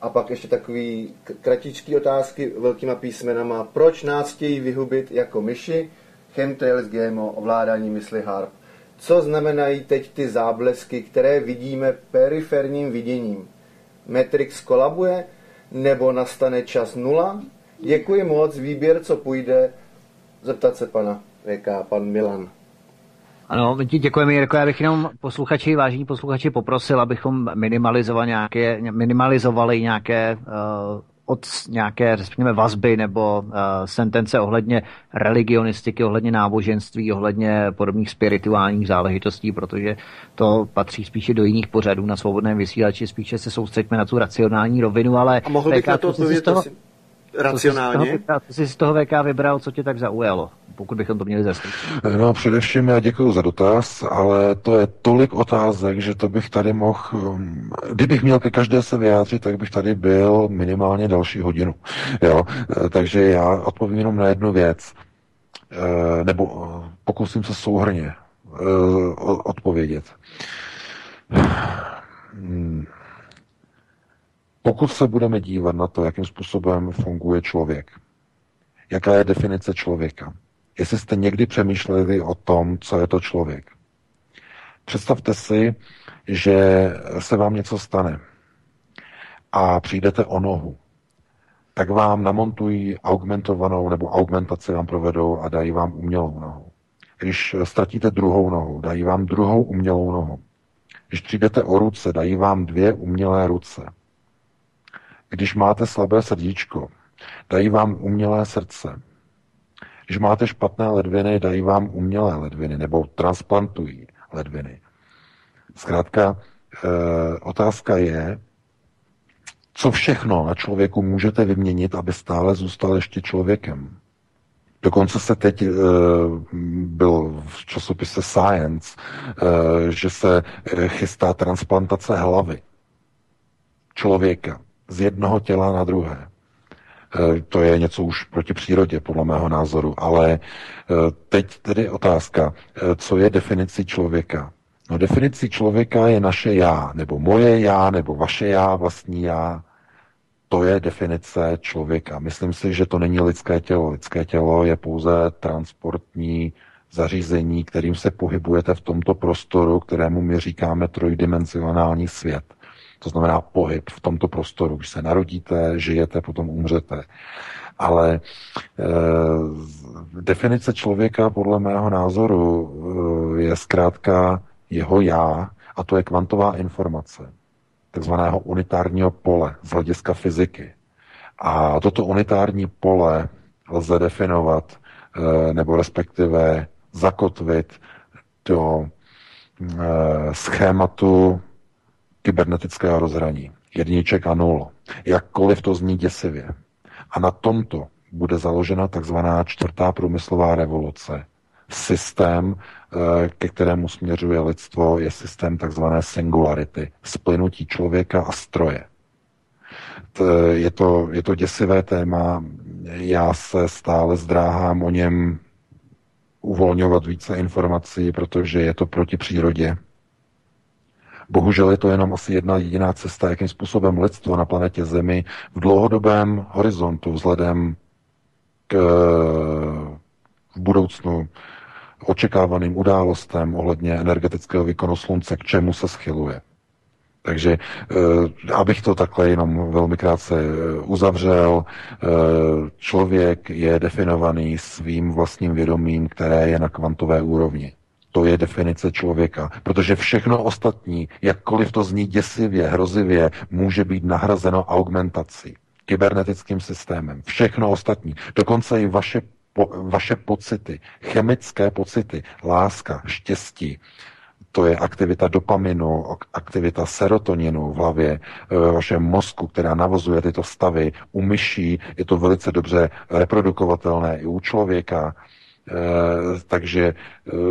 A pak ještě takový kratičký otázky velkýma písmenama. Proč nás chtějí vyhubit jako myši? Chemtrails, GMO, ovládání mysli HARP. Co znamenají teď ty záblesky, které vidíme periferním viděním? Matrix kolabuje? Nebo nastane čas 0? Děkuji moc, výběr, co půjde, zeptat se pana VK, pan Milan. Ano, děkujeme, Jirko. Já bych jenom posluchači, vážení posluchači, poprosil, abychom minimalizovali nějaké řekněme, vazby nebo sentence ohledně religionistiky, ohledně náboženství, ohledně podobných spirituálních záležitostí, protože to patří spíše do jiných pořadů na Svobodném vysílači, spíše se soustřeďme na tu racionální rovinu, ale... A mohl bych VK, na to odpovědět racionálně? Co jsi z toho VK vybral, co tě tak zaujalo, pokud bychom to měli zastřít? No především já děkuju za dotaz, ale to je tolik otázek, že to bych tady mohl, kdybych měl ke každé se vyjádřit, tak bych tady byl minimálně další hodinu. Jo? Takže já odpovím jenom na jednu věc, nebo pokusím se souhrnně odpovědět. Pokud se budeme dívat na to, jakým způsobem funguje člověk, jaká je definice člověka, jestli jste někdy přemýšleli o tom, co je to člověk. Představte si, že se vám něco stane a přijdete o nohu, tak vám namontují augmentovanou nebo augmentaci vám provedou a dají vám umělou nohu. Když ztratíte druhou nohu, dají vám druhou umělou nohu. Když přijdete o ruce, dají vám 2 umělé ruce. Když máte slabé srdíčko, dají vám umělé srdce. Když máte špatné ledviny, dají vám umělé ledviny, nebo transplantují ledviny. Zkrátka, otázka je, co všechno na člověku můžete vyměnit, aby stále zůstal ještě člověkem. Dokonce se teď byl v časopise Science, že se chystá transplantace hlavy člověka z jednoho těla na druhé. To je něco už proti přírodě, podle mého názoru, ale teď tedy otázka, co je definicí člověka? No definicí člověka je naše já, nebo moje já, nebo vaše já, vlastní já. To je definice člověka. Myslím si, že to není lidské tělo. Lidské tělo je pouze transportní zařízení, kterým se pohybujete v tomto prostoru, kterému my říkáme trojdimenzionální svět. To znamená pohyb v tomto prostoru. Když se narodíte, žijete, potom umřete. Ale definice člověka podle mého názoru je zkrátka jeho já, a to je kvantová informace, takzvaného unitárního pole z hlediska fyziky. A toto unitární pole lze definovat, nebo respektive zakotvit do schématu kybernetického rozhraní. Jedniček a nul. Jakkoliv to zní děsivě. A na tomto bude založena takzvaná 4. průmyslová revoluce. Systém, ke kterému směřuje lidstvo, je systém takzvané singularity. Splynutí člověka a stroje. Je to děsivé téma. Já se stále zdráhám o něm uvolňovat více informací, protože je to proti přírodě. Bohužel je to jenom asi jedna jediná cesta, jakým způsobem lidstvo na planetě Zemi v dlouhodobém horizontu vzhledem k v budoucnu očekávaným událostem ohledně energetického výkonu slunce, k čemu se schyluje. Takže abych to takhle jenom velmi krátce uzavřel, člověk je definovaný svým vlastním vědomím, které je na kvantové úrovni. To je definice člověka, protože všechno ostatní, jakkoliv to zní děsivě, hrozivě, může být nahrazeno augmentací, kybernetickým systémem. Všechno ostatní, dokonce i vaše pocity, chemické pocity, láska, štěstí, to je aktivita dopaminu, aktivita serotoninu v hlavě, ve vašem mozku, která navozuje tyto stavy u myší, je to velice dobře reprodukovatelné i u člověka. Takže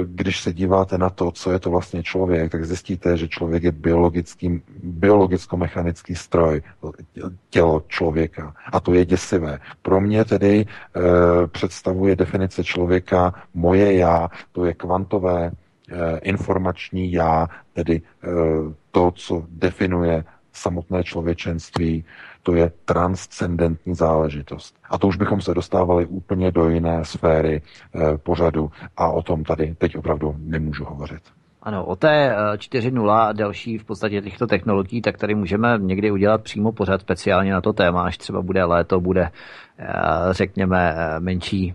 když se díváte na to, co je to vlastně člověk, tak zjistíte, že člověk je biologicko-mechanický stroj, tělo člověka. A to je děsivé. Pro mě tedy představuje definice člověka moje já, to je kvantové informační já, tedy to, co definuje samotné člověčenství, to je transcendentní záležitost. A to už bychom se dostávali úplně do jiné sféry pořadu a o tom tady teď opravdu nemůžu hovořit. Ano, o té 4.0 a další v podstatě těchto technologií, tak tady můžeme někdy udělat přímo pořad speciálně na to téma, až třeba bude léto, bude řekněme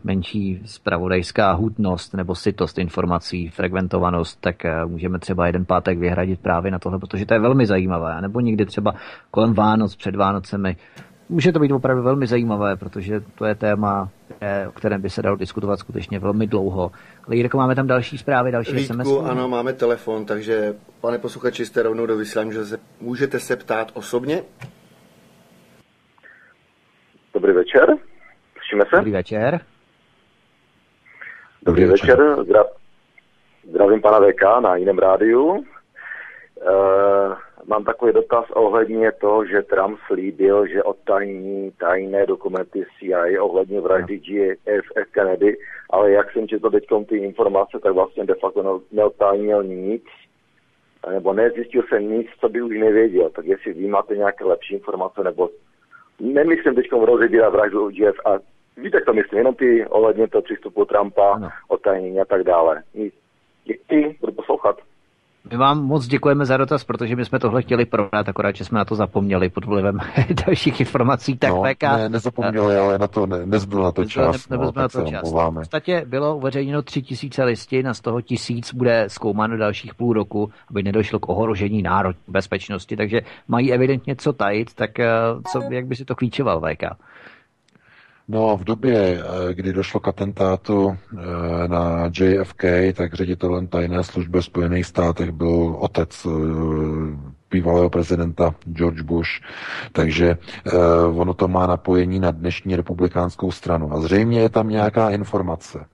menší zpravodajská hutnost nebo sytost informací, frekventovanost, tak můžeme třeba jeden pátek vyhradit právě na tohle, protože to je velmi zajímavé, nebo někdy třeba kolem Vánoc, před Vánocemi. Může to být opravdu velmi zajímavé, protože to je téma, o kterém by se dalo diskutovat skutečně velmi dlouho. Ale Jirko, máme tam další zprávy, další SMS. Ano, máme telefon, takže pane posluchači, jste rovnou do vysílání, můžete se ptát osobně. Dobrý večer, slyšíme se? Dobrý večer. Dobrý večer, zdravím pana VK na jiném rádiu. Mám takový dotaz ohledně toho, že Trump slíbil, že odtajní tajné dokumenty CIA ohledně vraždy JFK Kennedy, ale jak jsem četl teď ty informace, tak vlastně de facto neodtajnil nic, nebo nezjistil jsem nic, co by už nevěděl. Tak jestli vy máte nějaké lepší informace, nebo nemyslím teď rozebírat vraždu JFK, víte, jak to myslím, jenom ty ohledně toho přístupu Trumpa, no, odtajnění a tak dále. Děkuji, budu poslouchat. My vám moc děkujeme za dotaz, protože my jsme tohle chtěli prodat, akorát, že jsme na to zapomněli pod vlivem dalších informací. Tak no, nezapomněli, ale nezbyl na to čas. V podstatě bylo uveřejněno 3000 listin a z toho 1000 bude zkoumáno dalších půl roku, aby nedošlo k ohrožení národní bezpečnosti, takže mají evidentně co tajit, tak jak by si to klíčoval, VK? No, v době, kdy došlo k atentátu na JFK, tak ředitelem tajné služby v Spojených státech byl otec bývalého prezidenta George Bush, takže ono to má napojení na dnešní republikánskou stranu. A zřejmě je tam nějaká informace,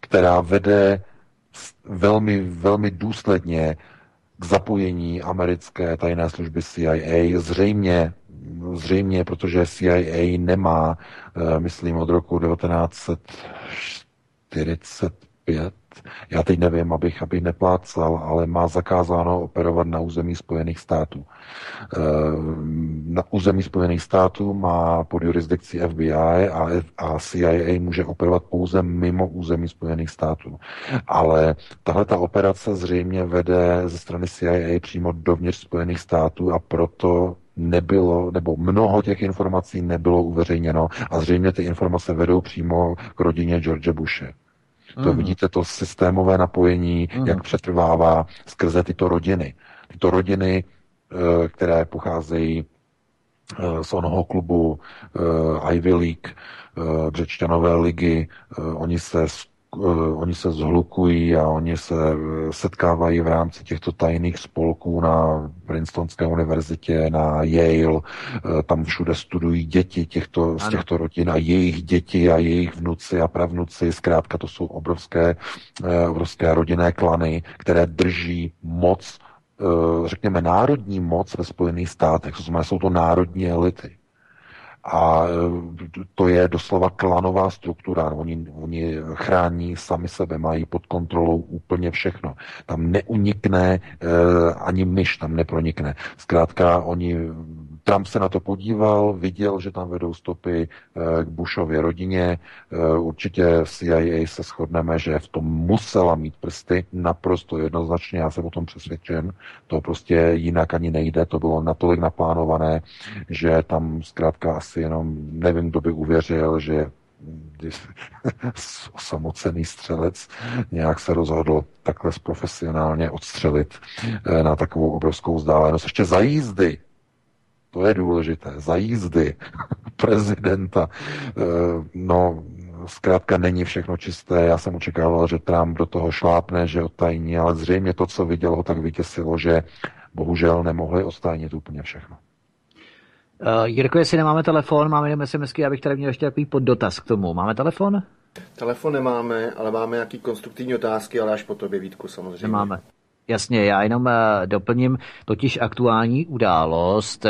která vede velmi, velmi důsledně k zapojení americké tajné služby CIA, zřejmě, protože CIA nemá, myslím, od roku 1945, já teď nevím, abych neplácal, ale má zakázáno operovat na území Spojených států. Na území Spojených států má pod jurisdikcí FBI a CIA může operovat pouze mimo území Spojených států. Ale tahle ta operace zřejmě vede ze strany CIA přímo dovnitř Spojených států a proto nebylo, nebo mnoho těch informací nebylo uveřejněno a zřejmě ty informace vedou přímo k rodině George Bushe. To vidíte, to systémové napojení, jak přetrvává skrze tyto rodiny. Tyto rodiny, které pocházejí z onoho klubu Ivy League, Břečťanové ligy, oni se zhlukují a oni se setkávají v rámci těchto tajných spolků na Princetonské univerzitě, na Yale, tam všude studují děti z těchto rodin a jejich děti a jejich vnuci a pravnuci, zkrátka to jsou obrovské rodinné klany, které drží moc, řekněme národní moc ve Spojených státech, to znamená, jsou to národní elity. A to je doslova klanová struktura. Oni chrání sami sebe, mají pod kontrolou úplně všechno. Tam neunikne ani myš, tam nepronikne. Zkrátka, oni Trump se na to podíval, viděl, že tam vedou stopy k Bushově rodině. Určitě CIA se shodneme, že v tom musela mít prsty naprosto jednoznačně, já jsem o tom přesvědčen. To prostě jinak ani nejde, to bylo natolik naplánované, že tam zkrátka asi jenom, nevím, kdo by uvěřil, že osamocený střelec nějak se rozhodl takhle profesionálně odstřelit na takovou obrovskou vzdálenost. Ještě za jízdy, to je důležité, za jízdy prezidenta. No, zkrátka není všechno čisté. Já jsem očekával, že Trump do toho šlápne, že odtajní, ale zřejmě to, co viděl, ho tak vytěsilo, že bohužel nemohli odtajnit úplně všechno. Jirko, jestli nemáme telefon, máme jenom SMSky, abych tady měl ještě takový poddotaz k tomu. Máme telefon? Telefon nemáme, ale máme nějaký konstruktivní otázky, ale až po tobě, Vítku, samozřejmě. Nemáme. Jasně, já jenom doplním totiž aktuální událost.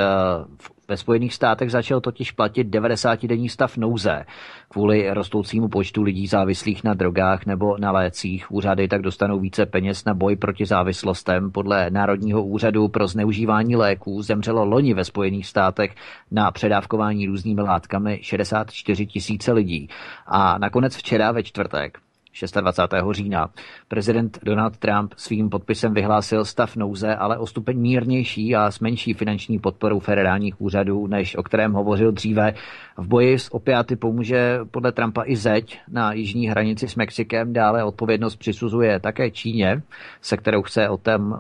Ve Spojených státech začal totiž platit 90-denní stav nouze kvůli rostoucímu počtu lidí závislých na drogách nebo na lécích. Úřady tak dostanou více peněz na boj proti závislostem. Podle Národního úřadu pro zneužívání léků zemřelo loni ve Spojených státech na předávkování různými látkami 64 000 lidí. A nakonec včera ve čtvrtek, 26. října, prezident Donald Trump svým podpisem vyhlásil stav nouze, ale o stupeň mírnější a s menší finanční podporou federálních úřadů, než o kterém hovořil dříve. V boji s opiáty pomůže podle Trumpa i zeď na jižní hranici s Mexikem. Dále odpovědnost přisuzuje také Číně, se kterou chce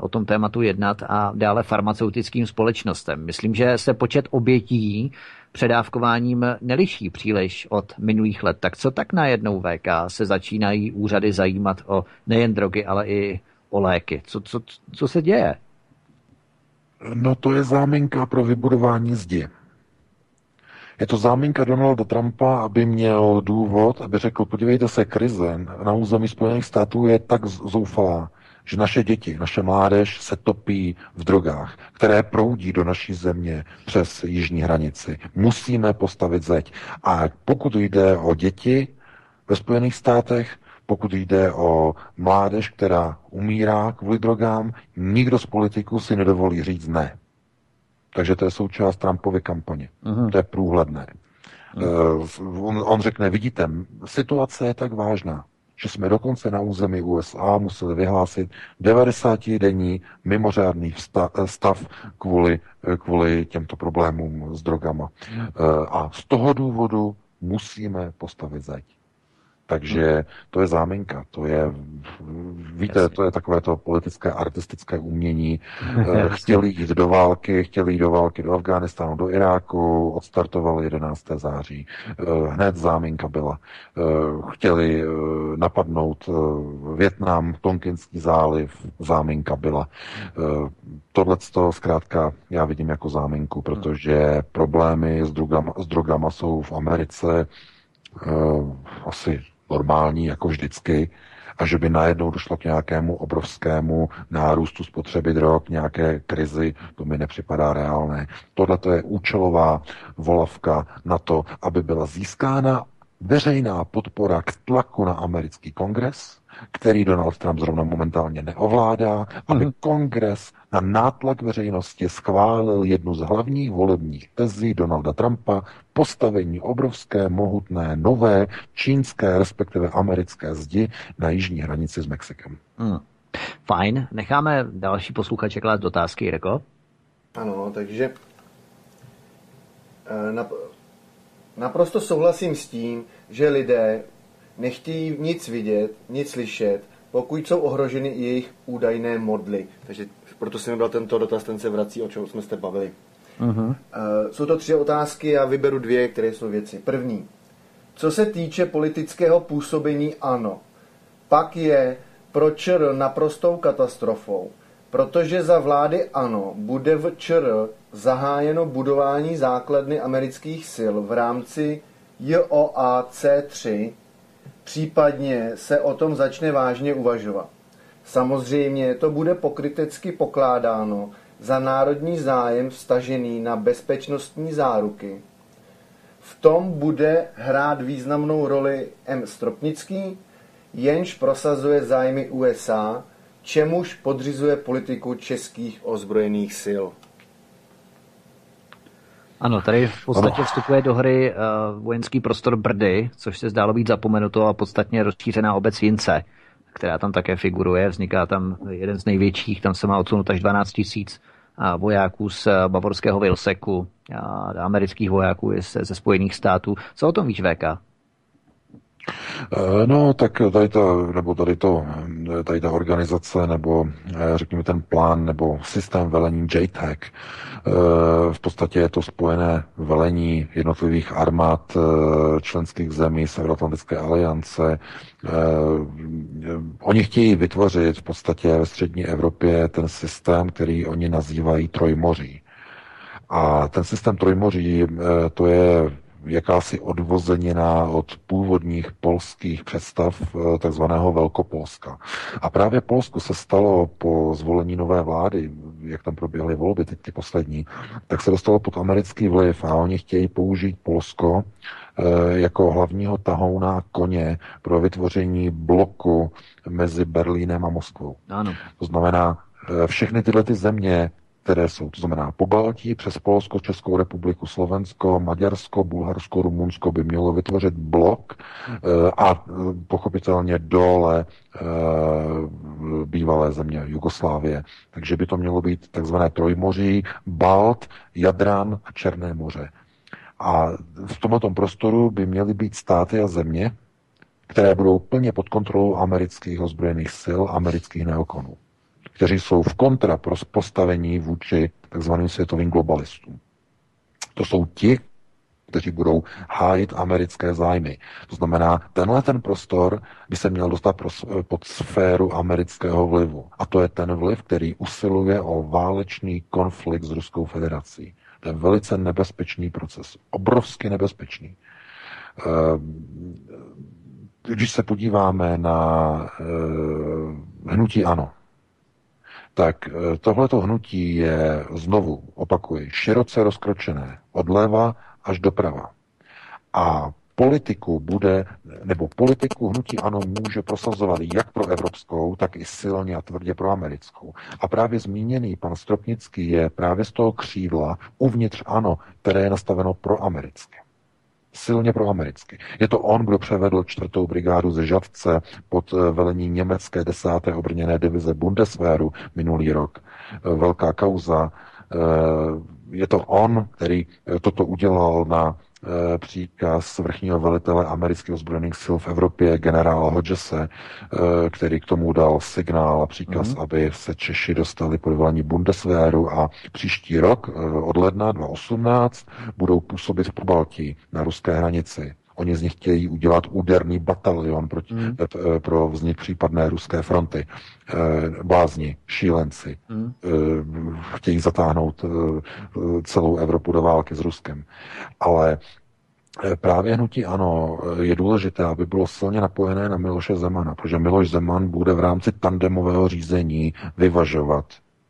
o tom tématu jednat, a dále farmaceutickým společnostem. Myslím, že se počet obětí předávkováním neliší příliš od minulých let. Tak co tak najednou, VK, se začínají úřady zajímat o nejen drogy, ale i o léky? Co se děje? No, to je záminka pro vybudování zdi. Je to záminka Donalda Trumpa, aby měl důvod, aby řekl, podívejte se, krize na území Spojených států je tak zoufalá, že naše děti, naše mládež se topí v drogách, které proudí do naší země přes jižní hranici. Musíme postavit zeď. A pokud jde o děti ve Spojených státech, pokud jde o mládež, která umírá kvůli drogám, nikdo z politiků si nedovolí říct ne. Takže to je součást Trumpovy kampaně. To je průhledné. On řekne, vidíte, situace je tak vážná, že jsme dokonce na území USA museli vyhlásit 90-denní mimořádný stav kvůli těmto problémům s drogama. A z toho důvodu musíme postavit zeď. Takže to je záminka, to je, víte, to je takové to politické, artistické umění. Chtěli jít do války do Afghánistánu, do Iráku, odstartovali 11. září. Hned záminka byla. Chtěli napadnout Vietnam, Tonkinský záliv, záminka byla. Tohleto zkrátka já vidím jako záminku, protože problémy s drogama jsou v Americe asi normální, jako vždycky, a že by najednou došlo k nějakému obrovskému nárůstu spotřeby drog, nějaké krizi, to mi nepřipadá reálné. Tohle to je účelová volavka na to, aby byla získána veřejná podpora k tlaku na americký kongres, který Donald Trump zrovna momentálně neovládá, aby kongres na nátlak veřejnosti schválil jednu z hlavních volebních tezí Donalda Trumpa, postavení obrovské, mohutné, nové čínské, respektive americké zdi na jižní hranici s Mexikem. Fajn, necháme další posluchače klást otázky, Jirko. Ano, takže naprosto souhlasím s tím, že lidé nechtějí nic vidět, nic slyšet, pokud jsou ohroženy i jejich údajné modly. Takže proto jsem byl tento dotaz, ten se vrací, o čem jsme se bavili. Jsou to 3 otázky, já vyberu 2, které jsou věci. První. Co se týče politického působení ANO, pak je pro ČR naprostou katastrofou, protože za vlády ANO bude v ČR zahájeno budování základny amerických sil v rámci JOAC3, případně se o tom začne vážně uvažovat. Samozřejmě to bude pokrytecky pokládáno za národní zájem vztažený na bezpečnostní záruky. V tom bude hrát významnou roli M. Stropnický, jenž prosazuje zájmy USA, čemuž podřizuje politiku českých ozbrojených sil. Ano, tady v podstatě vstupuje do hry vojenský prostor Brdy, což se zdálo být zapomenuto a podstatně rozšířená obec Jince, která tam také figuruje. Vzniká tam jeden z největších, tam se má odsunout až 12 tisíc vojáků z bavorského Vilseku, amerických vojáků ze Spojených států. Co o tom víš, VK? No, tak tady ta organizace, nebo řekněme ten plán, nebo systém velení JTAG, v podstatě je to spojené velení jednotlivých armád členských zemí Severoatlantické aliance. Oni chtějí vytvořit v podstatě ve střední Evropě ten systém, který oni nazývají Trojmoří. A ten systém Trojmoří, to je jakási odvozenina od původních polských představ takzvaného Velkopolska. A právě Polsku se stalo po zvolení nové vlády, jak tam proběhly volby, teď ty poslední, tak se dostalo pod americký vliv a oni chtějí použít Polsko jako hlavního tahouna koně pro vytvoření bloku mezi Berlínem a Moskvou. Ano. To znamená, všechny tyhle ty země, které jsou, to znamená Pobaltí, přes Polsko, Českou republiku, Slovensko, Maďarsko, Bulharsko, Rumunsko, by mělo vytvořit blok a pochopitelně dole bývalé země Jugoslávie. Takže by to mělo být takzvané Trojmoří, Balt, Jadran a Černé moře. A v tomto prostoru by měly být státy a země, které budou plně pod kontrolou amerických ozbrojených sil, amerických neokonů, kteří jsou v kontrapostavení vůči takzvaným světovým globalistům. To jsou ti, kteří budou hájit americké zájmy. To znamená, tenhle ten prostor by se měl dostat pod sféru amerického vlivu. A to je ten vliv, který usiluje o válečný konflikt s Ruskou federací. To je velice nebezpečný proces. Obrovsky nebezpečný. Když se podíváme na hnutí ANO, tak tohleto hnutí je, znovu opakuji, široce rozkročené odleva až doprava. A politiku bude, nebo politiku hnutí ANO může prosazovat jak pro evropskou, tak i silně a tvrdě pro americkou. A právě zmíněný pan Stropnický je právě z toho křídla uvnitř ANO, které je nastaveno pro americké. Silně proamericky. Je to on, kdo převedl 4. brigádu ze Žatce pod velení německé 10. obrněné divize Bundeswehru minulý rok. Velká kauza. Je to on, který toto udělal na příkaz vrchního velitele amerických ozbrojených sil v Evropě, generála Hodgese, který k tomu dal signál a příkaz, aby se Češi dostali pod velení Bundeswehru a příští rok od ledna 2018 budou působit v Pobaltí na ruské hranici. Oni z nich chtějí udělat úderný batalion pro vznik případné ruské fronty. Blázni, šílenci. Chtějí zatáhnout celou Evropu do války s Ruskem. Ale právě hnutí ANO je důležité, aby bylo silně napojené na Miloše Zemana, protože Miloš Zeman bude v rámci tandemového řízení vyvažovat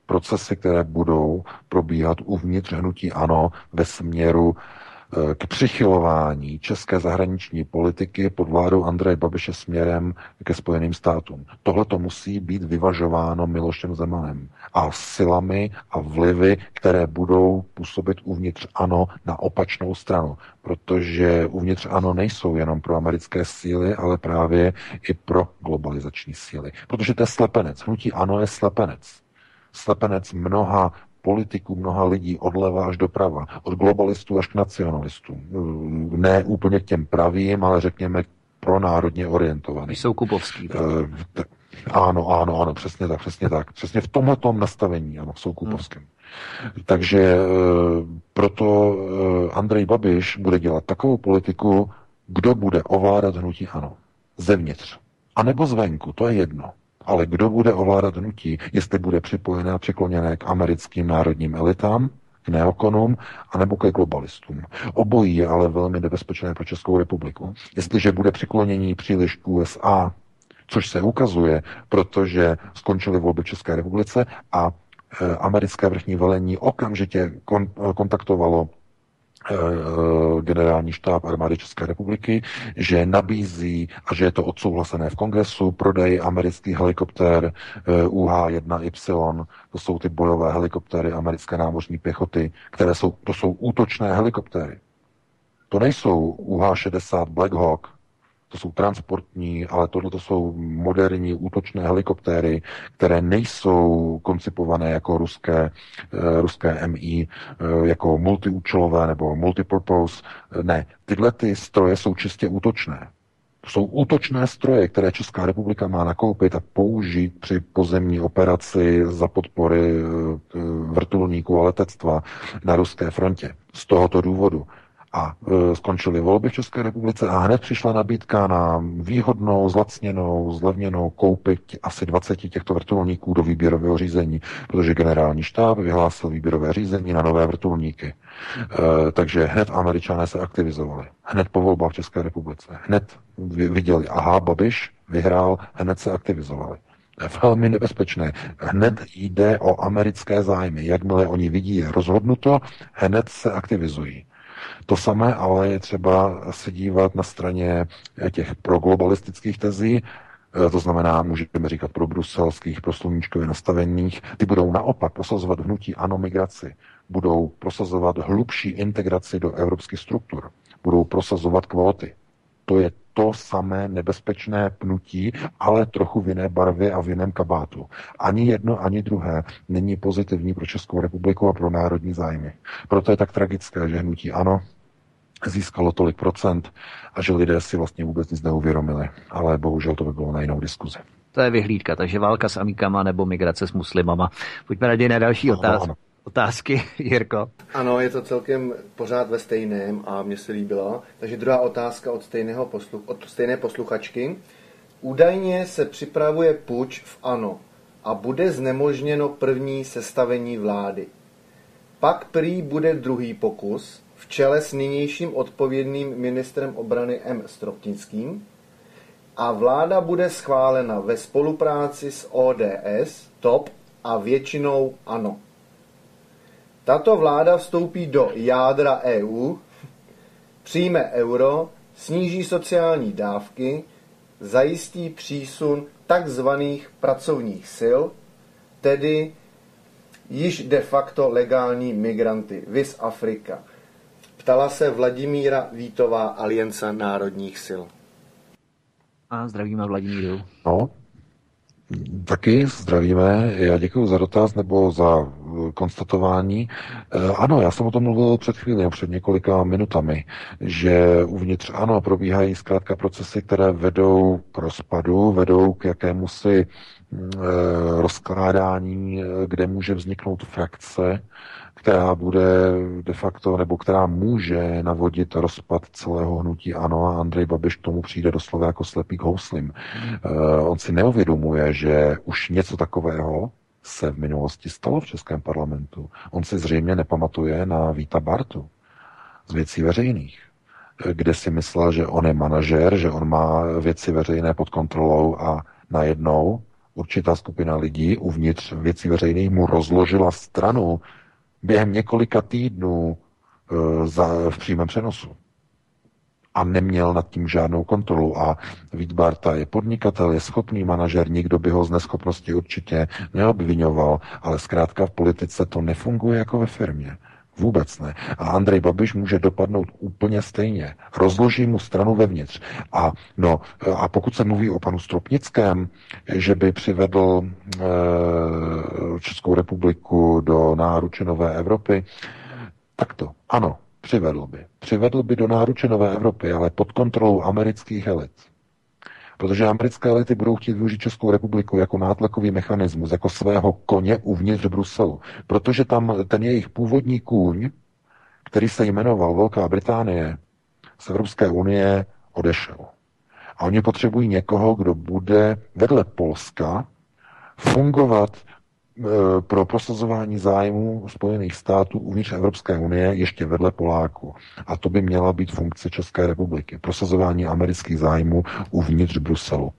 procesy, které budou probíhat uvnitř hnutí ANO ve směru k přichylování české zahraniční politiky pod vládou Andreje Babiše směrem ke Spojeným státům. Tohle to musí být vyvažováno Milošem Zemanem a silami a vlivy, které budou působit uvnitř ANO na opačnou stranu, protože uvnitř ANO nejsou jenom pro americké síly, ale právě i pro globalizační síly. Protože to je slepenec. Hnutí ANO je slepenec. Slepenec mnoha politiků, mnoha lidí odleva až doprava, od globalistů až k nacionalistům. Ne úplně k těm pravým, ale řekněme pronárodně orientovaným. Jsou Kupovský. Ano, přesně tak. Přesně v tomhletom nastavení, ano, jsou Kupovským. Takže proto Andrej Babiš bude dělat takovou politiku, kdo bude ovládat hnutí ANO. Zevnitř. A nebo zvenku, to je jedno. Ale kdo bude ovládat hnutí, jestli bude připojené a přikloněné k americkým národním elitám, k neokonům, anebo ke globalistům. Obojí je ale velmi nebezpečné pro Českou republiku. Jestliže bude přiklonění příliš k USA, což se ukazuje, protože skončily volby v České republice a americké vrchní velení okamžitě kontaktovalo generální štáb armády České republiky, že nabízí a že je to odsouhlasené v kongresu prodej amerických helikoptér UH-1Y, to jsou ty bojové helikoptéry americké námořní pěchoty, které jsou, to jsou útočné helikoptéry. To nejsou UH-60 Black Hawk, to jsou transportní, ale tohle to jsou moderní útočné helikoptéry, které nejsou koncipované jako ruské MI, jako multiúčelové nebo multipurpose. Ne, tyhle ty stroje jsou čistě útočné. To jsou útočné stroje, které Česká republika má nakoupit a použít při pozemní operaci za podpory vrtulníků a letectva na ruské frontě. Z tohoto důvodu. A skončily volby v České republice a hned přišla nabídka na výhodnou, zlevněnou koupi asi 20 těchto vrtulníků do výběrového řízení, protože generální štáb vyhlásil výběrové řízení na nové vrtulníky. Takže hned Američané se aktivizovali. Hned po volbách v České republice. Hned viděli, aha, Babiš vyhrál, hned se aktivizovali. Velmi nebezpečné. Hned jde o americké zájmy. Jakmile oni vidí rozhodnuto, hned se aktivizují. To samé ale je třeba se dívat na straně těch proglobalistických tezí, to znamená, můžeme říkat pro bruselských, pro sluníčkově nastavených, ty budou naopak prosazovat hnutí ano migraci, budou prosazovat hlubší integraci do evropských struktur, budou prosazovat kvóty. To je to samé nebezpečné pnutí, ale trochu v jiné barvě a v jiném kabátu. Ani jedno, ani druhé není pozitivní pro Českou republiku a pro národní zájmy. Proto je tak tragické, že hnutí ANO získalo tolik procent a že lidé si vlastně vůbec nic neuvědomili. Ale bohužel to by bylo na jinou diskuzi. To je vyhlídka, takže válka s amíkama nebo migrace s muslimama. Pojďme raději na další otázky, Jirko. Ano, je to celkem pořád ve stejném a mně se líbilo. Takže druhá otázka od stejné posluchačky. Údajně se připravuje puč v ANO a bude znemožněno první sestavení vlády. Pak prý bude druhý pokus v čele s nynějším odpovědným ministrem obrany M. Stropnickým a vláda bude schválena ve spolupráci s ODS, TOP a většinou ANO. Tato vláda vstoupí do jádra EU, přijme euro, sníží sociální dávky, zajistí přísun takzvaných pracovních sil, tedy již de facto legální migranty, viz Afrika. Ptala se Vladimíra Vítová, Aliance národních sil. A zdravíme Vladimíru. No, taky zdravíme. Já děkuji za dotaz nebo za konstatování. Ano, já jsem o tom mluvil před chvílí, před několika minutami, že uvnitř ano, probíhají zkrátka procesy, které vedou k rozpadu, vedou k jakémusi rozkládání, kde může vzniknout frakce, která bude de facto, nebo která může navodit rozpad celého hnutí ANO a Andrej Babiš k tomu přijde doslova jako slepý k houslím. On si neuvědomuje, že už něco takového se v minulosti stalo v českém parlamentu. On si zřejmě nepamatuje na Víta Bartu z Věcí veřejných, kde si myslel, že on je manažer, že on má Věci veřejné pod kontrolou a najednou určitá skupina lidí uvnitř Věcí veřejných mu rozložila stranu během několika týdnů v přímém přenosu. A neměl nad tím žádnou kontrolu. A Vít Barta je podnikatel, je schopný manažer, nikdo by ho z neschopnosti určitě neobvinoval, ale zkrátka v politice to nefunguje jako ve firmě. Vůbec ne. A Andrej Babiš může dopadnout úplně stejně. Rozloží mu stranu vevnitř. A pokud se mluví o panu Stropnickém, že by přivedl Českou republiku do náruče nové Evropy, tak to ano. Přivedl by do náruče nové Evropy, ale pod kontrolou amerických elit. Protože americké elity budou chtít využít Českou republiku jako nátlakový mechanismus, jako svého koně uvnitř Bruselu. Protože tam ten jejich původní kůň, který se jmenoval Velká Británie, z Evropské unie odešel. A oni potřebují někoho, kdo bude vedle Polska fungovat pro prosazování zájmů Spojených států uvnitř Evropské unie ještě vedle Poláku. A to by měla být funkce České republiky. Prosazování amerických zájmů uvnitř Bruselu.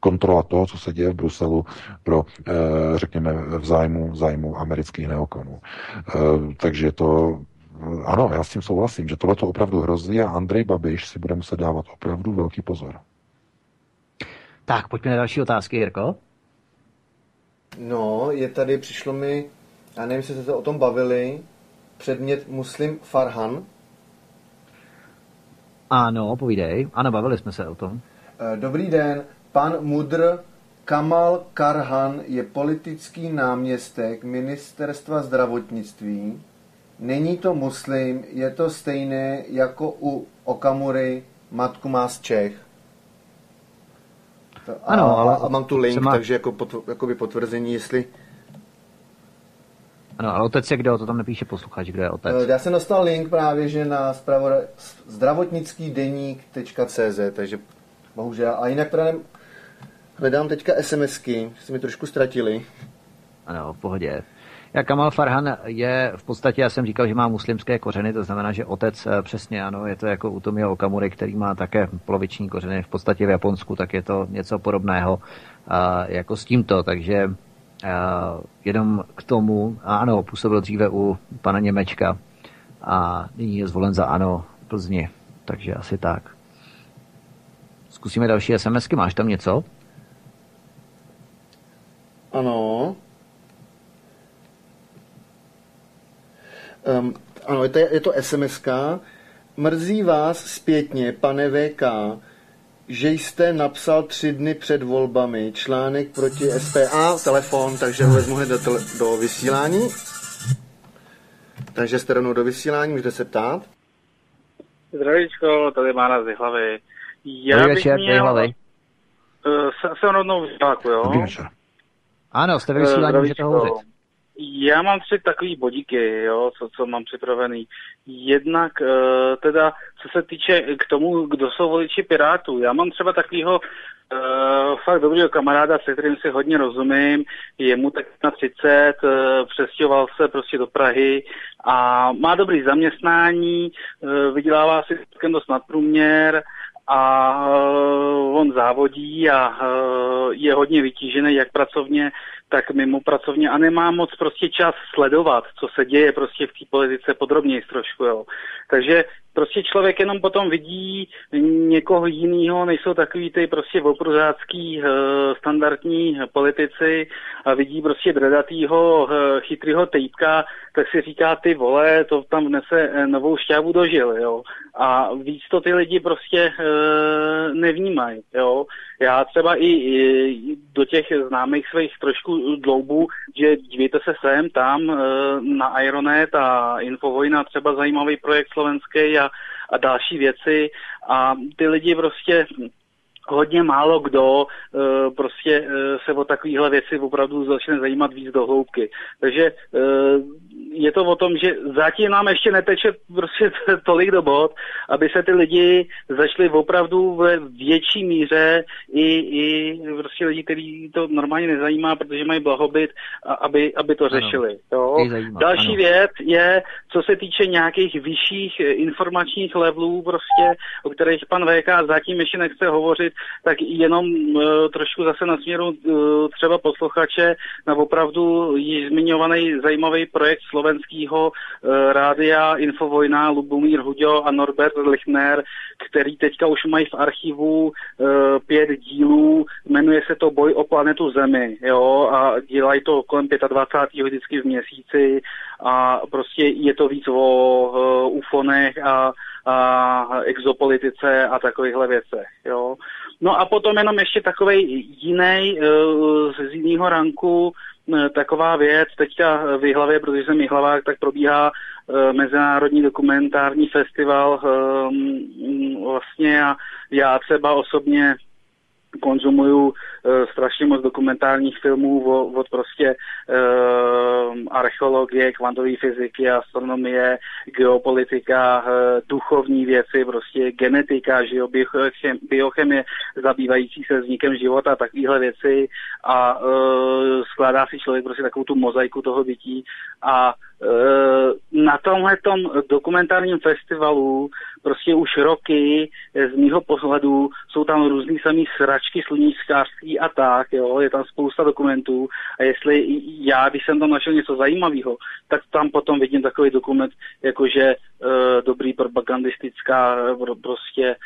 Kontrola toho, co se děje v Bruselu pro, řekněme, v zájmu amerických neokonů. Takže to ano, já s tím souhlasím, že tohle to opravdu hrozí a Andrej Babiš si bude muset dávat opravdu velký pozor. Tak, pojďme na další otázky, Jirko. No, je tady, přišlo mi, já nevím, jestli jste se o tom bavili, předmět Muslim Farhan. Ano, povídej. Ano, bavili jsme se o tom. Dobrý den, pan Mudr Kamal Karhan je politický náměstek Ministerstva zdravotnictví. Není to muslim, je to stejné jako u Okamury, matku má z Čech. Ano, ale a mám tu link, takže jako by potvrzení, jestli... Ano, ale otec je kdo? To tam nepíše posluchač, kdo je otec. Já jsem dostal link právě, že na zdravotnický deník.cz, takže bohužel. A jinak právě hledám teďka SMSky, že se mi trošku ztratili. Ano, v pohodě. Já Kamal Farhan je v podstatě, já jsem říkal, že má muslimské kořeny, to znamená, že otec přesně ano, je to jako u Tomia Okamury, který má také poloviční kořeny, v podstatě v Japonsku, tak je to něco podobného jako s tímto, takže jenom k tomu, ano, působil dříve u pana Němečka a nyní je zvolen za ANO Plzni, takže asi tak. Zkusíme další SMSky, máš tam něco? Ano. Ano, je to SMS-ka. Mrzí vás zpětně, pane VK, že jste napsal 3 dny před volbami článek proti SPA, telefon, takže ho vezmu hned do vysílání. Takže jste rovnou do vysílání, můžete se ptát. Zdravíčko, tady Mára z Jihlavy. Dobrý večer, z Jihlavy. Jsem rovnou vysíláku, jo? Ano, jste ve vysílání, můžete hovořit. Já mám 3 takový bodíky, jo, co mám připravený. Jednak teda, co se týče k tomu, kdo jsou voliči Pirátů. Já mám třeba takovýho fakt dobrýho kamaráda, se kterým si hodně rozumím. Je mu tak na 30, přestěhoval se prostě do Prahy a má dobrý zaměstnání, vydělává si dost nadprůměr a on závodí a je hodně vytížený jak pracovně, tak mimo pracovně a nemá moc prostě čas sledovat, co se děje prostě v té politice podrobněji trošku, jo. Takže prostě člověk jenom potom vidí někoho jiného, nejsou takový ty prostě voprůzácký standardní politici a vidí prostě dredatýho chytrýho týpka, tak si říká ty vole, to tam vnese novou šťávu do žil, jo. A víc to ty lidi prostě nevnímají, jo. Já třeba i do těch známých svých trošku dloubů, že dívejte se sem, tam na Aeronet a Infovojna, třeba zajímavý projekt slovenský a další věci a ty lidi prostě hodně málo kdo prostě se o takovéhle věci opravdu začne zajímat víc do hloubky. Takže je to o tom, že zatím nám ještě neteče prostě tolik do bod, aby se ty lidi začali opravdu ve větší míře i prostě lidi, kteří to normálně nezajímá, protože mají blahobyt, aby to řešili. Jo? Další věc je, co se týče nějakých vyšších informačních levelů, prostě, o kterých pan VK zatím ještě nechce hovořit, tak jenom trošku zase na směru třeba posluchače na opravdu již zmiňovaný zajímavý projekt slovenského rádia Infovojna, Lubomír Huďo a Norbert Lichner, který teďka už mají v archivu 5 dílů, jmenuje se to Boj o planetu Zemi, jo, a dělají to kolem 25. vždycky v měsíci a prostě je to víc o ufonech a exopolitice a takovýchhle věcech, jo. No a potom jenom ještě takovej jiný z jiného ranku taková věc, teďka v Jihlavě, protože jsem Jihlavák, tak probíhá mezinárodní dokumentární festival vlastně a já třeba osobně konzumuju strašně moc dokumentárních filmů od prostě archeologie, kvantové fyziky, astronomie, geopolitika, duchovní věci, prostě genetika, že jo, biochemie zabývající se vznikem života, takovéhle věci a skládá si člověk prostě takovou tu mozaiku toho bytí a na tomhletom dokumentárním festivalu prostě už roky z mýho pohledu jsou tam různý samý sračky sluníčkářský a tak, jo, je tam spousta dokumentů a jestli já, když jsem tam našel něco zajímavého, tak tam potom vidím takový dokument, jakože dobrý propagandistická prostě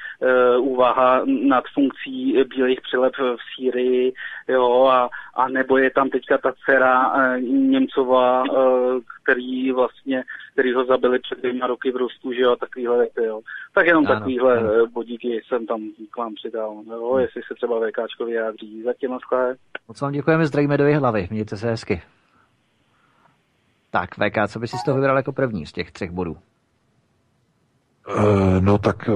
úvaha nad funkcí bílých přilep v Sýrii, jo, a nebo je tam teďka ta dcera Němcova, který ho zabili před 2 roky v Rusku, že jo, takovýhle věci, jo. Tak jenom ano, takovýhle ano. Bodíky jsem tam k vám přidal, jo, jestli se třeba VKčko vyjádří. Zatím naschle. Moc vám děkujeme, zdravíme do Jihlavy, mějte se hezky. Tak, VK, co by si z toho vybral jako první z těch 3 bodů? No tak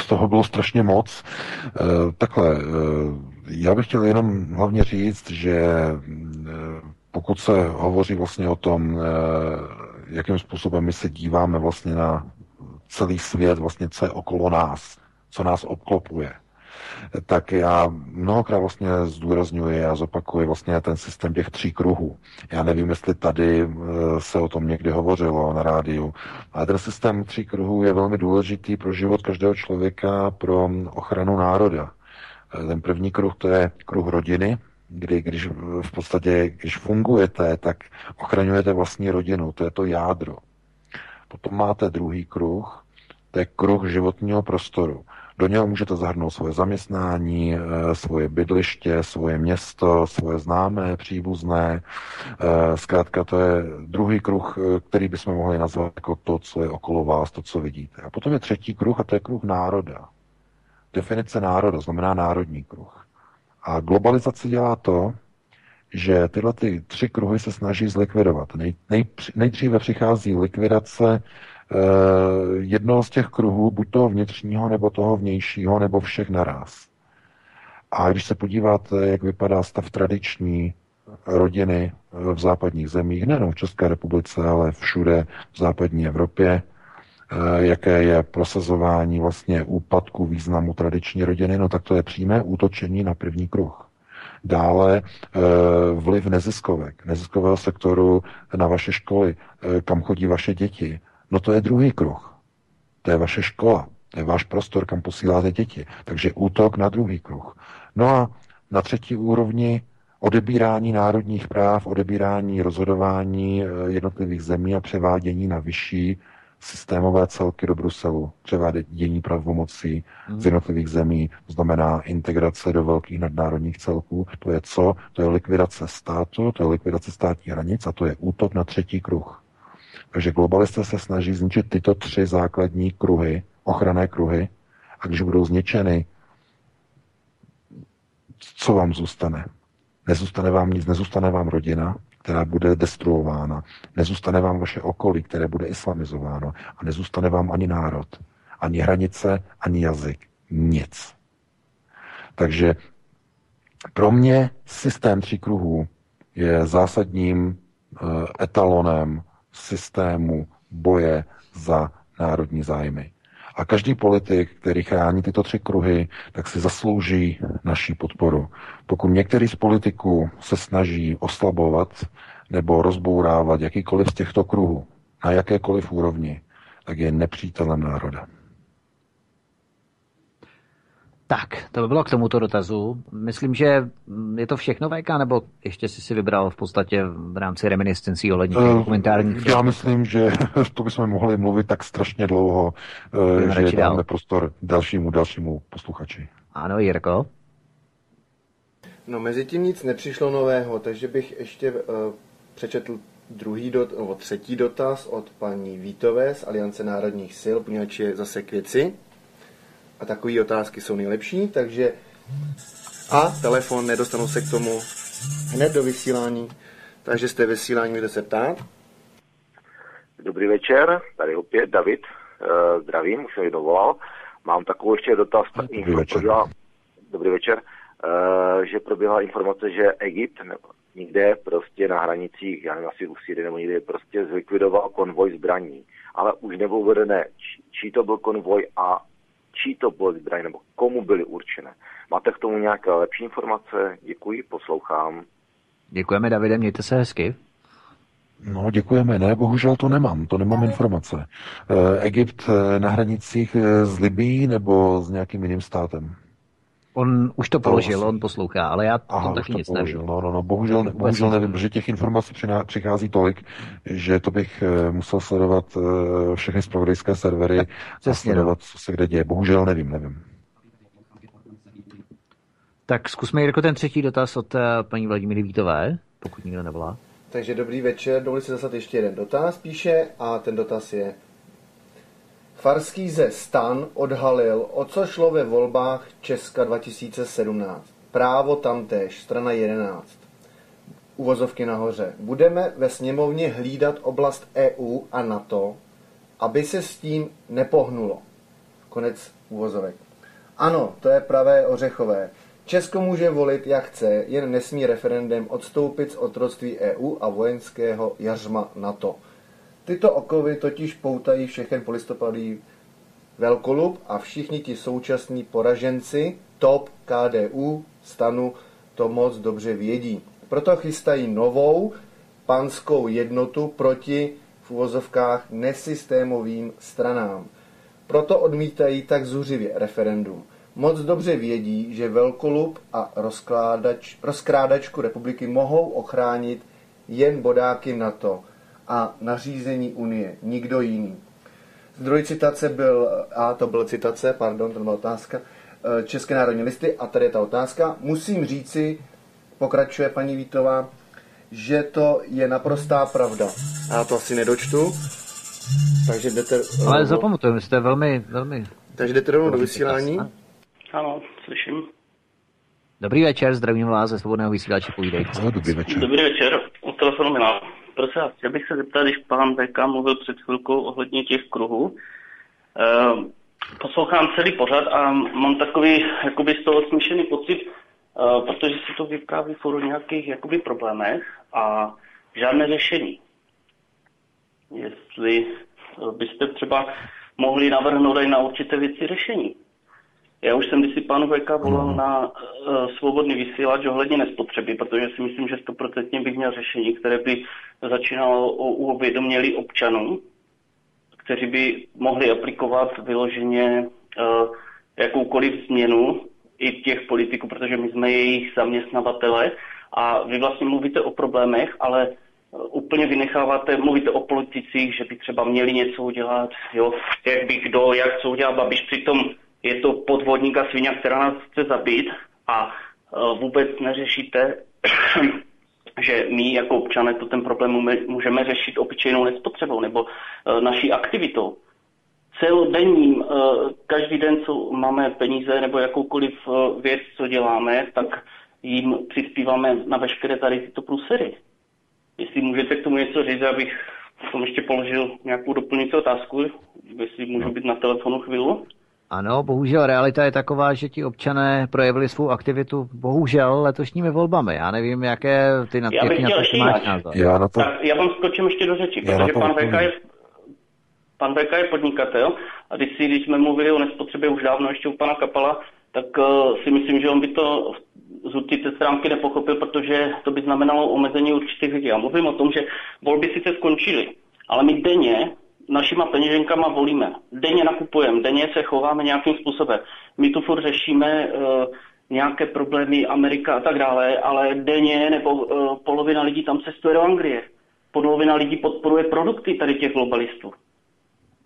z toho bylo strašně moc. Takhle, já bych chtěl jenom hlavně říct, že pokud se hovoří vlastně o tom, jakým způsobem my se díváme vlastně na celý svět, vlastně co je okolo nás, co nás obklopuje, tak já mnohokrát vlastně zdůrazňuji a zopakuji vlastně ten systém těch 3 kruhů. Já nevím, jestli tady se o tom někdy hovořilo na rádiu, ale ten systém 3 kruhů je velmi důležitý pro život každého člověka, pro ochranu národa. Ten první kruh, to je kruh rodiny, když v podstatě, když fungujete, tak ochraňujete vlastní rodinu, to je to jádro. Potom máte druhý kruh, to je kruh životního prostoru. Do něho můžete zahrnout svoje zaměstnání, svoje bydliště, svoje město, svoje známé, příbuzné. Zkrátka to je druhý kruh, který bychom mohli nazvat jako to, co je okolo vás, to, co vidíte. A potom je třetí kruh a to je kruh národa. Definice národa znamená národní kruh. A globalizace dělá to, že tyhle ty 3 kruhy se snaží zlikvidovat. Nejdříve přichází likvidace jednoho z těch kruhů, buď toho vnitřního, nebo toho vnějšího, nebo všech naraz. A když se podíváte, jak vypadá stav tradiční rodiny v západních zemích, nejenom v České republice, ale všude v západní Evropě, jaké je prosazování vlastně úpadku významu tradiční rodiny, no tak to je přímé útočení na první kruh. Dále vliv neziskovek, neziskového sektoru na vaše školy, kam chodí vaše děti. No to je druhý kruh. To je vaše škola, to je váš prostor, kam posíláte děti. Takže útok na druhý kruh. No a na třetí úrovni odebírání národních práv, odebírání rozhodování jednotlivých zemí a převádění na vyšší systémové celky do Bruselu, převádění pravomocí z jednotlivých zemí, znamená integrace do velkých nadnárodních celků. To je co? To je likvidace státu, to je likvidace státních hranic a to je útok na třetí kruh. Takže globalisté se snaží zničit tyto 3 základní kruhy, ochranné kruhy, a když budou zničeny, co vám zůstane? Nezůstane vám nic, nezůstane vám rodina, která bude destruována, nezůstane vám vaše okolí, které bude islamizováno, a nezůstane vám ani národ, ani hranice, ani jazyk, nic. Takže pro mě systém 3 kruhů je zásadním etalonem systému boje za národní zájmy. A každý politik, který chrání tyto 3 kruhy, tak si zaslouží naší podporu. Pokud některý z politiků se snaží oslabovat nebo rozbourávat jakýkoliv z těchto kruhů na jakékoliv úrovni, tak je nepřítelem národa. Tak, to by bylo k tomuto dotazu. Myslím, že je to všechno, VK, nebo ještě jsi si vybral v podstatě v rámci reminiscencí ohledně komentárních? Já myslím, že to bychom mohli mluvit tak strašně dlouho, že dáme prostor dalšímu posluchači. Ano, Jirko? No, mezi tím nic nepřišlo nového, takže bych ještě přečetl třetí dotaz od paní Vítové z Aliance národních sil, poněvadž je zase k věci. A takové otázky jsou nejlepší, takže a telefon, nedostanu se k tomu hned do vysílání. Takže jste vysílání, můžete se ptát. Dobrý večer, tady opět David, zdravím, už jsem ji dovolal. Mám takovou ještě dotaz. Dobrý večer. Že proběhla informace, že Egypt někde prostě na hranicích, já nevím, asi u Syrie nebo někde, prostě zlikvidoval konvoj zbraní. Ale už nebylo uvedené, čí to byl konvoj a čí to bylo zbraně, nebo komu byly určené. Máte k tomu nějaké lepší informace? Děkuji, poslouchám. Děkujeme, Davide, mějte se hezky. No, děkujeme. Ne, bohužel to nemám informace. Egypt na hranicích s Libií nebo s nějakým jiným státem? On už to položil, on poslouchá, ale já to taky nic nevím. No, bohužel nevím, že těch informací přichází tolik, že to bych musel sledovat všechny zpravodajské servery a sledovat, co se kde děje. Bohužel nevím. Tak zkusme, Jirko, ten třetí dotaz od paní Vladimíry Vítové, pokud nikdo nevolá. Takže dobrý večer, dovolím si zaslat ještě jeden dotaz, píše, a ten dotaz je: Farský ze STAN odhalil, o co šlo ve volbách Česka 2017. Právo tamtéž, strana 11. Uvozovky nahoře. Budeme ve sněmovně hlídat oblast EU a NATO, aby se s tím nepohnulo. Konec uvozovek. Ano, to je pravé ořechové. Česko může volit, jak chce, jen nesmí referendem odstoupit z otroctví EU a vojenského jařma NATO. Tyto okovy totiž poutají všechen polistopadový velkolub a všichni ti současní poraženci TOP, KDU, STANu to moc dobře vědí. Proto chystají novou panskou jednotu proti v uvozovkách nesystémovým stranám. Proto odmítají tak zuřivě referendum. Moc dobře vědí, že velkolub a rozkrádačku republiky mohou ochránit jen bodáky NATO a nařízení Unie, nikdo jiný. Zdroj citace to byla otázka, České národní listy, a tady je ta otázka. Musím říci, pokračuje paní Vítová, že to je naprostá pravda. Já to asi nedočtu, takže jdete... Ale zapamatujeme, jste velmi... Takže jdete do vysílání. Ano, slyším. Dobrý večer, zdravím vás ze Svobodného vysílače, povídejte. Dobrý večer, u telefonu Milan. Prosím vás, chtěl bych se zeptat, když pán VK mluvil před chvilkou ohledně těch kruhů. Poslouchám celý pořad a mám takový jakoby z toho smíšený pocit, protože se to vypráví o nějakých jakoby problémech a žádné řešení. Jestli byste třeba mohli navrhnout na určité věci řešení. Já už jsem kdysi pánu VK volal na Svobodný vysílač ohledně nespotřeby, protože si myslím, že 100% bych měl řešení, které by začínalo uvědomělí občanům, kteří by mohli aplikovat vyloženě jakoukoliv změnu i těch politiků, protože my jsme jejich zaměstnavatele a vy vlastně mluvíte o problémech, ale úplně vynecháváte, mluvíte o politicích, že by třeba měli něco udělat, jo, jak by kdo, jak co udělal Babiš, přitom je to podvodník a svině, která nás chce zabít a vůbec neřešíte, že my jako občané to ten problém můžeme řešit obyčejnou nespotřebou nebo naší aktivitou. Celodenním, každý den, co máme peníze nebo jakoukoliv věc, co děláme, tak jim přispíváme na veškeré tady tyto průsery. Jestli můžete k tomu něco říct, abych tomu ještě položil nějakou doplňující otázku, jestli můžu být na telefonu chvíli. Ano, bohužel realita je taková, že ti občané projevili svou aktivitu bohužel letošními volbami. Já nevím, jaké ty na to máš názor. Já vám skočím ještě do řeči, protože pan VK je podnikatel a když jsme mluvili o nespotřebě už dávno ještě u pana Kapala, tak si myslím, že on by to z určité stránky nepochopil, protože to by znamenalo omezení určitých lidí. Já mluvím o tom, že volby sice skončily, ale my denně našima peněženkama volíme. Denně nakupujeme, denně se chováme nějakým způsobem. My tu furt řešíme nějaké problémy Amerika a tak dále, ale denně nebo polovina lidí tam cestuje do Anglie. Polovina lidí podporuje produkty tady těch globalistů.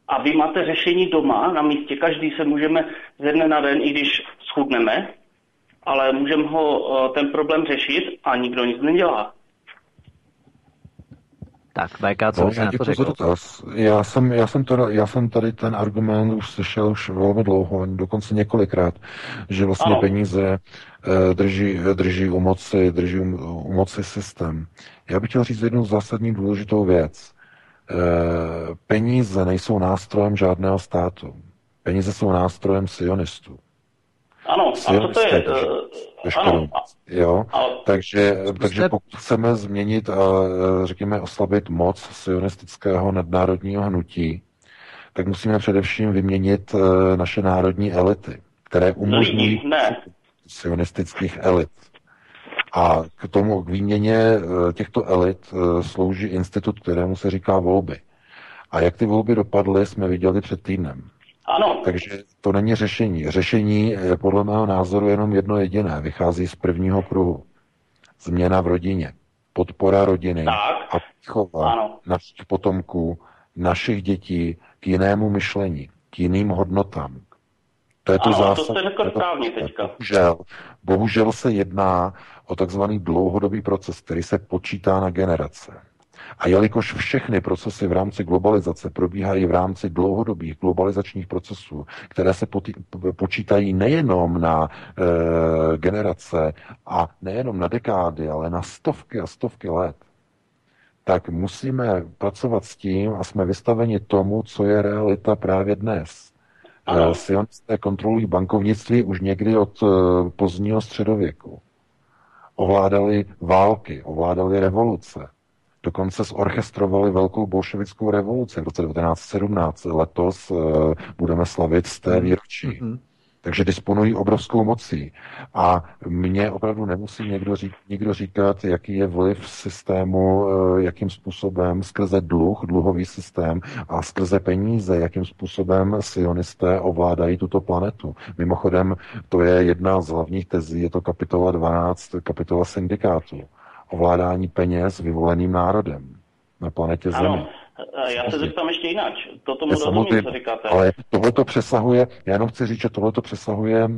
A vy máte řešení doma, na místě. Každý se můžeme ze dne na den, i když schudneme, ale můžeme ho ten problém řešit a nikdo nic nedělá. Tak, VK, co jsi na to řekl? Já jsem tady ten argument už slyšel už velmi dlouho, dokonce několikrát, že vlastně peníze drží u moci systém. Já bych chtěl říct jednu zásadní důležitou věc. Peníze nejsou nástrojem žádného státu. Peníze jsou nástrojem sionistů. Ano, a to je... Ano. Jo? Takže pokud chceme změnit a řekněme oslabit moc sionistického nadnárodního hnutí, tak musíme především vyměnit naše národní elity, které umožní sionistických elit. A k tomu, k výměně těchto elit slouží institut, kterému se říká volby. A jak ty volby dopadly, jsme viděli před týdnem. Ano. Takže to není řešení. Řešení je podle mého názoru jenom jedno jediné. Vychází z prvního kruhu. Změna v rodině. Podpora rodiny a výchova našich potomků, našich dětí k jinému myšlení, k jiným hodnotám. To je to zásad. To jste řekl správně teďka. Bohužel se jedná o takzvaný dlouhodobý proces, který se počítá na generace. A jelikož všechny procesy v rámci globalizace probíhají v rámci dlouhodobých globalizačních procesů, které se počítají nejenom na generace a nejenom na dekády, ale na stovky a stovky let, tak musíme pracovat s tím a jsme vystaveni tomu, co je realita právě dnes. Sionisté kontrolují bankovnictví už někdy od pozdního středověku. Ovládali války, ovládali revoluce. Dokonce zorchestrovali velkou bolševickou revoluci v roce 1917. Letos budeme slavit z té výročí. Takže disponují obrovskou mocí. A mně opravdu nemusí nikdo říkat, jaký je vliv systému, jakým způsobem skrze dluhový systém a skrze peníze, jakým způsobem sionisté ovládají tuto planetu. Mimochodem, to je jedna z hlavních tezí, je to kapitola 12, kapitola syndikátů. Ovládání peněz vyvoleným národem na planetě Zemi. Já se zeptám ještě jinak. Toto rozumím, co říkáte. Ale tohleto přesahuje, já jenom chci říct, že tohleto přesahuje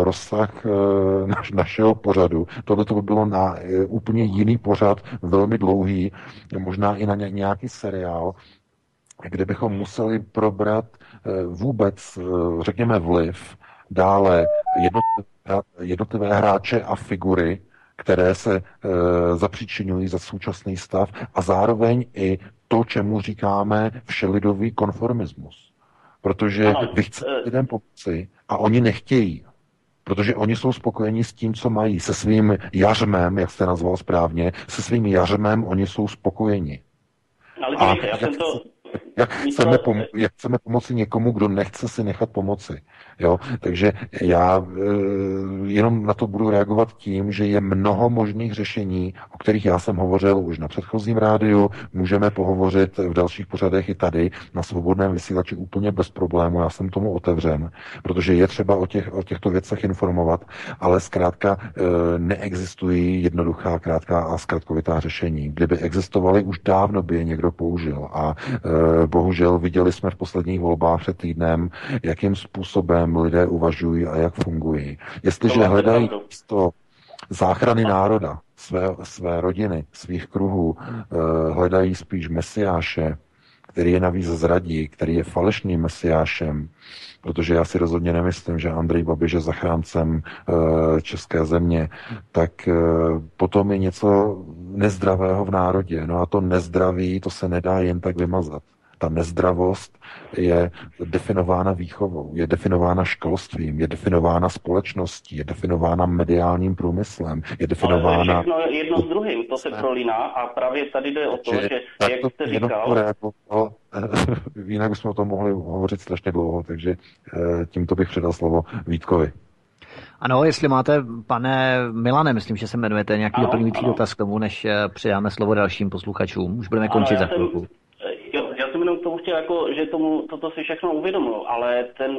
rozsah našeho pořadu. Tohleto by bylo na úplně jiný pořad, velmi dlouhý, možná i na nějaký seriál, kde bychom museli probrat vůbec, řekněme, vliv, dále jednotlivé hráče a figury, které se zapříčinují za současný stav a zároveň i to, čemu říkáme všelidový konformismus. Protože vy chcete lidem pomoci a oni nechtějí. Protože oni jsou spokojeni s tím, co mají. Se svým jařmem, jak jste nazval správně, se svým jařmem oni jsou spokojeni. Ale a jak chceme pomoci někomu, kdo nechce si nechat pomoci. Jo? Takže já jenom na to budu reagovat tím, že je mnoho možných řešení, o kterých já jsem hovořil už na předchozím rádiu, můžeme pohovořit v dalších pořadech i tady, na Svobodném vysílači úplně bez problému, já jsem tomu otevřen, protože je třeba o těchto věcech informovat, ale zkrátka neexistují jednoduchá, krátká a zkratkovitá řešení. Kdyby existovaly, už dávno by je někdo použil a bohužel viděli jsme v posledních volbách před týdnem, jakým způsobem lidé uvažují a jak fungují. Jestliže hledají místo záchrany národa, své rodiny, svých kruhů, hledají spíš mesiáše, který je navíc zradí, který je falešným mesiášem, protože já si rozhodně nemyslím, že Andrej Babiš je zachráncem české země, tak potom je něco nezdravého v národě. No a to nezdraví, to se nedá jen tak vymazat. Ta nezdravost je definována výchovou, je definována školstvím, je definována společností, je definována mediálním průmyslem, je definována... Ale všechno jedno s druhým, to se prolíná a právě tady jde o to, že jak jste říkal... Jinak jsme o tom mohli hovořit strašně dlouho, takže tímto bych předal slovo Vítkovi. Ano, jestli máte, pane Milane, myslím, že se jmenujete, nějaký doplňující dotaz k tomu, než přidáme slovo dalším posluchačům. Už budeme končit za chvilku. Jenom tomu chtěl, jako, že toto si všechno uvědomil, ale ten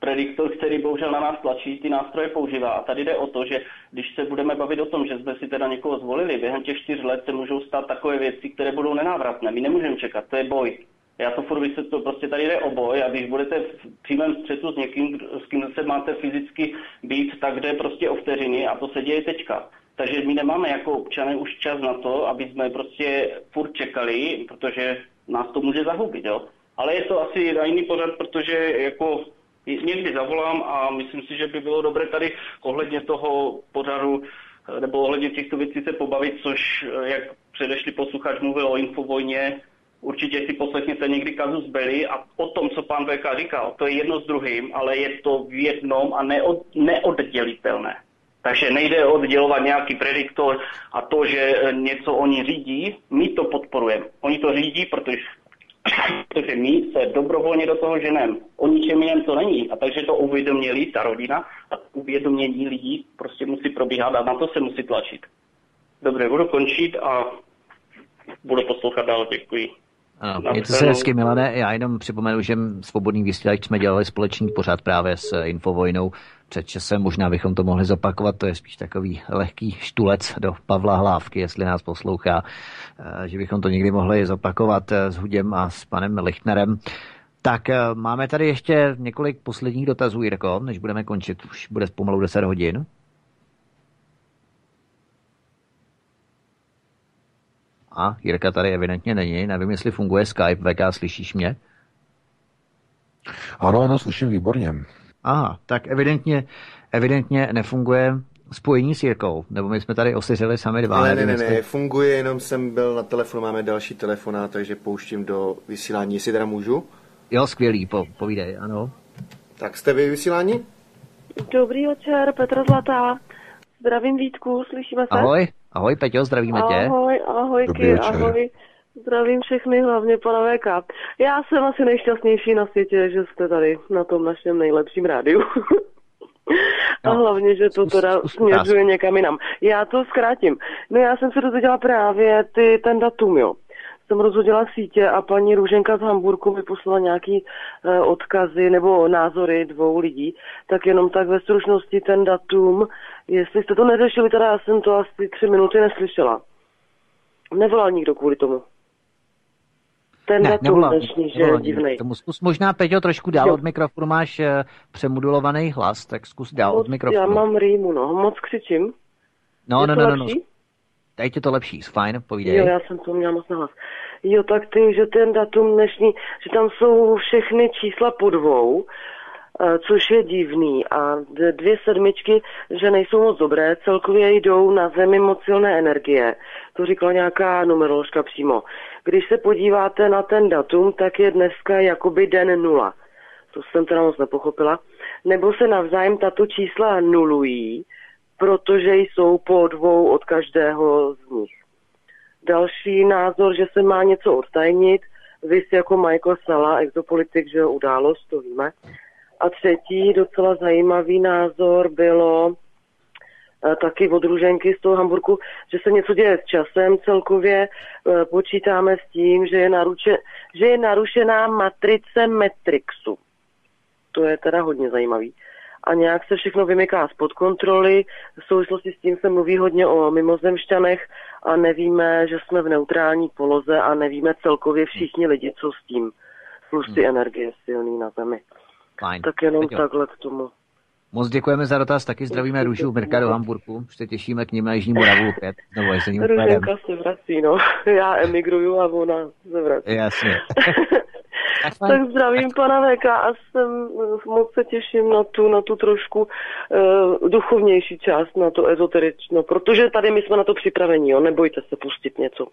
prediktor, který bohužel na nás tlačí, ty nástroje používá. A tady jde o to, že když se budeme bavit o tom, že jsme si teda někoho zvolili, během těch 4 let se můžou stát takové věci, které budou nenávratné. My nemůžeme čekat, to je boj. Já to furt vysvětluji, prostě tady jde o boj a když budete v přímém střetu s někým, s kým se máte fyzicky být, tak jde prostě o vteřiny a to se děje teďka. Takže my nemáme jako občané už čas na to, aby jsme prostě furt čekali, protože nás to může zahubit, jo. Ale je to asi na jiný pořad, protože jako někdy zavolám a myslím si, že by bylo dobré tady ohledně toho pořadu nebo ohledně těchto věcí se pobavit, což jak předešlý posluchač mluvil o infovojně, určitě si poslechněte někdy kazus belli a o tom, co pan VK říkal, to je jedno s druhým, ale je to v jednom a neoddělitelné. Takže nejde oddělovat nějaký prediktor a to, že něco oni řídí, my to podporujeme. Oni to řídí, protože protože my se dobrovolně do toho ženeme. O ničem jiném to není. A takže to uvědomělí ta rodina a uvědomění lidí prostě musí probíhat a na to se musí tlačit. Dobře, budu končit a budu poslouchat dál. Děkuji. Ano, je to se hezky, Milane. Já jenom připomenu, že Svobodný vysílač jsme dělali společný pořad právě s Infovojnou před časem. Možná bychom to mohli zopakovat, to je spíš takový lehký štulec do Pavla Hlávky, jestli nás poslouchá, že bychom to někdy mohli zopakovat s Hudem a s panem Lichtnerem. Tak máme tady ještě několik posledních dotazů, Jirko, než budeme končit. Už bude pomalu 10 hodin. A Jirka tady evidentně není, nevím, jestli funguje Skype. VK, slyšíš mě? Ano, slyším výborně. Aha, tak evidentně nefunguje spojení s Jirkou, nebo my jsme tady osiřili sami dva. Ne, funguje, jenom jsem byl na telefonu, máme další telefonát, takže pouštím do vysílání, jestli teda můžu. Jo, skvělý, povídej, ano. Tak jste vy vysílání? Dobrý večer, Petra Zlatá. Zdravím Vítku, slyšíme se? Ahoj Peťo, zdravíme tě. Ahoj, zdravím všechny, hlavně pana VK. Já jsem asi nejšťastnější na světě, že jste tady na tom našem nejlepším rádiu. A hlavně, že to teda směřuje někam jinam. Já to zkrátím. No já jsem se dozvěděla právě ten datum, jo. Jsem rozhodila sítě a paní Růženka z Hamburku mi poslala nějaký odkazy nebo názory dvou lidí. Tak jenom tak ve stručnosti ten datum, jestli jste to neřešili, teda já jsem to asi 3 minuty neslyšela. Nevolal nikdo kvůli tomu. Ten datum dnešní, že je divnej. Zkus možná, Peťo, trošku dál od mikrofonu, máš přemodulovaný hlas, tak zkus dál od mikrofonu. Já mám rýmu, moc křičím. No. Teď je to lepší, fajn, povídej. Jo, já jsem to měla moc nahlas. Jo, tak že ten datum dnešní, že tam jsou všechny čísla po 2, což je divný. A 2 sedmičky, že nejsou moc dobré, celkově jdou na zemi moc silné energie. To říkala nějaká numeroložka přímo. Když se podíváte na ten datum, tak je dneska jakoby den 0. To jsem teda moc nepochopila. Nebo se navzájem tato čísla nulují, protože jsou po 2 od každého z nich. Další názor, že se má něco odtajnit, vys jako Michael Sala, exopolitik, že událost, to víme. A třetí docela zajímavý názor bylo taky od Růženky z toho Hamburku, že se něco děje s časem, celkově počítáme s tím, že je narušená matrice Matrixu. To je teda hodně zajímavý. A nějak se všechno vymyká spod kontroly. V souvislosti s tím se mluví hodně o mimozemšťanech a nevíme, že jsme v neutrální poloze a nevíme celkově všichni lidi, co s tím. Plus ty energie silný na zemi. Fajn. Tak jenom Peťo, takhle k tomu. Moc děkujeme za dotaz, taky zdravíme Růžu Mirka do Hamburku. Už se těšíme k ním na Jižní Moravu 5. Růženka se vrací, no. Já emigruju a ona se vrací. Jasně. Tak zdravím pana VK a jsem moc se těším na tu trošku duchovnější část, na to ezoterično, protože tady my jsme na to připraveni, jo, nebojte se pustit něco.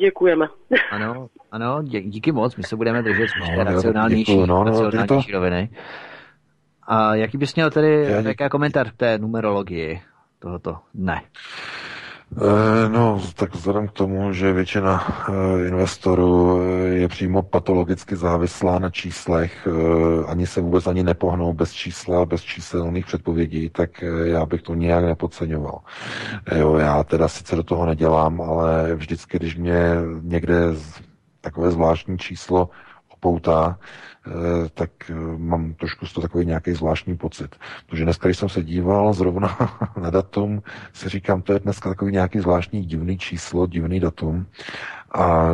Děkujeme. Ano, díky moc, my se budeme držet spíš racionálnější roviny. A jaký bys měl tedy VK komentář v té numerologii tohoto dne? No, tak vzhledem k tomu, že většina investorů je přímo patologicky závislá na číslech, ani se vůbec ani nepohnou bez čísla, bez číselných předpovědí, tak já bych to nijak nepodceňoval. Jo, já teda sice do toho nedělám, ale vždycky, když mě někde takové zvláštní číslo poutá, tak mám trošku z toho takový nějaký zvláštní pocit. Protože dneska, když jsem se díval zrovna na datum, si říkám, to je dneska takový nějaký zvláštní divný číslo, divný datum. A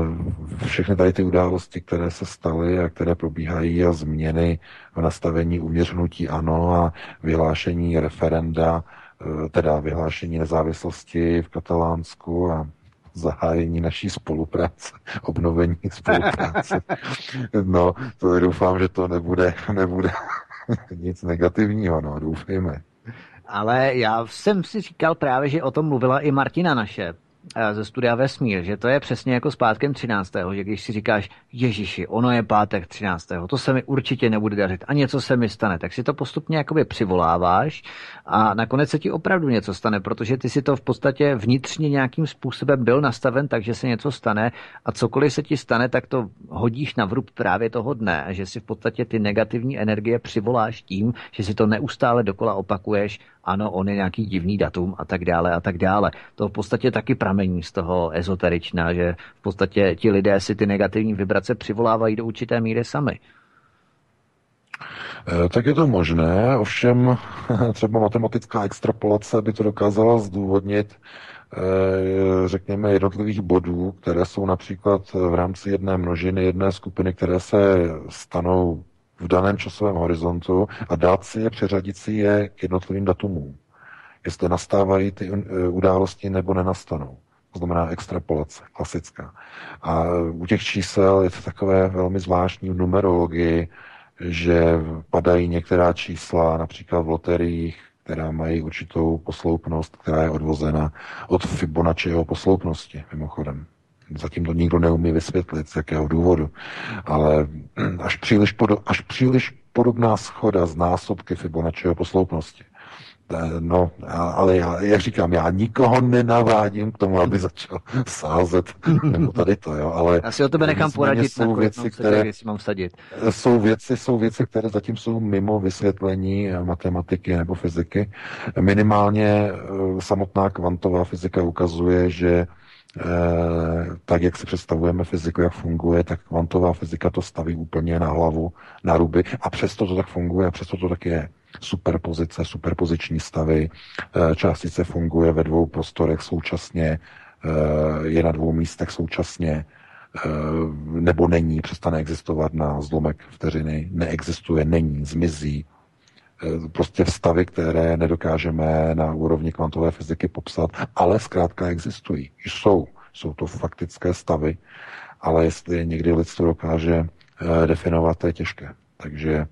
všechny tady ty události, které se staly a které probíhají a změny v nastavení uvnitř hnutí ANO a vyhlášení referenda, teda vyhlášení nezávislosti v Katalánsku a zahájení naší spolupráce, obnovení spolupráce. No, to doufám, že to nebude nic negativního, no, doufejme. Ale já jsem si říkal právě, že o tom mluvila i Martina naše ze studia Vesmír, že to je přesně jako s pátkem 13., že když si říkáš, Ježiši, ono je pátek 13., to se mi určitě nebude dařit a něco se mi stane, tak si to postupně jakoby přivoláváš a nakonec se ti opravdu něco stane, protože ty si to v podstatě vnitřně nějakým způsobem byl nastaven, takže se něco stane a cokoliv se ti stane, tak to hodíš na vrub právě toho dne, že si v podstatě ty negativní energie přivoláš tím, že si to neustále dokola opakuješ, ano, on je nějaký divný datum a tak dále a tak dále. To v podstatě taky pramení z toho ezoteričná, že v podstatě ti lidé si ty negativní vibrace přivolávají do určité míry sami. Tak je to možné, ovšem třeba matematická extrapolace by to dokázala zdůvodnit, řekněme, jednotlivých bodů, které jsou například v rámci jedné množiny, jedné skupiny, které se stanou v daném časovém horizontu a dát si je, přiřadit si je k jednotlivým datumům. Jestli nastávají ty události nebo nenastanou. To znamená extrapolace, klasická. A u těch čísel je to takové velmi zvláštní v numerologii, že padají některá čísla, například v loteriích, která mají určitou posloupnost, která je odvozena od Fibonacciho posloupnosti, mimochodem. Zatím to nikdo neumí vysvětlit, z jakého důvodu. Ale až příliš podobná schoda z násobky Fibonacciho posloupnosti. No, ale já říkám, já nikoho nenavádím k tomu, aby začal sázet, nebo tady to, jo, ale... Já si o tebe nechám poradit, jsou věci, které, mám sadit. Jsou věci, které zatím jsou mimo vysvětlení matematiky nebo fyziky. Minimálně samotná kvantová fyzika ukazuje, že tak, jak si představujeme fyziku, jak funguje, tak kvantová fyzika to staví úplně na hlavu, na ruby a přesto to tak funguje a přesto to tak je. Superpozice, superpoziční stavy, částice funguje ve dvou prostorech současně, je na dvou místech současně, nebo není, přestane existovat na zlomek vteřiny, neexistuje, není, zmizí. Prostě stavy, které nedokážeme na úrovni kvantové fyziky popsat, ale zkrátka existují. Jsou to faktické stavy, ale jestli někdy lidstvo dokáže definovat, to je těžké. Takže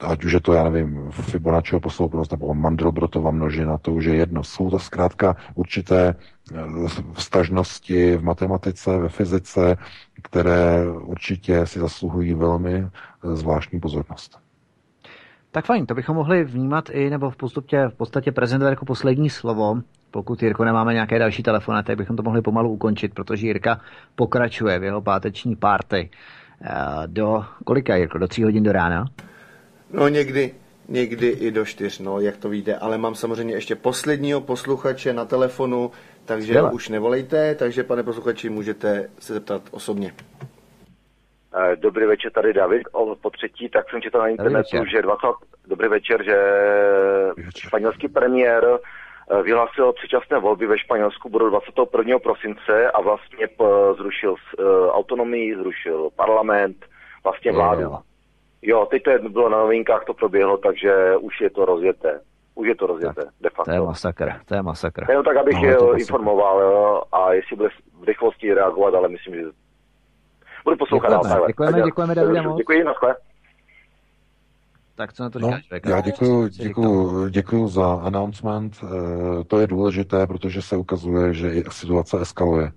ať už je to, já nevím, Fibonacciho posloupnost nebo Mandelbrotova množina, to už je jedno. Jsou to zkrátka určité vztažnosti v matematice, ve fyzice, které určitě si zasluhují velmi zvláštní pozornost. Tak fajn, to bychom mohli vnímat i, nebo v podstatě prezentovat jako poslední slovo. Pokud, Jirko, nemáme nějaké další telefony, tak bychom to mohli pomalu ukončit, protože Jirka pokračuje v jeho páteční party. Do kolika, Jirko? Do 3 hodin do rána? No někdy i do 4, no, jak to vyjde, ale mám samozřejmě ještě posledního posluchače na telefonu, takže už nevolejte, takže pane posluchači, můžete se zeptat osobně. Dobrý večer, tady David, po třetí, tak jsem četl na internetu, že španělský premiér vyhlásil předčasné volby ve Španělsku, budou 21. prosince a vlastně zrušil autonomii, zrušil parlament, vlastně vládu. Jo, teď to bylo na novinkách, to proběhlo, takže už je to rozjeté. Už je to rozjeté, de facto. To je masakr. Jenom tak, abych je informoval, jo, a jestli bude v rychlosti reagovat, ale myslím, že budu poslouchat dál. Děkujeme, Davide, moc. Děkuji, naschle. Tak co na to říkáš? Já děkuji za announcement. To je důležité, protože se ukazuje, že situace eskaluje.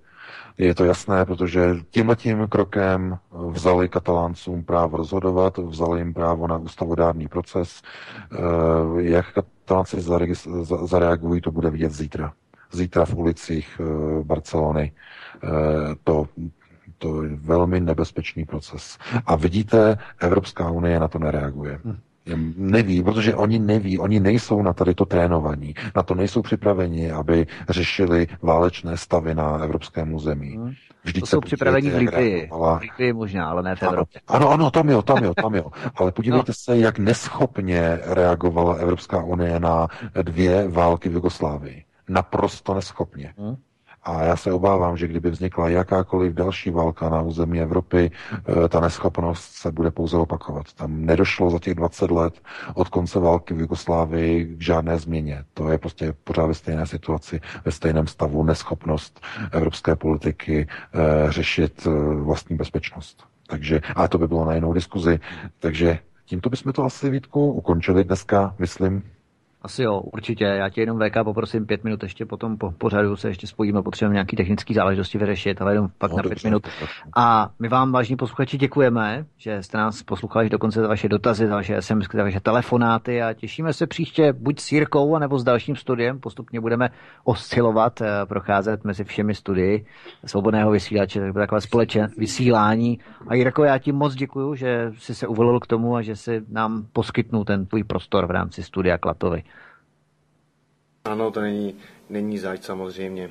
Je to jasné, protože tímhletím krokem vzali Kataláncům právo rozhodovat, vzali jim právo na ústavodárný proces. Jak Katalánci zareagují, to bude vidět zítra. Zítra v ulicích Barcelony. To je velmi nebezpečný proces. A vidíte, Evropská unie na to nereaguje. Neví, protože oni nejsou na tady to trénovaní, na to nejsou připraveni, aby řešili válečné stavy na evropském území. Vždyť to jsou připraveni v Libii. V Libii možná, ale ne v Evropě. Ano, tam jo. Ale podívejte se, jak neschopně reagovala Evropská unie na 2 války v Jugoslávii. Naprosto neschopně. A já se obávám, že kdyby vznikla jakákoliv další válka na území Evropy, ta neschopnost se bude pouze opakovat. Tam nedošlo za těch 20 let od konce války v Jugoslávii k žádné změně. To je prostě pořád ve stejné situaci, ve stejném stavu neschopnost evropské politiky řešit vlastní bezpečnost. Takže, a to by bylo na jinou diskuzi. Takže tímto bychom to asi, Vítku, ukončili dneska, myslím. Asi jo, určitě. Já tě jenom VK poprosím 5 minut ještě potom po pořadu se ještě spojíme, potřebujeme nějaké technické záležitosti vyřešit, ale jenom pak na 5 minut. A my vám, vážní posluchači, děkujeme, že jste nás poslouchali dokonce za vaše dotazy, za vaše SMSky, za vaše telefonáty a těšíme se příště buď s Jirkou, anebo s dalším studiem. Postupně budeme oscilovat, procházet mezi všemi studii Svobodného vysílače, takové společné vysílání. A Jirko, já ti moc děkuju, že jsi se uvolil k tomu a že si nám poskytnul ten tvůj prostor v rámci studia Klatovy. Ano, to není záč samozřejmě.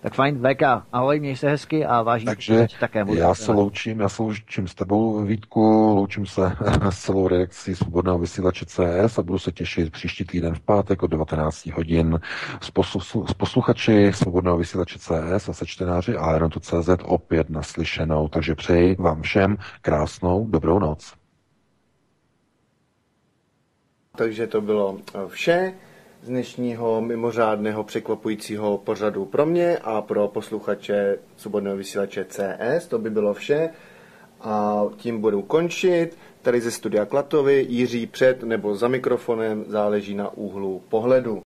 Tak fajn, VK, ahoj, měj se hezky a vážně. Takže také já se loučím s tebou, Vítku, loučím se s celou redakcí Svobodného vysílače CS a budu se těšit příští týden v pátek od 19 hodin s posluchači Svobodného vysílače CS a se čtenáři Aeronet.cz opět naslyšenou. Takže přeji vám všem krásnou dobrou noc. Takže to bylo vše z dnešního mimořádného překvapujícího pořadu pro mě a pro posluchače Svobodného vysílače CS. To by bylo vše a tím budu končit. Tady ze studia Klatovy Jiří před nebo za mikrofonem, záleží na úhlu pohledu.